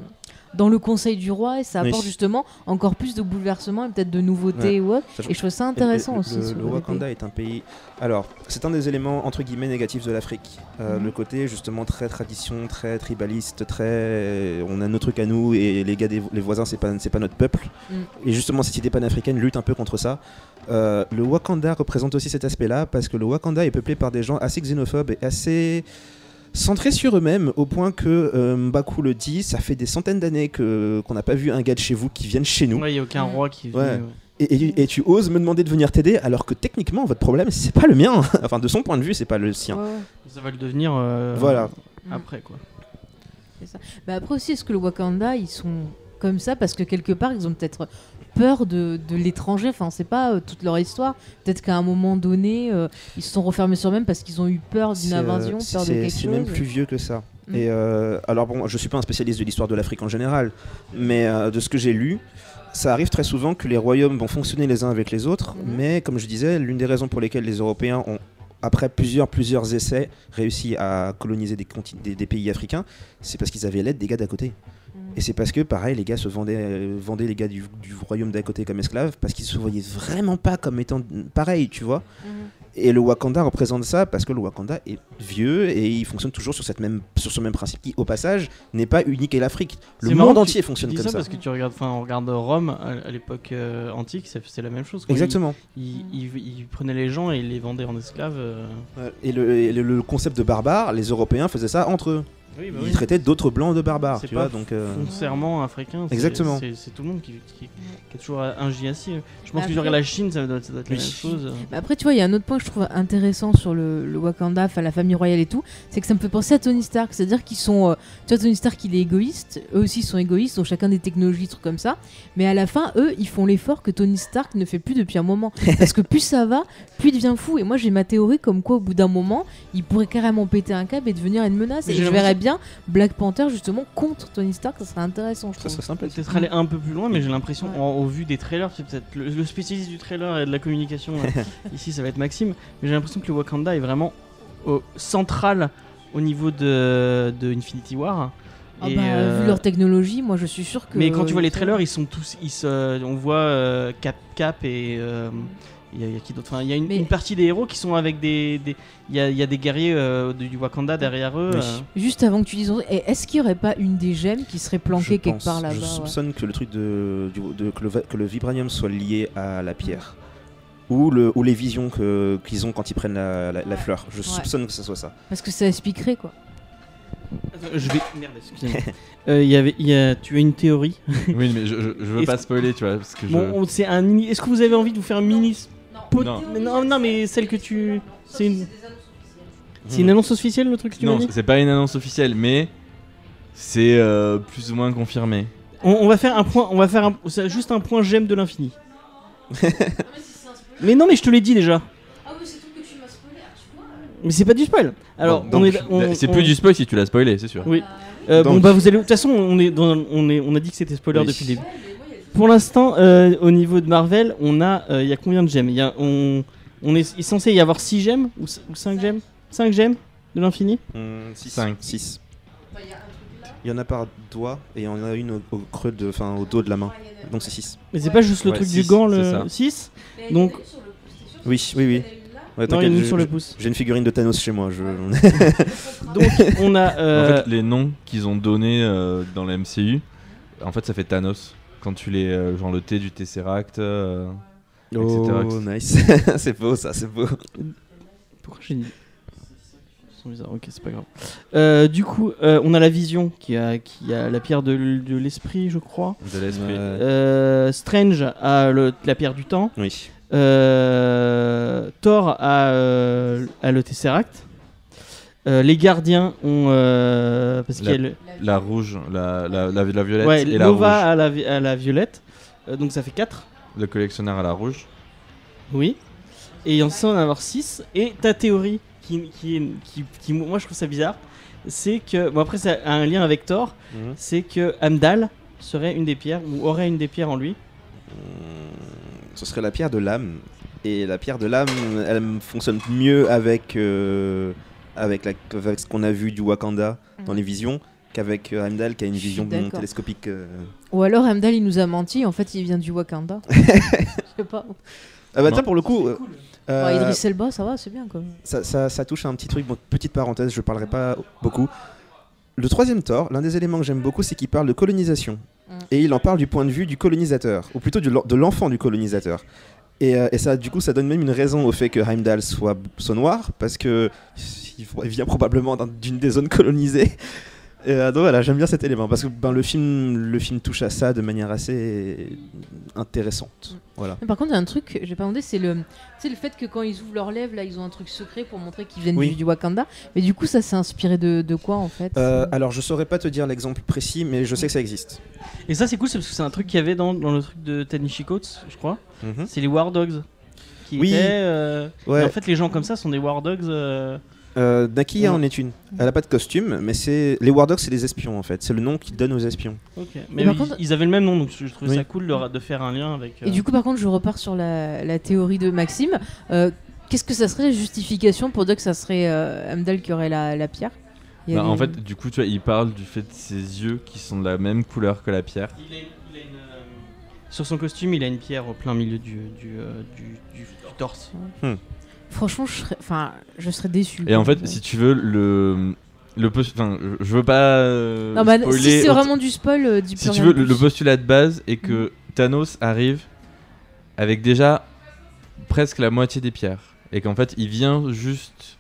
dans le Conseil du Roi et ça apporte oui. justement encore plus de bouleversements et peut-être de nouveautés ouais. ou autre. Et je trouve ça intéressant le, aussi. Le, le Wakanda est un pays. Alors, c'est un des éléments entre guillemets négatifs de l'Afrique. Euh, mmh. Le côté justement très tradition, très tribaliste, très on a nos trucs à nous et les gars des les voisins c'est pas c'est pas notre peuple. Mmh. Et justement cette idée panafricaine lutte un peu contre ça. Euh, le Wakanda représente aussi cet aspect-là parce que le Wakanda est peuplé par des gens assez xénophobes et assez centrés sur eux-mêmes au point que euh, Mbaku le dit, ça fait des centaines d'années que qu'on n'a pas vu un gars de chez vous qui vienne chez nous. Ouais, il y a aucun roi qui. Ouais. Vient, ouais. Et, et, et tu oses me demander de venir t'aider alors que techniquement votre problème c'est pas le mien, enfin de son point de vue c'est pas le sien. Ouais. Ça va le devenir euh, voilà. après quoi. C'est ça. Bah après aussi est-ce que le Wakanda ils sont comme ça parce que quelque part ils ont peut-être peur de, de l'étranger, enfin c'est pas euh, toute leur histoire, peut-être qu'à un moment donné euh, ils se sont refermés sur eux-mêmes parce qu'ils ont eu peur d'une c'est, invasion, c'est, peur de quelque c'est chose. C'est même plus vieux que ça. Mmh. Et euh, alors bon je suis pas un spécialiste de l'histoire de l'Afrique en général mais euh, de ce que j'ai lu ça arrive très souvent que les royaumes vont fonctionner les uns avec les autres, mmh. mais comme je disais, l'une des raisons pour lesquelles les Européens ont, après plusieurs, plusieurs essais, réussi à coloniser des, conti- des, des pays africains, c'est parce qu'ils avaient l'aide des gars d'à côté. Mmh. Et c'est parce que, pareil, les gars se vendaient, euh, vendaient les gars du, du royaume d'à côté comme esclaves, parce qu'ils se voyaient vraiment pas comme étant pareil, tu vois. Mmh. Et le Wakanda représente ça parce que le Wakanda est vieux et il fonctionne toujours sur, cette même, sur ce même principe qui, au passage, n'est pas unique à l'Afrique. Le c'est monde entier fonctionne comme ça. C'est ça parce que tu regardes, enfin, on regarde Rome à l'époque euh, antique, c'est, c'est la même chose. Quoi. Exactement. Ils il, il, il prenaient les gens et ils les vendaient en esclaves. Euh... Et, le, et le, le concept de barbare, les Européens faisaient ça entre eux. Oui, bah ils oui. traitaient d'autres blancs de barbares. C'est tu pas vois, donc, euh... foncièrement africain. C'est, Exactement. C'est, c'est tout le monde qui, qui, qui a toujours un J S I. Je pense après, que tu regardes la Chine, ça doit, ça doit être oui. la même chose. Bah après, tu vois, il y a un autre point que je trouve intéressant sur le, le Wakanda, la famille royale et tout, c'est que ça me fait penser à Tony Stark. C'est-à-dire qu'ils sont. Euh, tu vois, Tony Stark, il est égoïste. Eux aussi, ils sont égoïstes. Ils ont chacun des technologies, trucs comme ça. Mais à la fin, eux, ils font l'effort que Tony Stark ne fait plus depuis un moment. Parce que plus ça va, plus il devient fou. Et moi, j'ai ma théorie comme quoi, au bout d'un moment, il pourrait carrément péter un câble et devenir une menace. Et je verrais bien Black Panther justement contre Tony Stark, ça serait intéressant je ça trouve. Serait simple, peut-être aller un peu plus loin mais j'ai l'impression ouais. en, au vu des trailers, c'est peut-être le, le spécialiste du trailer et de la communication là, ici ça va être Maxime, mais j'ai l'impression que le Wakanda est vraiment au, central au niveau de, de Infinity War. Ah bah, euh... vu leur technologie, moi je suis sûr que... Mais quand tu vois les trailers, ils sont tous, ils se, on voit euh, Cap Cap et... Euh, Il y a, il y a, qui d'autre enfin, il y a une, mais... une partie des héros qui sont avec des. des il, y a, il y a des guerriers euh, du Wakanda derrière eux. Oui. Euh... Juste avant que tu dises. Est-ce qu'il n'y aurait pas une des gemmes qui serait planquée je quelque pense, part là-bas? Je soupçonne ouais. que le truc de, de, de que, le, que le vibranium soit lié à la pierre. Ou, le, ou les visions que, qu'ils ont quand ils prennent la, la, la fleur. Je ouais. soupçonne que ce soit ça. Parce que ça expliquerait quoi. Je vais. Merde, excusez-moi. euh, y avait, y a... Tu as une théorie? Oui, mais je, je, je veux est-ce... pas spoiler, tu vois. Parce que bon, je... on, c'est un... Est-ce que vous avez envie de vous faire un mini. Pot- non. Mais non, non, mais celle que tu. C'est une, c'est une annonce officielle le truc que tu m'as dit ? Non, c'est pas une annonce officielle, mais c'est euh, plus ou moins confirmé. On, on va faire un point, on va faire un, juste un point gemme de l'infini. Mais non, mais je te l'ai dit déjà. Ah oui, c'est tout que tu m'as spoilé, tu vois. Mais c'est pas du spoil. Alors, bon, on est, on, c'est on, plus on... du spoil si tu l'as spoilé, c'est sûr. Oui. Euh, bon, bah vous allez. De toute façon, on est, dans, on est, on a dit que c'était spoiler oui. depuis le début. Pour l'instant, euh, au niveau de Marvel, on a, il euh, y a combien de gemmes ? Il y a, on, on est, est censé y avoir six gemmes ou cinq gemmes ? cinq gemmes de l'infini ? six. Il y en a par doigt et il y en a une au, au creux de, enfin au dos de la main. Donc c'est six. Mais c'est pas juste le ouais, truc six, du gant, le six ? Donc. Oui, oui, oui. Ouais, non, je, sur le pouce. J'ai une figurine de Thanos chez moi. Je... Donc on a. Euh... En fait, les noms qu'ils ont donnés euh, dans la M C U, en fait, ça fait Thanos. Quand tu les euh, genre le T du Tesseract, euh, oh, et cetera. Nice, c'est beau ça, c'est beau. Pourquoi j'ai dit ? Ils sont bizarres. Ok, c'est pas grave. Euh, du coup, euh, on a la vision qui a qui a la pierre de, de l'esprit, je crois. De l'esprit. Euh, Strange a le, la pierre du temps. Oui. Euh, Thor a euh, a le Tesseract. Euh, les gardiens ont euh, parce la, qu'il y a le... la rouge, la la la, la violette ouais, et la rouge. Nova à la vi- à la violette, euh, donc ça fait quatre. Le collectionneur à la rouge. Oui. Et il y en a en avoir six. Et ta théorie qui qui, qui qui qui moi je trouve ça bizarre, c'est que bon après ça a un lien avec Thor, mmh. c'est que Amdal serait une des pierres ou aurait une des pierres en lui. Mmh, ce serait la pierre de l'âme et la pierre de l'âme elle fonctionne mieux avec. Euh... Avec, la, avec ce qu'on a vu du Wakanda mmh. dans les visions, qu'avec euh, Heimdall qui a une vision télescopique. Euh... Ou alors Heimdall il nous a menti, en fait il vient du Wakanda. Je sais pas. Ah bah tiens pour le coup. Euh, cool. euh, ouais, Idris Elba ça va, c'est bien quoi. Ça, ça, ça touche à un petit truc, bon, petite parenthèse, je parlerai pas beaucoup. Le troisième Thor, l'un des éléments que j'aime beaucoup, c'est qu'il parle de colonisation. Mmh. Et il en parle du point de vue du colonisateur, ou plutôt du, de l'enfant du colonisateur. Et, euh, et ça, du coup, ça donne même une raison au fait que Heimdall soit, soit noir, parce qu'il vient probablement d'une des zones colonisées. Euh, donc voilà, j'aime bien cet élément parce que ben, le, film, le film touche à ça de manière assez intéressante. Voilà. Par contre, il y a un truc, j'ai pas demandé, c'est le, c'est le fait que quand ils ouvrent leurs lèvres, là, ils ont un truc secret pour montrer qu'ils viennent oui. du, du Wakanda. Mais du coup, ça s'est inspiré de, de quoi en fait euh, Alors, je saurais pas te dire l'exemple précis, mais je sais que ça existe. Et ça, c'est cool, c'est parce que c'est un truc qu'il y avait dans, dans le truc de Ta-Nehisi Coates, je crois. Mm-hmm. C'est les War Dogs. Qui oui. Étaient, euh... ouais. En fait, les gens comme ça sont des War Dogs. Euh... Euh, Nakia ouais. en est une. Elle n'a pas de costume, mais c'est les War Dogs, c'est des espions en fait. C'est le nom qu'ils donnent aux espions. Okay. Mais, mais par ils, contre... ils avaient le même nom, donc je trouvais oui. ça cool de, de faire un lien avec. Euh... Et du coup, par contre, je repars sur la, la théorie de Maxime. Euh, qu'est-ce que ça serait la justification pour dire que ça serait euh, Amdal qui aurait la, la pierre? Bah, des... En fait, du coup, tu vois, il parle du fait de ses yeux qui sont de la même couleur que la pierre. Il est, il est une, euh... Sur son costume, il a une pierre au plein milieu du, du, euh, du, du, du torse. Ouais. Hmm. Franchement, je serais, enfin, je serais déçu. Et en fait, si tu veux, le, le post, enfin, je veux pas. Euh, non, bah, spoiler, si c'est vraiment du spoil, euh, dis si tu veux, le, le postulat de base est que mmh. Thanos arrive avec déjà presque la moitié des pierres, et qu'en fait, il vient juste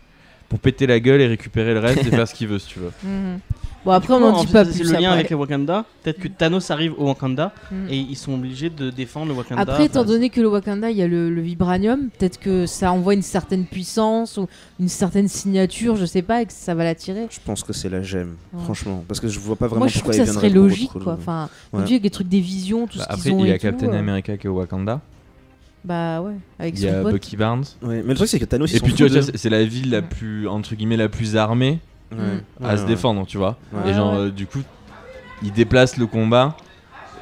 pour péter la gueule et récupérer le reste et faire ce qu'il veut, si tu veux. Mmh. Bon, après, on en dit pas plus. C'est le lien avec les Wakanda. Peut-être que Thanos arrive au Wakanda et ils sont obligés de défendre le Wakanda. Après, étant donné que le Wakanda, il y a le, le vibranium, peut-être que ça envoie une certaine puissance ou une certaine signature, je sais pas, et que ça va l'attirer. Je pense que c'est la gemme, ouais. franchement. Parce que je vois pas vraiment Moi, je pourquoi je trouve que ça serait logique, quoi. Enfin, ouais. avec les trucs des visions, tout bah, ce qu'ils ont. Après, il y a Captain euh... America qui est au Wakanda. Bah ouais, avec Il y a Bucky Barnes. Ouais, mais le truc, c'est que Thanos, et puis tu vois, c'est la ville la plus, entre guillemets, la plus armée. Mmh. à ouais, se ouais. défendre, tu vois. Ouais, et genre, ouais. euh, du coup, ils déplacent le combat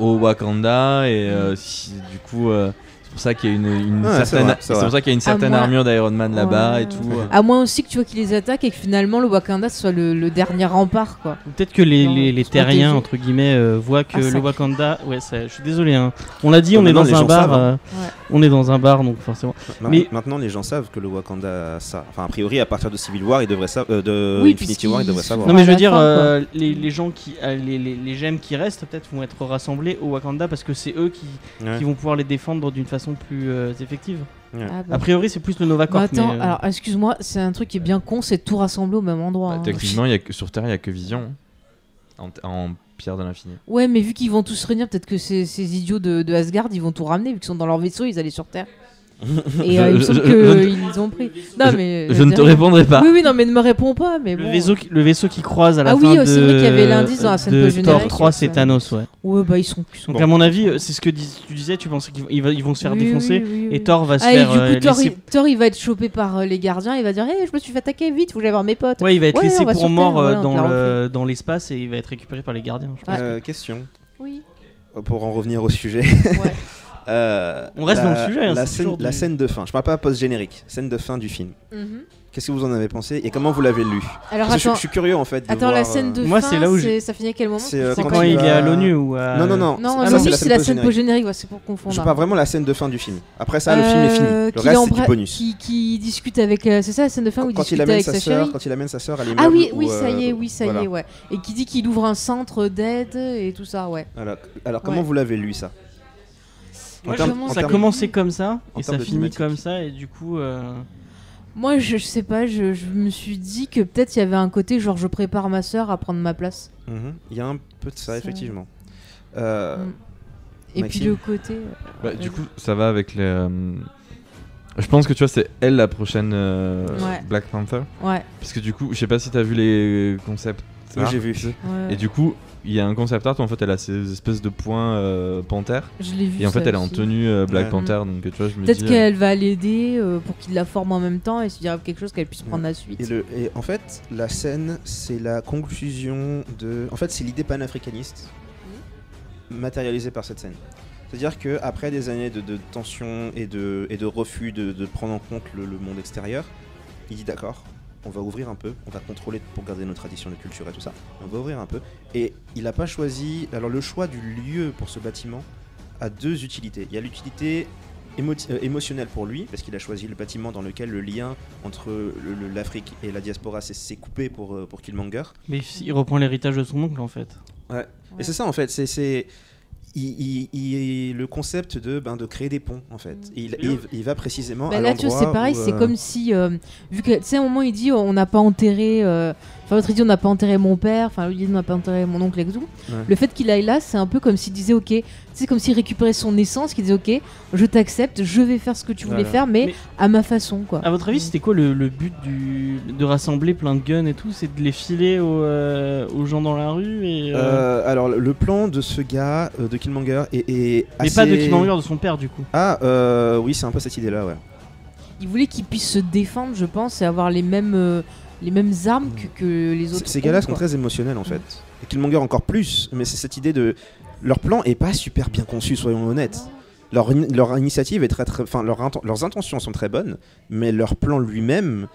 au Wakanda et euh, si, du coup, euh, c'est pour ça qu'il y a une, une ouais, certaine, c'est, c'est pour ça qu'il y a une certaine moins... armure d'Iron Man là-bas ouais. et tout. Ouais. À moins aussi que tu vois qu'ils les attaquent et que finalement le Wakanda soit le, le dernier rempart, quoi. Peut-être que les, non, les, les terriens entre guillemets euh, voient que ah, le Wakanda, ouais, ça, je suis désolé. Hein. On l'a dit, non, on est dans un bar, savent, hein. euh, ouais. on est dans un bar, donc forcément. Ma- mais maintenant, les gens savent que le Wakanda, ça, enfin a priori, à partir de Civil War, ils devraient savoir, euh, de oui, Infinity War, ils devraient savoir. Non mais je veux dire, euh, les, les gens qui, euh, les, les, les gemmes qui restent, peut-être vont être rassemblés au Wakanda parce que c'est eux qui, ouais. qui vont pouvoir les défendre d'une façon plus euh, effective. Yeah. Ah bah. A priori, c'est plus le Nova Corps. Bah attends, mais euh... alors excuse-moi, c'est un truc qui est bien con, c'est tout rassembler au même endroit. Bah, hein. Techniquement, y a que, sur Terre, il n'y a que Vision hein. en, en pierre de l'infini. Ouais, mais vu qu'ils vont tous réunir, peut-être que ces, ces idiots de, de Asgard, ils vont tout ramener, vu qu'ils sont dans leur vaisseau, ils allaient sur Terre. Et euh, il me semble qu'ils ont pris. Non, je, mais, je ne te répondrai pas. Oui, oui, non, mais ne me réponds pas. Mais le, bon. vaisseau qui, le vaisseau qui croise à la ah fin oui, de. Ah oui, c'est vrai qu'il y avait l'indice dans la scène de Thor trois, c'est Thanos, ouais. Ouais, bah ils sont. Ils sont Donc, bon. à mon avis, c'est ce que dis, tu disais, tu pensais qu'ils vont, ils vont se faire oui, défoncer oui, oui, oui. et Thor va se ah, faire. Et du coup, euh, Thor, il, Thor, il va être chopé par euh, les gardiens, il va dire hey, je me suis fait attaquer, vite, vous allez voir mes potes. Ouais, il va être ouais, laissé pour mort dans l'espace et il va être récupéré par les gardiens. Question. Oui. Pour en revenir au sujet. Ouais. Euh, on reste la, dans le sujet. Hein, la, scène, du... la scène de fin. Je parle pas post-générique. Scène de fin du film. Mm-hmm. Qu'est-ce que vous en avez pensé et comment vous l'avez lu? Alors, attends, je, je suis curieux en fait. De attends, voir, la scène de euh... fin. Moi, c'est là où c'est... ça finit à quel moment? C'est, euh, c'est quand, quand il, il est à l'ONU ou à... Non, non, non. Non, ah, non, non c'est, c'est, la c'est la scène post-générique. Ouais, c'est pour confondre. Je parle vraiment la scène de fin du film. Après ça, le euh, film est fini. Le reste, c'est du bonus. Qui, qui discute avec. Euh, c'est ça la scène de fin où il discute avec sa sœur. Quand il amène sa sœur à l'immeuble. Ah oui, oui, ça y est, oui, ça y est, ouais. Et qui dit qu'il ouvre un centre d'aide et tout ça, ouais. Alors, comment vous l'avez lu ça? Moi, terme, commence, ça a commencé comme ça et ça finit comme ça et du coup euh... moi je, je sais pas je, je me suis dit que peut-être il y avait un côté genre je prépare ma sœur à prendre ma place. Il mmh. y a un peu de ça, ça... effectivement euh... mmh. et Maxime. Puis le côté bah, ouais. du coup ça va avec les euh... je pense que tu vois c'est elle la prochaine euh... ouais. Black Panther ouais. parce que du coup je sais pas si t'as vu les concepts oui, j'ai vu ouais. et du coup il y a un concept art où en fait elle a ces espèces de points euh, panthère. Je l'ai vu. Et en fait elle est en tenue euh, Black ouais. Panther donc tu vois je me Peut-être dis. Peut-être qu'elle euh... va l'aider euh, pour qu'il la forme en même temps et se dire quelque chose qu'elle puisse prendre ouais. la suite. Et, le, et en fait la scène c'est la conclusion de. En fait c'est l'idée panafricaniste mmh. matérialisée par cette scène. C'est-à-dire que après des années de, de tension et de et de refus de, de prendre en compte le, le monde extérieur, il dit d'accord. On va ouvrir un peu, on va contrôler pour garder nos traditions, notre culture et tout ça. On va ouvrir un peu. Et il n'a pas choisi... Alors le choix du lieu pour ce bâtiment a deux utilités. Il y a l'utilité émo- euh, émotionnelle pour lui, parce qu'il a choisi le bâtiment dans lequel le lien entre le, le, l'Afrique et la diaspora s'est, s'est coupé pour, euh, pour Killmonger. Mais il reprend l'héritage de son oncle en fait. Ouais. ouais. Et c'est ça en fait, c'est... c'est... Il, il, il, le concept de, ben, de créer des ponts en fait. Il, il, il va précisément bah à là, l'endroit. Là c'est pareil, où, euh... c'est comme si euh, vu que tu sais à un moment il dit on n'a pas enterré, enfin euh, l'autre il dit on n'a pas enterré mon père, enfin lui il dit on n'a pas enterré mon oncle et tout. Ouais. Le fait qu'il aille là, c'est un peu comme s'il disait ok, c'est comme s'il récupérait son essence, qu'il disait ok, je t'accepte, je vais faire ce que tu voulais voilà. faire, mais, mais à ma façon quoi. À votre avis, c'était quoi le, le but du de rassembler plein de guns et tout, c'est de les filer aux, euh, aux gens dans la rue et, euh... Euh, alors le plan de ce gars euh, de Killmonger et, et mais assez... pas de Killmonger, de son père du coup. Ah euh, oui, c'est un peu cette idée là, ouais. Il voulait qu'il puisse se défendre, je pense, et avoir les mêmes euh, les mêmes armes mmh. que, que les autres. C- ces gars-là sont très émotionnels en fait. Mmh. Et Killmonger encore plus, mais c'est cette idée de leur plan est pas super bien conçu, soyons honnêtes. Leur leur initiative est très très, enfin leur int- leurs intentions sont très bonnes, mais leur plan lui-même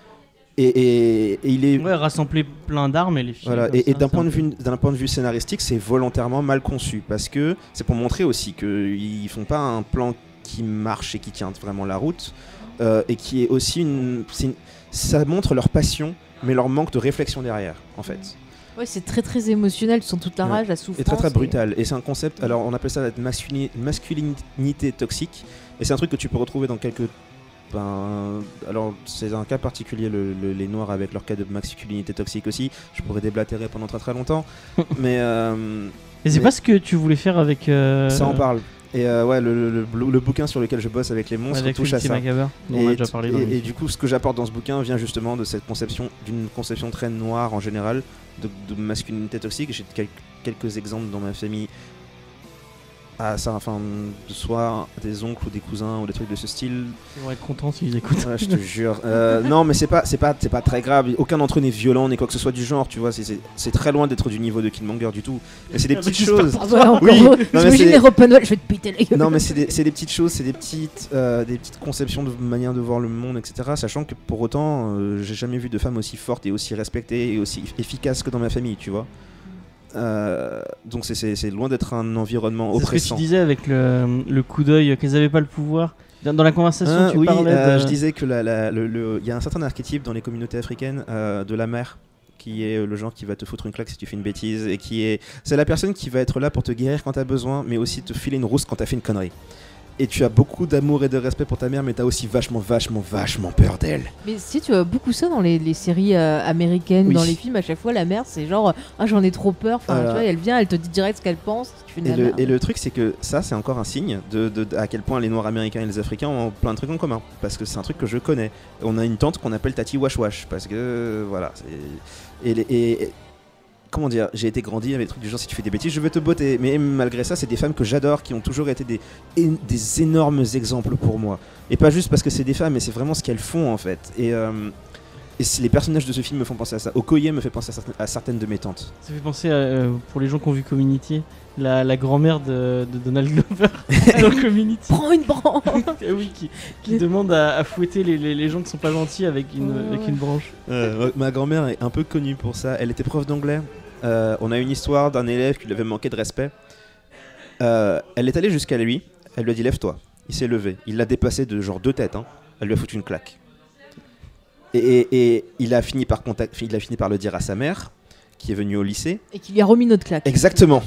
Et, et, et il est ouais, rassembler plein d'armes et les filles voilà. et, et d'un point de vue d'un point de vue scénaristique, c'est volontairement mal conçu parce que c'est pour montrer aussi que ils font pas un plan qui marche et qui tient vraiment la route euh, et qui est aussi une, c'est une ça montre leur passion mais leur manque de réflexion derrière en fait. Ouais, c'est très très émotionnel, tu sens toute la rage, ouais. la souffrance. Et très très brutal. Et c'est un concept. Alors on appelle ça la masculini- masculinité toxique et c'est un truc que tu peux retrouver dans quelques Ben, alors c'est un cas particulier le, le, les noirs avec leur cas de masculinité toxique aussi. Je pourrais déblatérer pendant très très longtemps, mais euh, et c'est mais... pas ce que tu voulais faire avec. Euh... Ça en parle. Et euh, ouais, le, le, le, le bouquin sur lequel je bosse avec les monstres avec touche à ça. Macabre, dont et, on a déjà parlé dans et, et du coup, ce que j'apporte dans ce bouquin vient justement de cette conception, d'une conception très noire en général de, de masculinité toxique. J'ai quelques, quelques exemples dans ma famille. Ah ça, enfin, soit des oncles ou des cousins ou des trucs de ce style. Ils vont être contents s'ils écoutent. Ouais, je te jure. Euh, non, mais c'est pas, c'est pas, c'est pas très grave. Aucun d'entre eux n'est violent ni quoi que ce soit du genre, tu vois. C'est, c'est, c'est très loin d'être du niveau de Killmonger du tout. Mais c'est des ah, petites mais choses. Toi, oui. Non, mais j'imagine c'est des... les Ropenwell, je vais te péter les gueules. Non, mais c'est des, c'est des petites choses, c'est des petites, euh, des petites conceptions de manière de voir le monde, et cetera. Sachant que pour autant, euh, j'ai jamais vu de femme aussi forte et aussi respectée et aussi efficace que dans ma famille, tu vois. Euh, donc c'est, c'est, c'est loin d'être un environnement c'est oppressant. C'est ce que tu disais avec le, le coup d'œil qu'elles n'avaient pas le pouvoir. Dans la conversation, ah, tu oui, parlais euh, de... je disais que la, la, le, le, y a un certain archétype dans les communautés africaines euh, de la mère, qui est le genre qui va te foutre une claque si tu fais une bêtise et qui est c'est la personne qui va être là pour te guérir quand t'as besoin, mais aussi te filer une rousse quand t'as fait une connerie. Et tu as beaucoup d'amour et de respect pour ta mère, mais t'as aussi vachement, vachement, vachement peur d'elle. Mais si tu as beaucoup ça dans les, les séries euh, américaines, oui. dans les films, à chaque fois, la mère, c'est genre, ah, j'en ai trop peur. Enfin, euh... tu vois, elle vient, elle te dit direct ce qu'elle pense. Tu fais et, le, et le truc, c'est que ça, c'est encore un signe de, de, de à quel point les Noirs américains et les Africains ont plein de trucs en commun. Parce que c'est un truc que je connais. On a une tante qu'on appelle Tati Wash Wash. Parce que, voilà. C'est... Et, les, et, et comment dire, j'ai été grandi avec des trucs du genre si tu fais des bêtises je vais te botter, mais malgré ça c'est des femmes que j'adore qui ont toujours été des, des énormes exemples pour moi, et pas juste parce que c'est des femmes mais c'est vraiment ce qu'elles font en fait. Et, euh, et les personnages de ce film me font penser à ça. Okoye me fait penser à certaines, à certaines de mes tantes. Ça fait penser à, euh, pour les gens qui ont vu Community, la, la grand-mère de, de Donald Glover dans Community. Prends une branche. Oui, qui, qui demande à, à fouetter les, les, les gens qui sont pas gentils avec une, oh, avec une branche. euh, ma grand-mère est un peu connue pour ça, elle était prof d'anglais. Euh, on a une histoire d'un élève qui lui avait manqué de respect. Euh, elle est allée jusqu'à lui, elle lui a dit lève-toi. Il s'est levé, il l'a dépassé de genre deux têtes, hein. Elle lui a foutu une claque. Et, et, et il, a fini par contact, il a fini par le dire à sa mère, qui est venue au lycée. Et qui lui a remis notre claque. Exactement.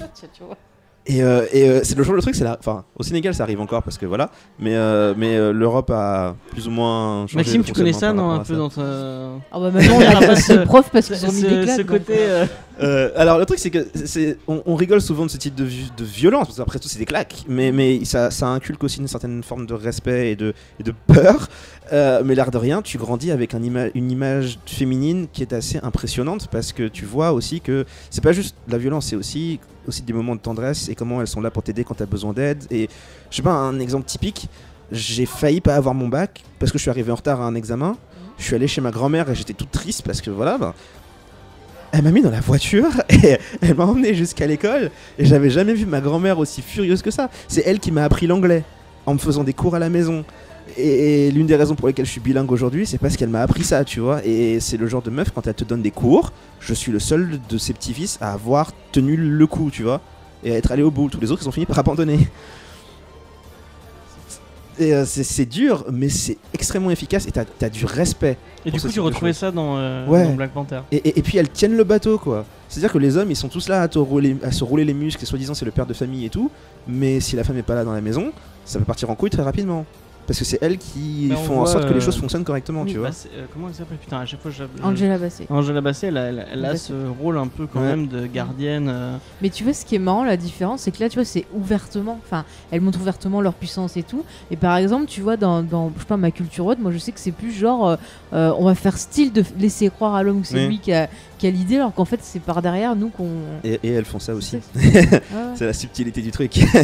Et, euh, et euh, c'est le genre de truc, c'est la... enfin, au Sénégal ça arrive encore parce que voilà, mais, euh, mais euh, l'Europe a plus ou moins changé. Maxime, tu connais ça, non, un peu dans ta... Ah bah maintenant on a pas ce prof parce qu'ils ont mis des claques. Ce côté... Euh... Euh, alors le truc c'est que c'est, on, on rigole souvent de ce type de, de violence, parce qu'après tout c'est des claques, mais, mais ça, ça inculque aussi une certaine forme de respect et de, et de peur, euh, mais l'air de rien, tu grandis avec un ima- une image féminine qui est assez impressionnante parce que tu vois aussi que c'est pas juste la violence, c'est aussi... aussi des moments de tendresse et comment elles sont là pour t'aider quand t'as besoin d'aide. Et je sais pas, un exemple typique, j'ai failli pas avoir mon bac parce que je suis arrivé en retard à un examen. Je suis allé chez ma grand-mère et j'étais toute triste parce que voilà, bah, elle m'a mis dans la voiture et elle m'a emmené jusqu'à l'école et j'avais jamais vu ma grand-mère aussi furieuse que ça. C'est elle qui m'a appris l'anglais en me faisant des cours à la maison. Et, et l'une des raisons pour lesquelles je suis bilingue aujourd'hui, c'est parce qu'elle m'a appris ça, tu vois. Et c'est le genre de meuf, quand elle te donne des cours, je suis le seul de ses petits-fils à avoir tenu le coup, tu vois, et à être allé au bout. Tous les autres, ils ont fini par abandonner. Et euh, c'est, c'est dur, mais c'est extrêmement efficace et t'as, t'as du respect. Et du coup, tu retrouvais ça dans, euh, ouais. dans Black Panther. Et, et, et puis, elles tiennent le bateau, quoi. C'est-à-dire que les hommes, ils sont tous là à, te rouler, à se rouler les muscles, et soi-disant c'est le père de famille et tout, mais si la femme n'est pas là dans la maison, ça peut partir en couille très rapidement. Parce que c'est elles qui bah font en sorte euh... que les choses fonctionnent correctement, oui, tu bah vois. Euh, comment elle s'appelle? Putain, à chaque fois je... Angela Bassett. Angela Bassett, elle, elle, elle a Bassett. ce rôle un peu quand ouais. même de gardienne. Euh... Mais tu vois, ce qui est marrant, la différence, c'est que là, tu vois, c'est ouvertement. Enfin, elles montrent ouvertement leur puissance et tout. Et par exemple, tu vois, dans, dans je sais pas, ma culture haute, moi je sais que c'est plus genre, euh, on va faire style de laisser croire à l'homme que c'est oui. lui qui a, qui a l'idée, alors qu'en fait, c'est par derrière nous qu'on. Et, et elles font ça aussi. C'est, ça. Ah ouais. C'est la subtilité du truc. Ouais.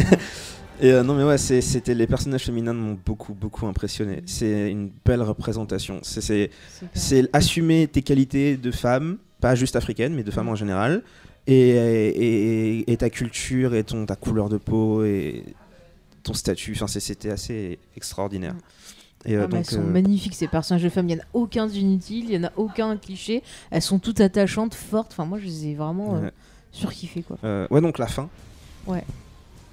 Et euh, non mais ouais, c'est, c'était les personnages féminins m'ont beaucoup beaucoup impressionné. C'est une belle représentation. C'est c'est, c'est assumer tes qualités de femme, pas juste africaine, mais de femme en général, et, et, et ta culture et ton ta couleur de peau et ton statut. Enfin c'est, c'était assez extraordinaire. Ouais. Et euh, ah, donc, elles sont euh... magnifiques ces personnages de femmes. Il n'y en a aucun inutile, il n'y en a aucun cliché. Elles sont toutes attachantes, fortes. Enfin moi je les ai vraiment euh, ouais. surkiffées quoi. Euh, ouais donc la fin. Ouais.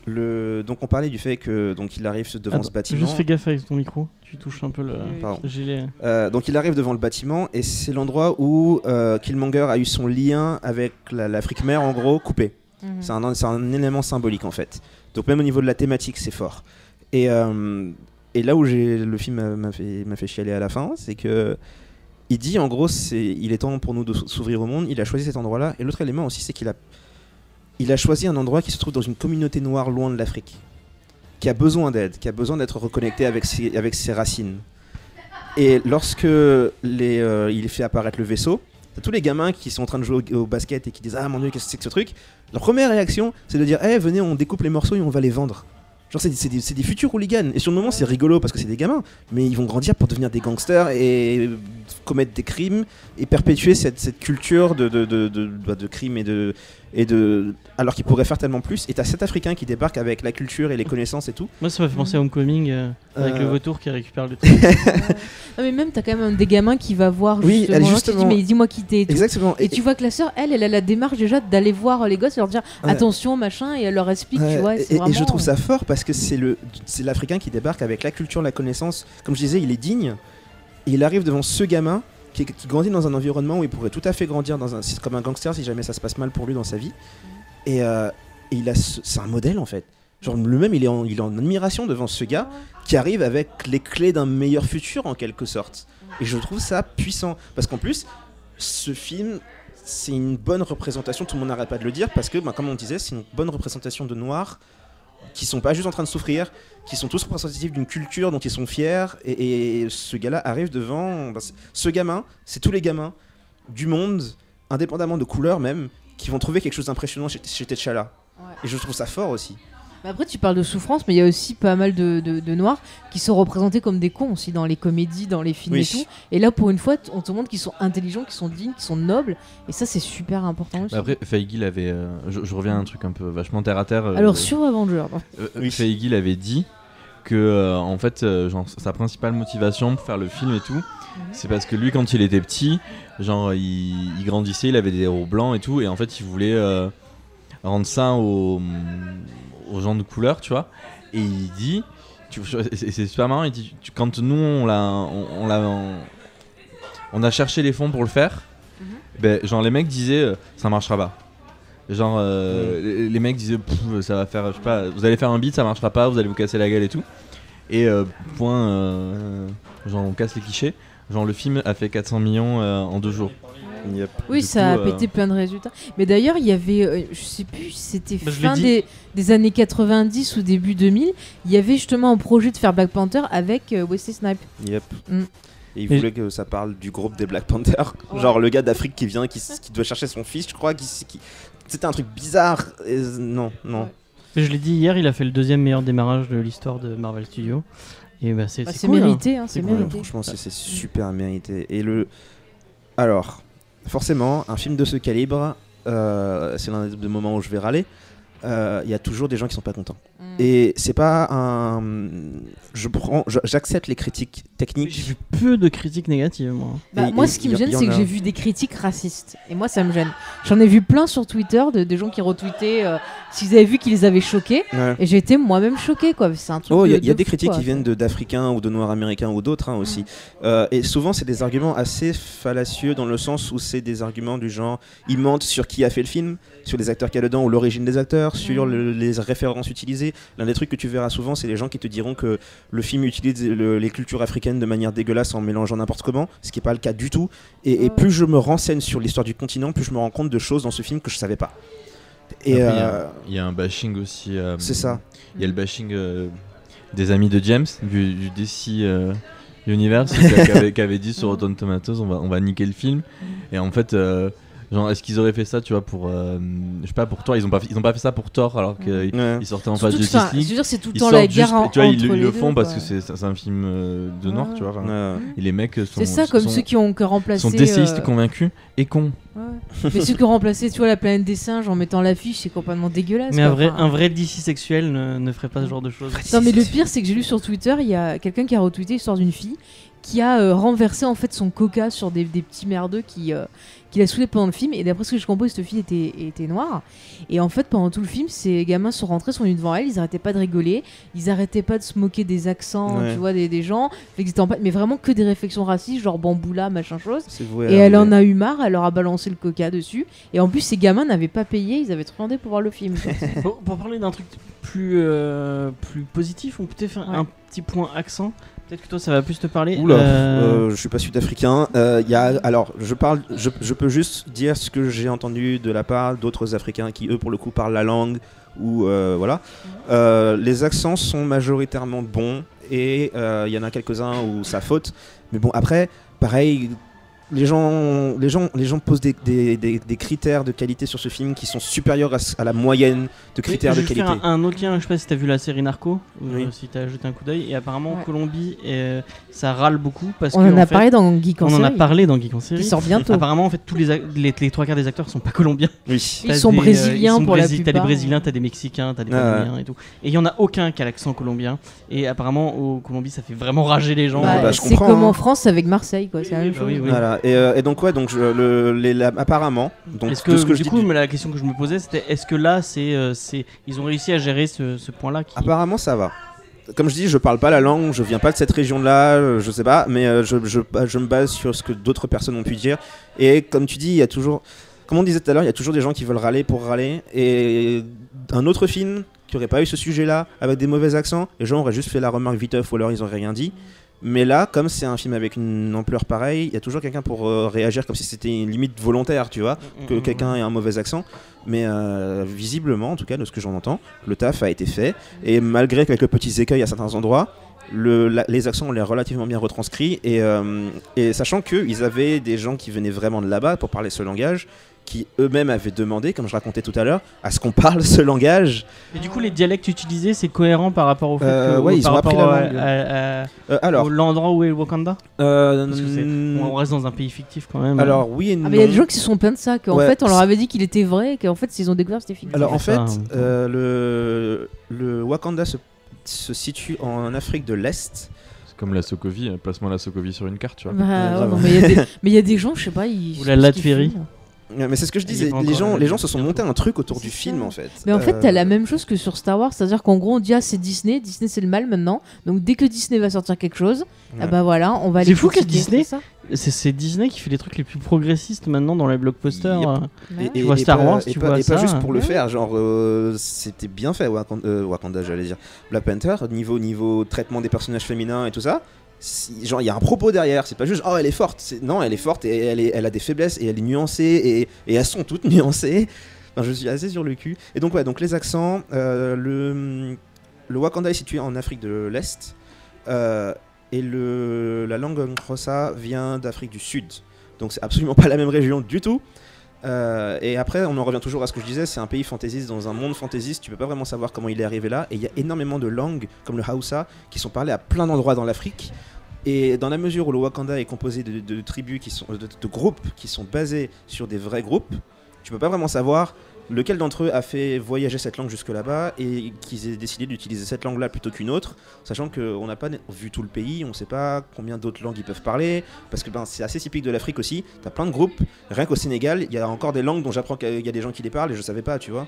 Le... Donc on parlait du fait que donc il arrive devant Attends, ce bâtiment. Juste fais gaffe avec ton micro, tu touches un peu le. Pardon. Gilet. Euh, donc il arrive devant le bâtiment et c'est l'endroit où euh, Killmonger a eu son lien avec la, l'Afrique mère en gros coupé. Mm-hmm. C'est un c'est un élément symbolique en fait. Donc même au niveau de la thématique c'est fort. Et euh, et là où j'ai le film m'a, m'a fait m'a fait chialer à la fin, c'est que il dit en gros c'est il est temps pour nous de s'ouvrir au monde. Il a choisi cet endroit là. Et l'autre élément aussi c'est qu'il a Il a choisi un endroit qui se trouve dans une communauté noire loin de l'Afrique, qui a besoin d'aide, qui a besoin d'être reconnecté avec ses, avec ses racines. Et lorsque les, euh, il fait apparaître le vaisseau, tous les gamins qui sont en train de jouer au, au basket et qui disent « Ah mon Dieu, qu'est-ce que c'est que ce truc ?» Leur première réaction, c'est de dire hey, « Eh, venez, on découpe les morceaux et on va les vendre. » Genre c'est, c'est, des, c'est des futurs hooligans. Et sur le moment, c'est rigolo parce que c'est des gamins, mais ils vont grandir pour devenir des gangsters et commettre des crimes et perpétuer cette, cette culture de, de, de, de, de, de crimes et de... Et de... Alors qu'ils pourraient faire tellement plus. Et t'as cet Africain qui débarque avec la culture et les connaissances et tout. Moi ça m'a fait penser à Homecoming euh, avec euh... le vautour qui récupère le truc. Non mais même t'as quand même des gamins qui va voir oui, justement, elle, justement... Là, tu dis mais dis-moi qui t'es. Exactement. Et, et, et tu vois que la sœur elle, elle a la démarche déjà d'aller voir les gosses et leur dire ouais. attention machin et elle leur explique ouais. tu vois. Et, et, vraiment... et je trouve ça fort parce que c'est le c'est l'Africain qui débarque avec la culture, la connaissance. Comme je disais il est digne et il arrive devant ce gamin Qui, qui grandit dans un environnement où il pourrait tout à fait grandir dans un, comme un gangster si jamais ça se passe mal pour lui dans sa vie. Et, euh, et il a ce, c'est un modèle en fait. Genre lui-même il est, en, il est en admiration devant ce gars qui arrive avec les clés d'un meilleur futur en quelque sorte. Et je trouve ça puissant. Parce qu'en plus, ce film, c'est une bonne représentation, tout le monde n'arrête pas de le dire, parce que bah, comme on disait, c'est une bonne représentation de noirs qui sont pas juste en train de souffrir, qui sont tous représentatifs d'une culture dont ils sont fiers, et, et ce gars-là arrive devant... Ben ce gamin, c'est tous les gamins du monde, indépendamment de couleur même, qui vont trouver quelque chose d'impressionnant chez, chez T'Challa. Ouais. Et je trouve ça fort aussi. Mais après, tu parles de souffrance, mais il y a aussi pas mal de, de, de noirs qui sont représentés comme des cons aussi dans les comédies, dans les films oui. et tout. Et là, pour une fois, on te montre qu'ils sont intelligents, qu'ils sont dignes, qu'ils sont nobles. Et ça, c'est super important aussi. Bah après, Feige l'avait... Euh, je, je reviens à un truc un peu vachement terre à terre. Euh, Alors, euh, sur Avengers... Euh, oui. Feige l'avait dit que, euh, en fait, euh, genre, sa principale motivation pour faire le film et tout, mmh. c'est parce que lui, quand il était petit, genre, il, il grandissait, il avait des héros blancs et tout. Et en fait, il voulait euh, rendre ça au... aux gens de couleur, tu vois, et il dit, tu, c'est, c'est super marrant, il dit, tu, quand nous on l'a, on, on l'a, on, on a cherché les fonds pour le faire, mm-hmm. ben genre les mecs disaient, euh, ça marchera pas, genre euh, mm. les, les mecs disaient, ça va faire, je sais pas, vous allez faire un beat, ça marchera pas, vous allez vous casser la gueule et tout, et euh, point, euh, genre on casse les clichés, genre le film a fait quatre cents millions euh, en deux jours. Yep. Oui, du ça coup, a pété euh... plein de résultats. Mais d'ailleurs, il y avait, euh, je sais plus, c'était bah, fin des, des années quatre-vingt-dix ou début deux mille, il y avait justement un projet de faire Black Panther avec euh, Wesley Snipes. Yep. Mm. Et il et voulait je... que ça parle du groupe des Black Panthers, ouais. genre le gars d'Afrique qui vient, qui, qui doit chercher son fils, je crois. Qui, qui... C'était un truc bizarre. Et... Non, non. Ouais. Je l'ai dit hier, il a fait le deuxième meilleur démarrage de l'histoire de Marvel Studios. Et bah, c'est, bah, c'est, c'est cool, mérité, hein. hein, c'est, c'est cool, mérité. Franchement, c'est, c'est super mérité. Et le, alors. Forcément, un film de ce calibre, euh, c'est l'un des moments où je vais râler, euh, y a toujours des gens qui sont pas contents. Mmh. Et c'est pas un. Je prends, je, j'accepte les critiques techniques. J'ai vu peu de critiques négatives, moi. Bah, et, moi, et, ce qui me gêne, c'est que a... j'ai vu des critiques racistes. Et moi, ça me gêne. J'en ai vu plein sur Twitter, de, de gens qui retweetaient euh, s'ils avaient vu qu'ils les avaient choqués. Ouais. Et j'ai été moi-même choquée, quoi. C'est un truc. Oh, il y a, de y a de des fou, critiques quoi, qui viennent de, d'Africains ou de Noirs américains ou d'autres hein, aussi. Mmh. Euh, et souvent, c'est des arguments assez fallacieux dans le sens où c'est des arguments du genre ils mentent sur qui a fait le film, sur les acteurs qu'il y a dedans ou l'origine des acteurs, sur mmh. le, les références utilisées. L'un des trucs que tu verras souvent, c'est les gens qui te diront que le film utilise le, les cultures africaines de manière dégueulasse en mélangeant n'importe comment, ce qui n'est pas le cas du tout. Et, et plus je me renseigne sur l'histoire du continent, plus je me rends compte de choses dans ce film que je ne savais pas. Et il euh, y, y a un bashing aussi. Euh, c'est ça. Il y a le bashing euh, des amis de James, du, du D C euh, Universe, qui avait dit sur Rotten Tomatoes, on va, on va niquer le film. Et en fait... Euh, genre, est-ce qu'ils auraient fait ça, tu vois, pour euh, je sais pas, pour Thor, ils ont pas, ils ont pas fait ça pour Thor alors qu'ils ouais. sortaient en face de Justice League. Je veux dire, c'est tout le temps la guerre entre les deux. Tu vois, ils, ils le font deux, parce que c'est, c'est un film euh, de ouais. noir, tu vois. Euh, et les mecs sont. C'est ça, comme sont, ceux qui ont que remplacé. Sont décéistes euh... convaincus et cons. Ouais. Mais ceux qui ont remplacé, tu vois, la planète des singes en mettant l'affiche, c'est complètement dégueulasse. Mais quoi, un vrai, un vrai D C sexuel ne, ne ferait pas ce genre de choses. Non, mais le pire, c'est que j'ai lu sur Twitter, il y a quelqu'un qui a retweeté l'histoire d'une fille qui a euh, renversé en fait son coca sur des, des petits merdeux qui euh, qui l'a saoulé pendant le film, et d'après ce que je comprends, cette fille était était noire, et en fait pendant tout le film ces gamins sont rentrés, sont venus devant elle, ils arrêtaient pas de rigoler, ils arrêtaient pas de se moquer des accents, ouais. tu vois, des des gens, mais vraiment que des réflexions racistes, genre bamboula machin chose, et elle en a eu marre, elle leur a balancé le coca dessus, et en plus ces gamins n'avaient pas payé, ils avaient trop demandé pour voir le film. pour, pour parler d'un truc plus euh, plus positif, on peut faire ouais. un petit point accent. Peut-être que toi, ça va plus te parler. Oula, euh... Euh, je suis pas sud-africain. Euh, y a, alors, je parle, je, je peux juste dire ce que j'ai entendu de la part d'autres Africains qui, eux, pour le coup, parlent la langue ou euh, voilà. Euh, les accents sont majoritairement bons et il euh, y en a quelques-uns où ça faute. Mais bon, après, pareil. Les gens, les gens, les gens posent des, des, des, des critères de qualité sur ce film qui sont supérieurs à, à la moyenne de critères oui, de qualité. Je vais faire un, un autre lien, je sais pas si t'as vu la série Narco, oui. si t'as jeté un coup d'œil, et apparemment en ouais. Colombie, euh, ça râle beaucoup parce qu'on en, en a fait, parlé dans Geek en on série. On en a parlé dans Geek en série. Qui sort bientôt. Apparemment, en fait, tous les, a- les, les trois quarts des acteurs sont pas colombiens. Oui. Ils, sont des, euh, ils sont brésiliens pour Brésil, la plupart. T'as des brésiliens, t'as des mexicains, t'as des colombiens ah ouais. et tout. Et il y en a aucun qui a l'accent colombien. Et apparemment, au Colombie, ça fait vraiment rager les gens. Bah, bah, je c'est comprends, comme hein. en France avec Marseille, quoi. C'est la même chose. Et, euh, et donc ouais, donc je, le, les, la, apparemment. Donc est-ce que, ce que du je coup, dis, mais la question que je me posais, c'était est-ce que là, c'est, euh, c'est, ils ont réussi à gérer ce, ce point-là qui... Apparemment, ça va. Comme je dis, je parle pas la langue, je viens pas de cette région-là, je sais pas, mais euh, je, je, je me base sur ce que d'autres personnes ont pu dire. Et comme tu dis, il y a toujours, comme on disait tout à l'heure, il y a toujours des gens qui veulent râler pour râler. Et un autre film qui aurait pas eu ce sujet-là, avec des mauvais accents, les gens auraient juste fait la remarque viteuf, ou alors ils auraient rien dit. Mais là, comme c'est un film avec une ampleur pareille, il y a toujours quelqu'un pour euh, réagir comme si c'était une limite volontaire, tu vois, que quelqu'un ait un mauvais accent. Mais euh, visiblement, en tout cas, de ce que j'en entends, le taf a été fait. Et malgré quelques petits écueils à certains endroits, le, la, les accents ont l'air relativement bien retranscrits. Et, euh, et sachant qu'ils avaient des gens qui venaient vraiment de là-bas pour parler ce langage, qui eux-mêmes avaient demandé, comme je racontais tout à l'heure, à ce qu'on parle ce langage. Et du coup, les dialectes utilisés, c'est cohérent par rapport au fait euh, que... Ouais, ils ont appris la langue. À, à, euh, alors, l'endroit où est le Wakanda euh, Parce que c'est, on reste dans un pays fictif quand même. Alors oui et non. Ah, mais il y a des gens qui se sont plaints de ça, qu'en ouais. fait, on leur avait dit qu'il était vrai, qu'en fait, ils ont découvert que c'était fictif. Alors en fait, euh, le, le Wakanda se, se situe en Afrique de l'Est. Comme la Sokovie, placement de la Sokovie sur une carte, tu vois. Bah, ouais, non, mais il y, y a des gens, je sais pas, ils... Ou la Latvérie. Mais c'est ce que je disais, les gens, les gens se sont montés un truc autour c'est du ça. film en fait. Mais en euh... fait, t'as la même chose que sur Star Wars, c'est-à-dire qu'en gros, on dit ah, c'est Disney, Disney c'est le mal maintenant, donc dès que Disney va sortir quelque chose, ouais. ah bah voilà, on va aller. C'est fou que Disney, ça. C'est, c'est Disney qui fait les trucs les plus progressistes maintenant dans les blockbusters. Yep. Et, et, tu vois Star Wars, et tu pas, vois et ça. Et pas juste pour le ouais. faire, genre euh, c'était bien fait, Wakanda, euh, Wakanda, j'allais dire. Black Panther, niveau, niveau traitement des personnages féminins et tout ça. C'est, genre il y a un propos derrière, c'est pas juste oh elle est forte, c'est, non elle est forte et elle, est, elle a des faiblesses et elle est nuancée et, et elles sont toutes nuancées. Enfin, je suis assez sur le cul. Et donc ouais, donc les accents, euh, le, le Wakanda est situé en Afrique de l'Est euh, et le, la langue Xhosa vient d'Afrique du Sud, donc c'est absolument pas la même région du tout. Euh, et après on en revient toujours à ce que je disais, c'est un pays fantaisiste dans un monde fantaisiste, tu peux pas vraiment savoir comment il est arrivé là, et il y a énormément de langues comme le Hausa qui sont parlées à plein d'endroits dans l'Afrique, et dans la mesure où le Wakanda est composé de, de, de tribus qui sont, de, de groupes qui sont basés sur des vrais groupes, tu peux pas vraiment savoir lequel d'entre eux a fait voyager cette langue jusque là-bas et qu'ils aient décidé d'utiliser cette langue-là plutôt qu'une autre, sachant qu'on n'a pas vu tout le pays, on ne sait pas combien d'autres langues ils peuvent parler, parce que ben, c'est assez typique de l'Afrique aussi, t'as plein de groupes, rien qu'au Sénégal, il y a encore des langues dont j'apprends qu'il y a des gens qui les parlent et je savais pas, tu vois.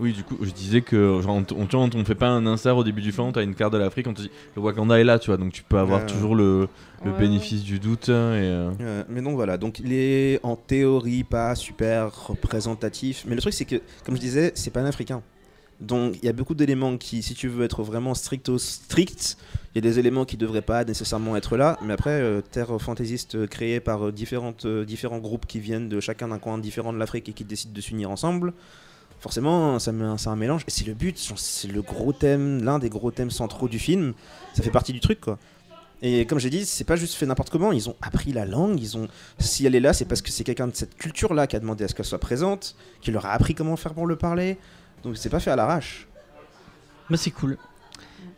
Oui, du coup, je disais que genre, on, on, on fait pas un insert au début du film, t'as une carte de l'Afrique, on te dit le Wakanda est là, tu vois, donc tu peux avoir euh... toujours le, le ouais. bénéfice du doute. Et euh... Euh, mais donc voilà, donc il est en théorie pas super représentatif, mais le truc c'est que, comme je disais, c'est panafricain. Donc il y a beaucoup d'éléments qui, si tu veux être vraiment stricto strict, il y a des éléments qui devraient pas nécessairement être là, mais après, euh, terre fantaisiste créée par différentes, euh, différents groupes qui viennent de chacun d'un coin différent de l'Afrique et qui décident de s'unir ensemble. Forcément, c'est un mélange, et c'est le but, c'est le gros thème, l'un des gros thèmes centraux du film, ça fait partie du truc, quoi. Et comme j'ai dit, c'est pas juste fait n'importe comment, ils ont appris la langue, ils ont... si elle est là, c'est parce que c'est quelqu'un de cette culture-là qui a demandé à ce qu'elle soit présente, qui leur a appris comment faire pour le parler, donc c'est pas fait à l'arrache. Bah c'est cool.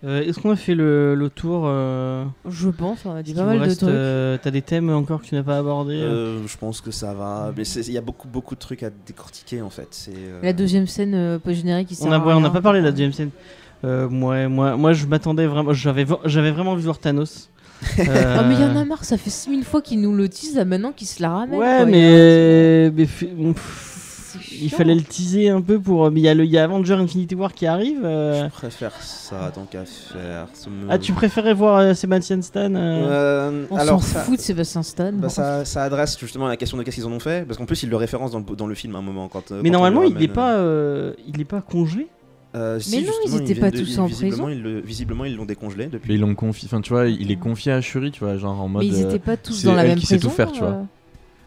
Euh, est-ce qu'on a fait le, le tour euh... Je pense, on a dit pas mal de trucs. Euh, t'as des thèmes encore que tu n'as pas abordés euh, euh... Je pense que ça va, mais il y a beaucoup, beaucoup de trucs à décortiquer en fait. C'est, euh... La deuxième scène euh, post-générique, qui sert à rien. On n'a pas parlé de la deuxième scène. Euh, moi, moi, moi, je m'attendais vraiment, j'avais, j'avais vraiment envie de voir Thanos. euh... Oh mais il y en a marre, ça fait six mille fois qu'ils nous le disent, là maintenant qu'ils se la ramènent. Ouais, quoi, mais... A... mais bon, pff... il fallait le teaser un peu pour. Mais il y, y a Avengers Infinity War qui arrive. Euh... Je préfère ça tant qu'à faire. Me... Ah, tu préférais voir euh, Sébastien Stan euh... Euh, On s'en fout de Sébastien Stan. Bah, ça, ça adresse justement à la question de qu'est-ce qu'ils en ont fait. Parce qu'en plus, ils le référencent dans le, dans le film à un moment. Quand, mais quand normalement, il n'est pas, euh, pas congelé. Euh, mais si, non, ils n'étaient pas de, tous en prison. Ils le, visiblement, ils l'ont décongelé depuis. Mais ils l'ont confié. Enfin, tu vois, il est confié à Shuri, tu vois, genre en mode. Mais ils n'étaient pas tous dans la même prison. C'est elle qui s'est tout faire, tu vois.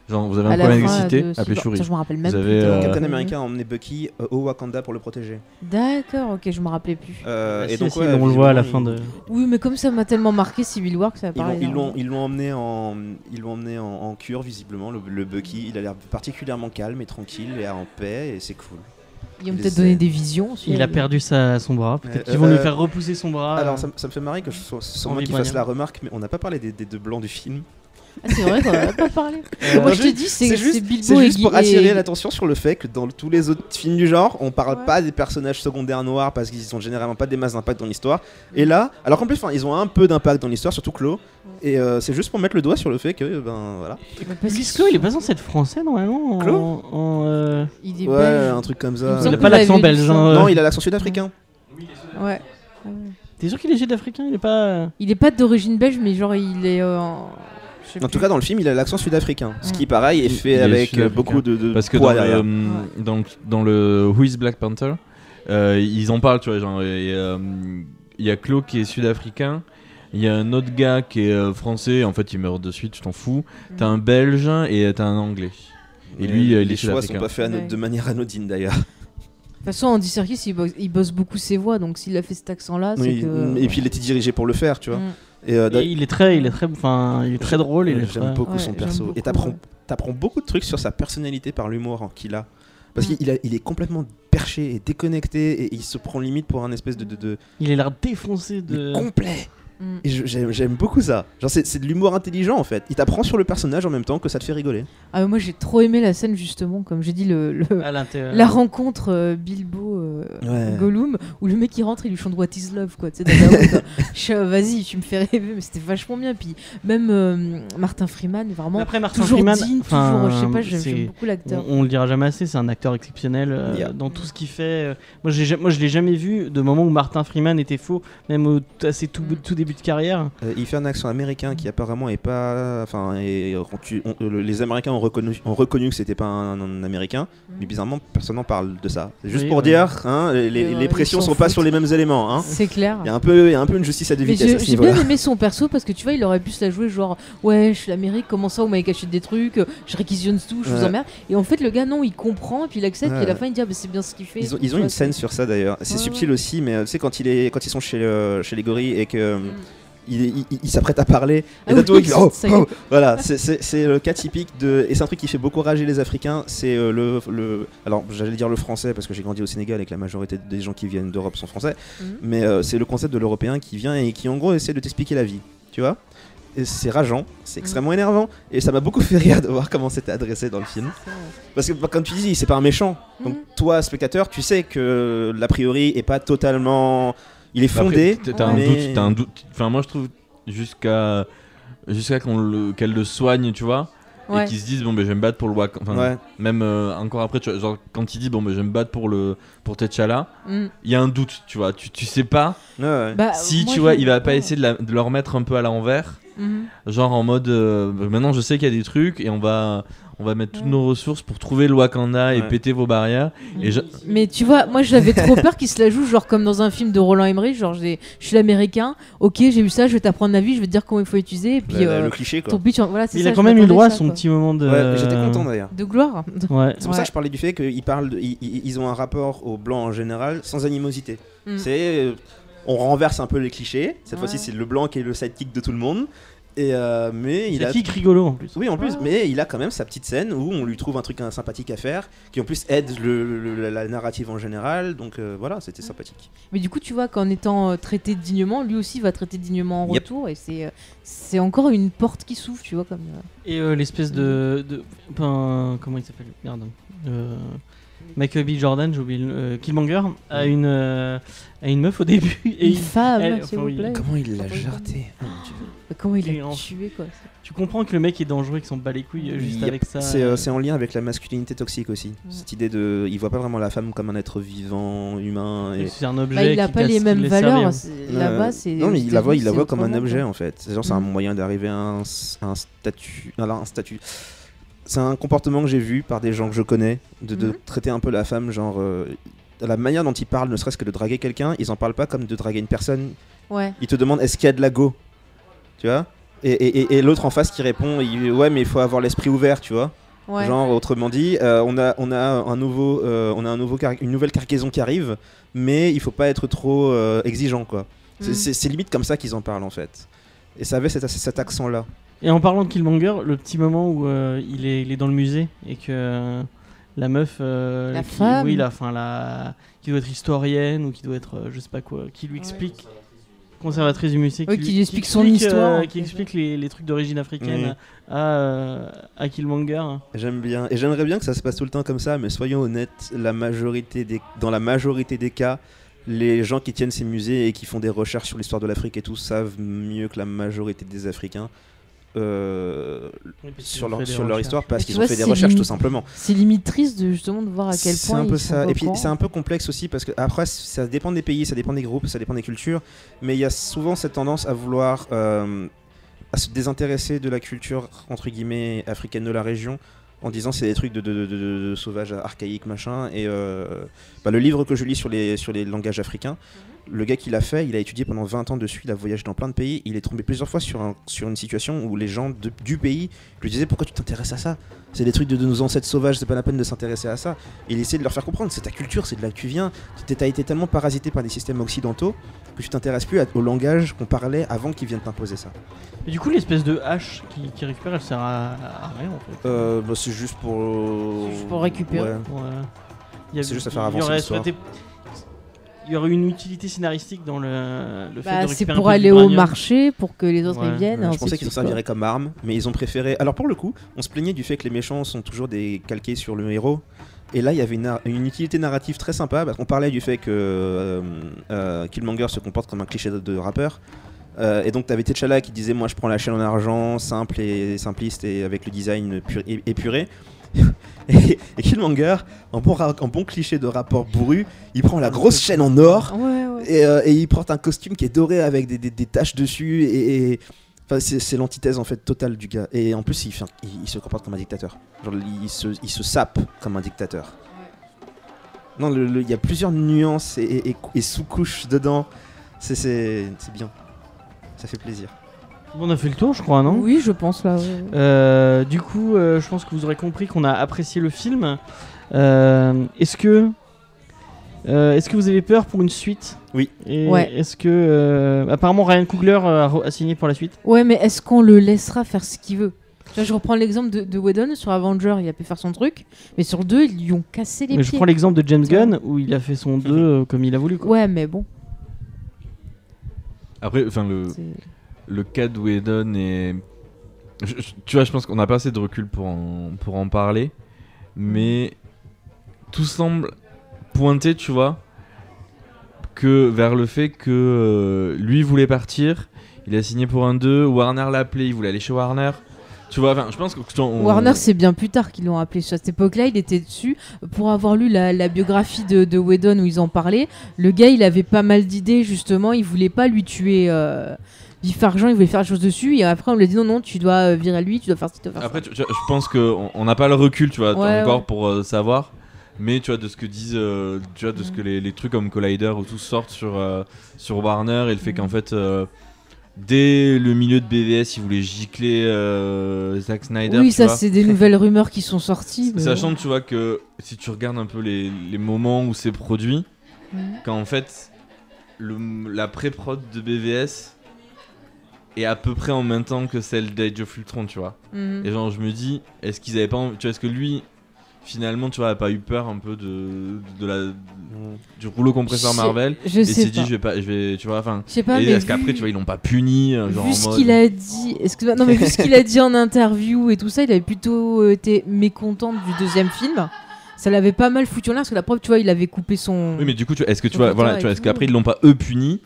Genre, vous avez un problème d'électricité, appelez Shuri. Je me rappelle même avez, plus. Euh... Captain America a emmené Bucky euh, au Wakanda pour le protéger. D'accord, ok, je me rappelais plus. Euh, ah, et si, donc, si, ouais, on le voit à la fin de. Oui, mais comme ça m'a tellement marqué Civil War que ça apparaît. Ils l'ont, ils l'ont, ils l'ont emmené en, ils l'ont emmené en, en cure visiblement. Le, le Bucky, il a l'air particulièrement calme et tranquille et en paix et c'est cool. Ils ont peut-être donné des visions. Il a perdu sa, son bras. Peut-être euh, qu'ils vont euh, lui faire repousser son bras. Alors, euh... ça, ça me fait marrer que je sois sans qu'il fasse la remarque, mais on n'a pas parlé des deux blancs du film. Ah, c'est vrai qu'on en a pas parlé. Euh, Moi je te dis, c'est, c'est juste, c'est Bilbo c'est juste et pour attirer et... l'attention sur le fait que dans tous les autres films du genre, on parle ouais. pas des personnages secondaires noirs parce qu'ils ont généralement pas des masses d'impact dans l'histoire. Et là, alors qu'en plus, ils ont un peu d'impact dans l'histoire, surtout Clo. Ouais. Et euh, c'est juste pour mettre le doigt sur le fait que ben voilà. Parce que Clo, il est pas censé être français normalement. Clo en, en, euh... Il est ouais, belge. Un truc comme ça. Il, il a pas l'accent belge. Hein. Non, il a l'accent sud-africain. Oui, il est sud-africain. Ouais. T'es sûr qu'il est sud-africain ? Il est pas. Il est pas d'origine belge, mais genre il est. Euh... En tout cas, dans le film, il a l'accent sud-africain, mmh. ce qui, pareil, est fait il avec est beaucoup de, de parce que poids dans derrière. Le, ouais. dans, dans le Who is Black Panther, euh, ils en parlent, tu vois. Genre, il euh, y a Claude qui est sud-africain, il y a un autre gars qui est français. En fait, il meurt de suite, tu t'en fous. Mmh. T'as un Belge et t'as un Anglais. Et, et lui, il est les choix sont pas faits ouais. de manière anodine d'ailleurs. De toute façon, Andy Serkis, il bosse, il bosse beaucoup ses voix, donc s'il a fait cet accent-là, oui, c'est que... Et puis il était dirigé pour le faire, tu vois. Mm. Et, euh, et il est très, il est très, enfin, il est très drôle. Il est j'aime très... beaucoup ouais, son perso. Beaucoup, et t'apprends, ouais. t'apprends beaucoup de trucs sur sa personnalité par l'humour hein, qu'il a, parce mm. qu'il a, il est complètement perché et déconnecté, et, et il se prend limite pour un espèce de, de, de... Il a l'air défoncé de. Mais complet. Mm. Et je, j'aime, j'aime beaucoup ça. Genre c'est, c'est de l'humour intelligent en fait. Il t'apprend sur le personnage en même temps que ça te fait rigoler. Ah moi j'ai trop aimé la scène justement, comme j'ai dit le, le ah, la rencontre euh, Bilbo euh, ouais. Gollum où le mec il rentre il lui chante What is love quoi. Tu sais vas-y tu me fais rêver mais c'était vachement bien. Puis même euh, Martin Freeman vraiment. Après Martin toujours Freeman, digne, toujours je sais pas j'aime, j'aime beaucoup l'acteur. On, on le dira jamais assez c'est un acteur exceptionnel euh, yeah. dans tout ce qu'il fait. Moi j'ai moi je l'ai jamais vu de moment où Martin Freeman était faux même au, assez tout mm. tout début de carrière. Euh, il fait un accent américain qui apparemment est pas, enfin, et, on, tu, on, les Américains ont reconnu, ont reconnu que c'était pas un, un Américain, mmh. mais bizarrement personne n'en parle de ça. C'est juste oui, pour ouais. dire, hein, les, les, les pressions sont pas sur les mêmes éléments. Hein. C'est clair. Il y a un peu, il y a un peu une justice à deux vitesses. Je, à ce j'ai bien aimé son perso parce que tu vois, il aurait pu se la jouer genre, ouais, je suis l'Amérique, comment ça, vous m'avez caché des trucs, je réquisitionne tout, je ouais. vous emmerde. Et en fait, le gars non, il comprend, puis il accepte, ouais. puis à la fin il dit, ah, bah, c'est bien ce qu'il fait. Ils ont, ils ont une scène sur ça d'ailleurs. C'est ouais, subtil ouais. aussi, mais tu sais quand il est, quand ils sont chez, euh, chez les gorilles et que mmh. Il, il, il, il s'apprête à parler ah et oui, oui, qui, oh, oh, voilà c'est, c'est, c'est le cas typique de et c'est un truc qui fait beaucoup rager les Africains c'est euh, le, le alors j'allais dire le français parce que j'ai grandi au Sénégal et que la majorité des gens qui viennent d'Europe sont français mm-hmm. mais euh, c'est le concept de l'Européen qui vient et qui en gros essaie de t'expliquer la vie tu vois c'est rageant, c'est extrêmement mmh. énervant, et ça m'a beaucoup fait rire de voir comment c'était adressé dans le film. Parce que comme tu dis, c'est pas un méchant, mmh. donc toi spectateur, tu sais que l'a priori est pas totalement, il est fondé. Après, t'as mais... un doute, t'as un doute. Enfin moi je trouve jusqu'à jusqu'à qu'on le... qu'elle le soigne, tu vois. Ouais. Et qu'ils se disent bon ben bah, je vais me battre pour le Wak, enfin, ouais. même euh, encore après tu vois, genre quand il dit bon ben bah, je vais me battre pour le pour T'Challa, il mm. y a un doute, tu vois, tu tu sais pas ouais, ouais. Bah, si tu vois il va pas ouais. essayer de, la, de leur mettre un peu à l'envers, mm-hmm. genre en mode euh, maintenant je sais qu'il y a des trucs et on va on va mettre toutes mm. nos ressources pour trouver le Wakanda ouais. et péter vos barrières mm. et je... mais tu vois moi j'avais trop peur qu'ils se la jouent genre comme dans un film de Roland Emmerich, genre je suis l'américain, ok j'ai vu ça, je vais t'apprendre ma vie, je vais te dire comment il faut utiliser et puis bah, euh, le cliché quoi. Ton pitch, voilà, c'est il ça, a quand même eu droit à son quoi. Petit moment de ouais, j'étais content d'ailleurs de gloire ouais. c'est pour ouais. ça que je parlais du fait qu'ils parlent de, ils, ils ont un rapport aux blancs en général sans animosité mm. c'est euh, on renverse un peu les clichés cette ouais. fois-ci c'est le blanc qui est le sidekick de tout le monde. Et euh, mais il a kick rigolo en plus. Oui en plus, ah. mais il a quand même sa petite scène où on lui trouve un truc un, sympathique à faire, qui en plus aide le, le, la narrative en général. Donc euh, voilà, c'était sympathique. Mais du coup, tu vois qu'en étant euh, traité dignement, lui aussi va traiter dignement en yep. retour, et c'est euh, c'est encore une porte qui s'ouvre, tu vois comme. Euh... Et euh, l'espèce de, de ben, comment il s'appelle merde. Euh... Michael B. Jordan, j'oublie le euh, Killmonger, a une, euh, a une meuf au début. Et une femme, elle, s'il enfin, vous plaît. Comment il l'a jarté oh, comment il l'a tué quoi. Ça. Tu comprends que le mec est dangereux, qu'il s'en bat les couilles juste yep. avec ça. C'est, euh, euh... c'est en lien avec la masculinité toxique aussi. Ouais. Cette idée de, il voit pas vraiment la femme comme un être vivant, humain. Et... C'est un objet. Bah, il a qui pas les mêmes les valeurs. C'est... Là-bas, c'est. Non mais il la voit, il la voit comme un objet en fait. Genre, c'est un moyen d'arriver à un, à un statut, alors un statut. C'est un comportement que j'ai vu par des gens que je connais, de, de mmh. traiter un peu la femme, genre... Euh, la manière dont ils parlent, ne serait-ce que de draguer quelqu'un, ils en parlent pas comme de draguer une personne. Ouais. Ils te demandent, est-ce qu'il y a de la go ? Tu vois ? Et, et, et, et l'autre en face qui répond, il, ouais, mais il faut avoir l'esprit ouvert, tu vois ? Ouais. Genre, autrement dit, euh, on a, on a, un nouveau, euh, on a un nouveau car- une nouvelle cargaison qui arrive, mais il faut pas être trop euh, exigeant, quoi. C'est, mmh. c'est, c'est limite comme ça qu'ils en parlent, en fait. Et ça avait cet, cet accent-là. Et en parlant de Killmonger, le petit moment où euh, il, est, il est dans le musée et que euh, la meuf, euh, la qui, femme, oui, la, fin, la, qui doit être historienne ou qui doit être, euh, je sais pas quoi, qui lui explique, conservatrice du musée, oui, qui, qui lui explique, qui explique son euh, histoire, qui explique les, les trucs d'origine africaine mmh. à, euh, à Killmonger. J'aime bien, et j'aimerais bien que ça se passe tout le temps comme ça, mais soyons honnêtes, la majorité des, dans la majorité des cas. Les gens qui tiennent ces musées et qui font des recherches sur l'histoire de l'Afrique et tout savent mieux que la majorité des Africains euh, sur leur, sur leur histoire parce qu'ils ont fait des recherches tout simplement. C'est limite triste de, justement de voir à quel point ils sont au courant. Et puis c'est un peu complexe aussi parce que après ça dépend des pays, ça dépend des groupes, ça dépend des cultures, mais il y a souvent cette tendance à vouloir euh, à se désintéresser de la culture entre guillemets africaine de la région. En disant c'est des trucs de, de, de, de, de sauvages archaïques machin et euh, bah, le livre que je lis sur les, sur les langages africains mmh. le gars qui l'a fait, il a étudié pendant vingt ans dessus, il a voyagé dans plein de pays, il est tombé plusieurs fois sur, un, sur une situation où les gens de, du pays lui disaient pourquoi tu t'intéresses à ça, c'est des trucs de, de nos ancêtres sauvages, c'est pas la peine de s'intéresser à ça, et il essayait de leur faire comprendre c'est ta culture, c'est de là que tu viens, t'as été tellement parasité par des systèmes occidentaux que tu t'intéresses plus à, au langage qu'on parlait avant qu'ils viennent t'imposer ça. Et du coup l'espèce de hache qui, qui récupère, elle sert à, à rien en fait euh, bah, c'est juste pour... C'est juste pour récupérer. Ouais. Pour, euh... y a... C'est juste à faire avancer l'histoire. Il y aurait une utilité scénaristique dans le, le fait bah, de récupérer. C'est pour aller au marché, pour que les autres ouais. y viennent. Ouais. Je pensais qu'ils en serviraient comme arme, mais ils ont préféré... Alors pour le coup, on se plaignait du fait que les méchants sont toujours des calqués sur le héros. Et là, il y avait une, une utilité narrative très sympa. Parce qu'on parlait du fait que euh, euh, Killmonger se comporte comme un cliché de, de rappeur. Euh, et donc t'avais T'Challa qui disait moi je prends la chaîne en argent, simple et simpliste et avec le design pur, é, épuré et, et Killmonger en bon, ra- en bon cliché de rapport bourru, il prend la grosse chaîne en or ouais, ouais. Et, euh, et il porte un costume qui est doré avec des, des, des taches dessus et, et c'est, c'est l'antithèse en fait totale du gars, et en plus il, fait, il, il se comporte comme un dictateur, genre il se, il se sape comme un dictateur. Non, il y a plusieurs nuances et, et, et, et sous-couches dedans, c'est, c'est, c'est bien. Ça fait plaisir. On a fait le tour, je crois, non ? Oui, je pense là. Ouais. Euh, du coup, euh, je pense que vous aurez compris qu'on a apprécié le film. Euh, est-ce que, euh, est-ce que vous avez peur pour une suite ? Oui. Et ouais. Est-ce que, euh, apparemment, Ryan Coogler a, a signé pour la suite ? Ouais, mais est-ce qu'on le laissera faire ce qu'il veut ? Là, je reprends l'exemple de, de Whedon sur Avengers, il a pu faire son truc, mais sur deux, ils lui ont cassé les mais pieds. Je prends l'exemple de James Gunn où il a fait son deux euh, comme il a voulu, quoi. Ouais, mais bon. Après, enfin le, le cas de Whedon et... Je, je, tu vois, je pense qu'on n'a pas assez de recul pour en, pour en parler, mais tout semble pointer, tu vois, que vers le fait que euh, lui voulait partir, il a signé pour un deux, Warner l'a appelé, il voulait aller chez Warner. Tu vois, enfin, je pense que on... Warner, c'est bien plus tard qu'ils l'ont appelé. À cette époque-là, il était dessus. Pour avoir lu la, la biographie de, de Whedon où ils en parlaient, le gars, il avait pas mal d'idées, justement. Il voulait pas lui tuer euh, Biff Argent, il voulait faire des choses dessus. Et après, on lui a dit non, non, tu dois virer lui, tu dois faire ci, tu dois faire après, ça. Après, je pense qu'on n'a pas le recul, tu vois, ouais, encore ouais. pour euh, savoir. Mais tu vois, de ce que disent, euh, tu vois, de mmh. ce que les, les trucs comme Collider ou tout sortent sur, euh, sur Warner et le fait mmh. qu'en fait. Euh, Dès le milieu de B V S, ils voulaient gicler euh, Zack Snyder. Oui, tu ça, vois. C'est des nouvelles rumeurs qui sont sorties. Mais sachant, ouais. tu vois, que si tu regardes un peu les, les moments où c'est produit, ouais. quand en fait, le, la pré-prod de B V S est à peu près en même temps que celle d'Age of Ultron, tu vois. Mm-hmm. Et genre, je me dis, est-ce qu'ils avaient pas envie, tu vois, est-ce que lui, finalement, tu vois, a pas eu peur un peu de, de, de la, de, du rouleau compresseur je sais, Marvel je et s'est dit je vais pas, je vais, tu vois, enfin. Et est-ce vu, qu'après, tu vois, ils l'ont pas puni, genre vu en mode. Ce qu'il a dit, excuse-moi, non mais vu ce qu'il a dit en interview et tout ça, il avait plutôt été mécontent du deuxième film. Ça l'avait pas mal foutu en l'air parce que la preuve, tu vois, il avait coupé son. Oui, mais du coup, tu vois, est-ce que tu vois, voilà, tu vois, est-ce qu'après ils l'ont pas eux puni?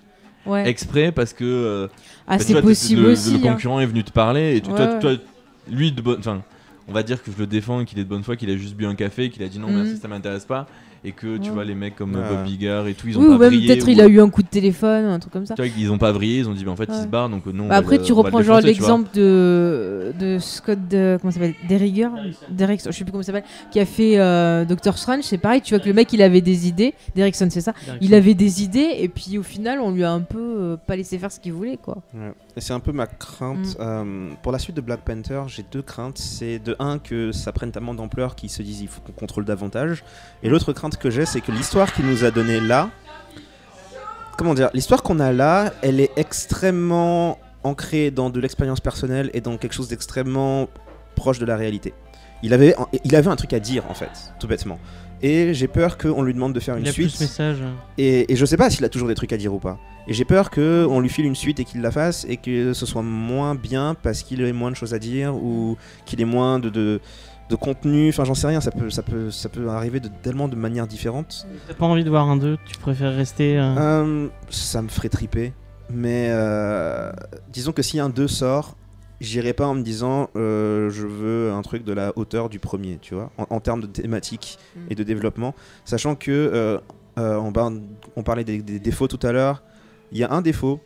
Ouais. Exprès parce que. Euh, ah, bah, c'est vois, possible le, aussi. Le concurrent hein. est venu te parler et tu, ouais, toi, ouais. toi, lui de bonne, enfin. On va dire que je le défends, qu'il est de bonne foi, qu'il a juste bu un café et qu'il a dit non, mmh. merci, ça m'intéresse pas. Et que tu ouais. vois, les mecs comme ouais. Bob Bigard et tout, ils ont oui, pas ou même brillé. Peut-être ou... il a eu un coup de téléphone, un truc comme ça. Tu vois, ils ont pas brillé, ils ont dit, mais en fait, ouais. ils se barrent, donc non. Bah après, le, tu reprends le genre l'exemple de, de Scott, de, comment ça s'appelle Derringer Derrick, je sais plus comment ça s'appelle, qui a fait euh, Doctor Strange, c'est pareil, tu vois que le mec, il avait des idées. Derrickson, c'est ça Derrickson. Il avait des idées, et puis au final, on lui a un peu euh, pas laissé faire ce qu'il voulait, quoi. Ouais. Et c'est un peu ma crainte. Mm. Euh, pour la suite de Black Panther, j'ai deux craintes. C'est de un, que ça prenne tellement d'ampleur qu'ils se disent, il faut qu'on contrôle davantage. Et l'autre crainte que j'ai, c'est que l'histoire qu'il nous a donnée là, comment dire, l'histoire qu'on a là, elle est extrêmement ancrée dans de l'expérience personnelle et dans quelque chose d'extrêmement proche de la réalité. Il avait, il avait un truc à dire en fait, tout bêtement. Et j'ai peur qu'on lui demande de faire une suite. Il a plus ce message. Et, et je sais pas s'il a toujours des trucs à dire ou pas. Et j'ai peur qu'on lui file une suite et qu'il la fasse et que ce soit moins bien parce qu'il ait moins de choses à dire ou qu'il ait moins de... de de contenu, enfin j'en sais rien, ça peut, ça peut, ça peut arriver de tellement de manières différentes. T'as pas envie de voir un deux, tu préfères rester... Euh... Euh, ça me ferait triper, mais euh, disons que si un deux sort, j'irai pas en me disant euh, je veux un truc de la hauteur du premier, tu vois, en, en termes de thématique mm. et de développement, sachant que, euh, euh, on, bah, on parlait des, des défauts tout à l'heure, il y a un défaut,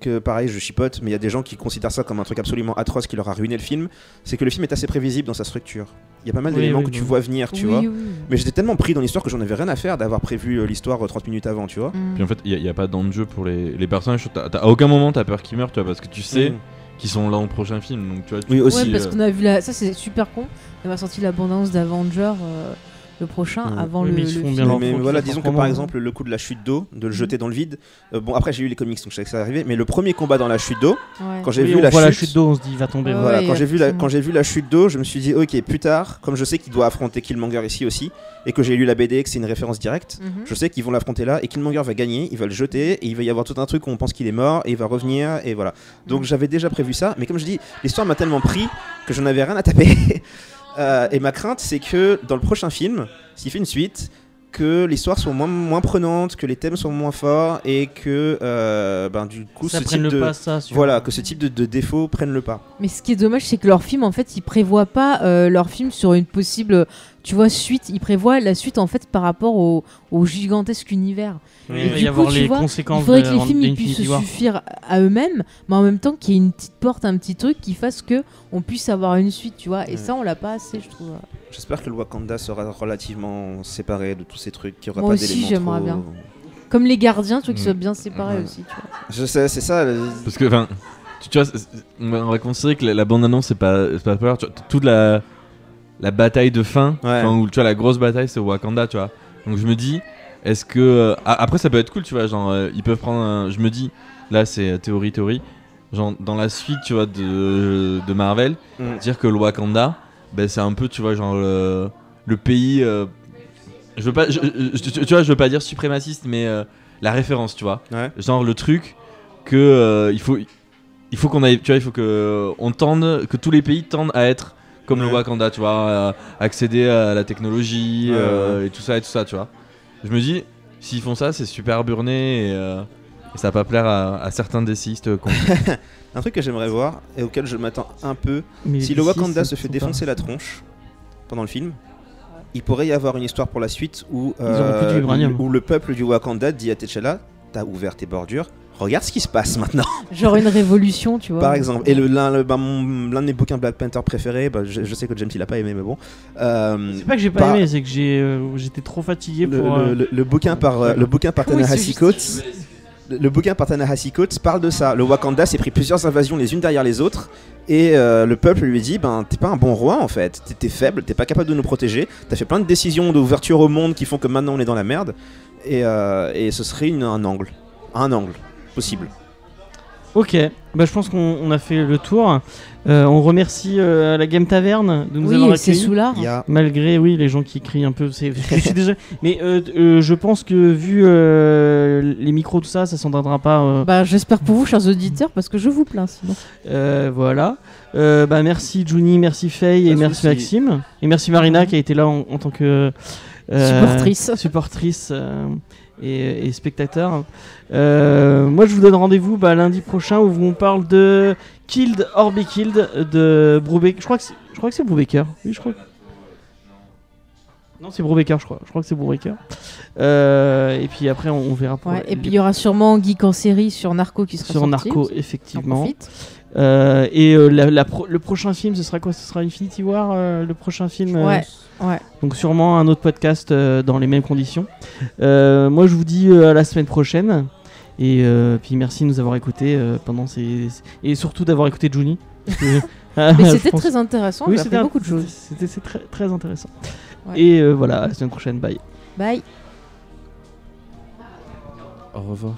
que pareil je chipote, mais il y a des gens qui considèrent ça comme un truc absolument atroce qui leur a ruiné le film, c'est que le film est assez prévisible dans sa structure. Il y a pas mal oui, d'éléments oui, que oui. tu vois venir, tu oui, vois. Oui, oui. Mais j'étais tellement pris dans l'histoire que j'en avais rien à faire d'avoir prévu l'histoire trente minutes avant, tu vois. Mm. Puis en fait, il n'y a, a pas d'enjeu pour les, les personnages. T'as, t'as, à aucun moment t'as peur qu'ils meurent, tu vois, parce que tu sais mm. qu'ils sont là dans le prochain film. Donc, tu vois, tu oui, aussi. Ouais, parce euh... qu'on a vu la... Ça, c'est super con. On a sorti l'abondance d'Avengers. Euh... le prochain ouais. avant oui, le, le film. Bien mais, mais voilà, disons que par exemple le coup de la chute d'eau, de le jeter dans le vide, euh, bon après j'ai eu les comics donc je savais que ça arrivait, mais le premier combat dans la chute d'eau, ouais. quand j'ai oui, vu la chute, la chute d'eau on se dit il va tomber. Ouais, voilà, ouais, quand, j'ai vu la, quand j'ai vu la chute d'eau je me suis dit ok plus tard, comme je sais qu'il doit affronter Killmonger ici aussi, et que j'ai lu la B D que c'est une référence directe, mm-hmm. je sais qu'ils vont l'affronter là et Killmonger va gagner, il va le jeter et il va y avoir tout un truc où on pense qu'il est mort et il va revenir et voilà. Donc mm-hmm. j'avais déjà prévu ça, mais comme je dis l'histoire m'a tellement pris que j'en avais rien à taper. Euh, et ma crainte, c'est que dans le prochain film, s'il fait une suite, que l'histoire soit moins, moins prenante, que les thèmes soient moins forts et que euh, ben, du coup ça ce type, le de, pas, ça, voilà, que ce type de, de défaut prenne le pas. Mais ce qui est dommage, c'est que leur film, en fait, ils prévoient pas euh, leur film sur une possible, tu vois, suite. Ils prévoient la suite en fait par rapport au, au gigantesque univers. Oui, et il va y avoir les vois, conséquences. Il faudrait que les films ils puissent se suffire à eux-mêmes, mais en même temps qu'il y ait une petite porte, un petit truc qui fasse que on puisse avoir une suite, tu vois. Et ouais. ça, on l'a pas assez, je trouve. J'espère que le Wakanda sera relativement séparé de tous ces trucs, qu'il n'y aura moi pas d'éléments. Moi aussi, j'aimerais trop... bien. Comme les gardiens, tu vois, qu'ils soient bien séparés ouais. aussi, tu vois. Je sais, c'est ça. Le... Parce que, enfin, tu, tu vois, on va considérer que la, la bande-annonce, c'est pas, c'est pas peur. Tu vois, toute la, la bataille de fin, ouais. où, tu vois, la grosse bataille, c'est au Wakanda, tu vois. Donc, je me dis, est-ce que. Euh, après, ça peut être cool, tu vois, genre, euh, ils peuvent prendre. Un, je me dis, là, c'est théorie, théorie. Genre, dans la suite, tu vois, de, de Marvel, mm. dire que le Wakanda. Ben c'est un peu tu vois genre le, le pays euh, je veux pas je, je, tu, tu vois je veux pas dire suprémaciste mais euh, la référence tu vois ouais. genre le truc que euh, il faut il faut qu'on aille, tu vois, il faut que on tende, que tous les pays tendent à être comme ouais. le Wakanda, tu vois, à accéder à la technologie ouais, euh, ouais. et tout ça et tout ça, tu vois. Je me dis, s'ils font ça, c'est super burné et, euh, et ça va pas plaire à, à certains décistes. Un truc que j'aimerais voir et auquel je m'attends un peu, mais si le Wakanda se fait défoncer pas. la tronche pendant le film, il pourrait y avoir une histoire pour la suite où, euh, où le peuple du Wakanda dit à T'Challa, t'as ouvert tes bordures, regarde ce qui se passe maintenant. Genre une révolution, tu vois. Par exemple. Et le, l'un, le, bah, mon, l'un de mes bouquins Black Panther préférés, bah, je, je sais que James il a pas aimé, mais bon. Euh, c'est pas que j'ai pas par... aimé, c'est que j'ai, euh, j'étais trop fatigué le, pour. Le, euh... le, le bouquin par, euh, par Ta-Nehisi Coates. Le bouquin par Ta-Nehisi Coates parle de ça. Le Wakanda s'est pris plusieurs invasions les unes derrière les autres et euh, le peuple lui dit ben t'es pas un bon roi en fait, t'es, t'es faible, t'es pas capable de nous protéger, t'as fait plein de décisions d'ouverture au monde qui font que maintenant on est dans la merde et, euh, et ce serait une, un angle, un angle possible. Ok, bah, je pense qu'on on a fait le tour. Euh, on remercie euh, la Game Taverne de nous oui, avoir accueillis. Oui, c'est sous l'art. Yeah. Malgré oui, les gens qui crient un peu. C'est, je suis déjà... Mais euh, euh, je pense que vu euh, les micros, tout ça, ça s'entendra pas. Euh... Bah, j'espère pour vous, chers auditeurs, parce que je vous plains sinon. Euh, voilà. Euh, bah, merci Juni, merci Faye et merci Maxime. Et merci Marina qui a été là en, en tant que... Euh, supportrice. Supportrice. Euh... Et, et spectateurs. Euh, moi, je vous donne rendez-vous bah, lundi prochain où on parle de Killed or Be Killed de Brubaker. Je crois que c'est, je crois que c'est Brubaker. Oui, je crois. Non, c'est Brubaker, je crois. Je crois que c'est Brubaker. Euh, et puis après, on, on verra. Pour ouais, et puis il y aura sûrement Geek en série sur Narco qui sera sur sorti. Sur Narco, effectivement. Euh, et euh, la, la pro- le prochain film, ce sera quoi ? Ce sera Infinity War, euh, le prochain film. Euh, ouais. Ouais. Donc sûrement un autre podcast euh, dans les mêmes conditions. Euh, moi je vous dis euh, à la semaine prochaine et euh, puis merci de nous avoir écoutés euh, pendant ces et surtout d'avoir écouté Juni. euh, Mais c'était pense... très intéressant. Oui, c'était un... beaucoup de choses. C'était, c'était, c'était très très intéressant. Ouais. Et euh, voilà, à la semaine prochaine. Bye. Bye. Au revoir.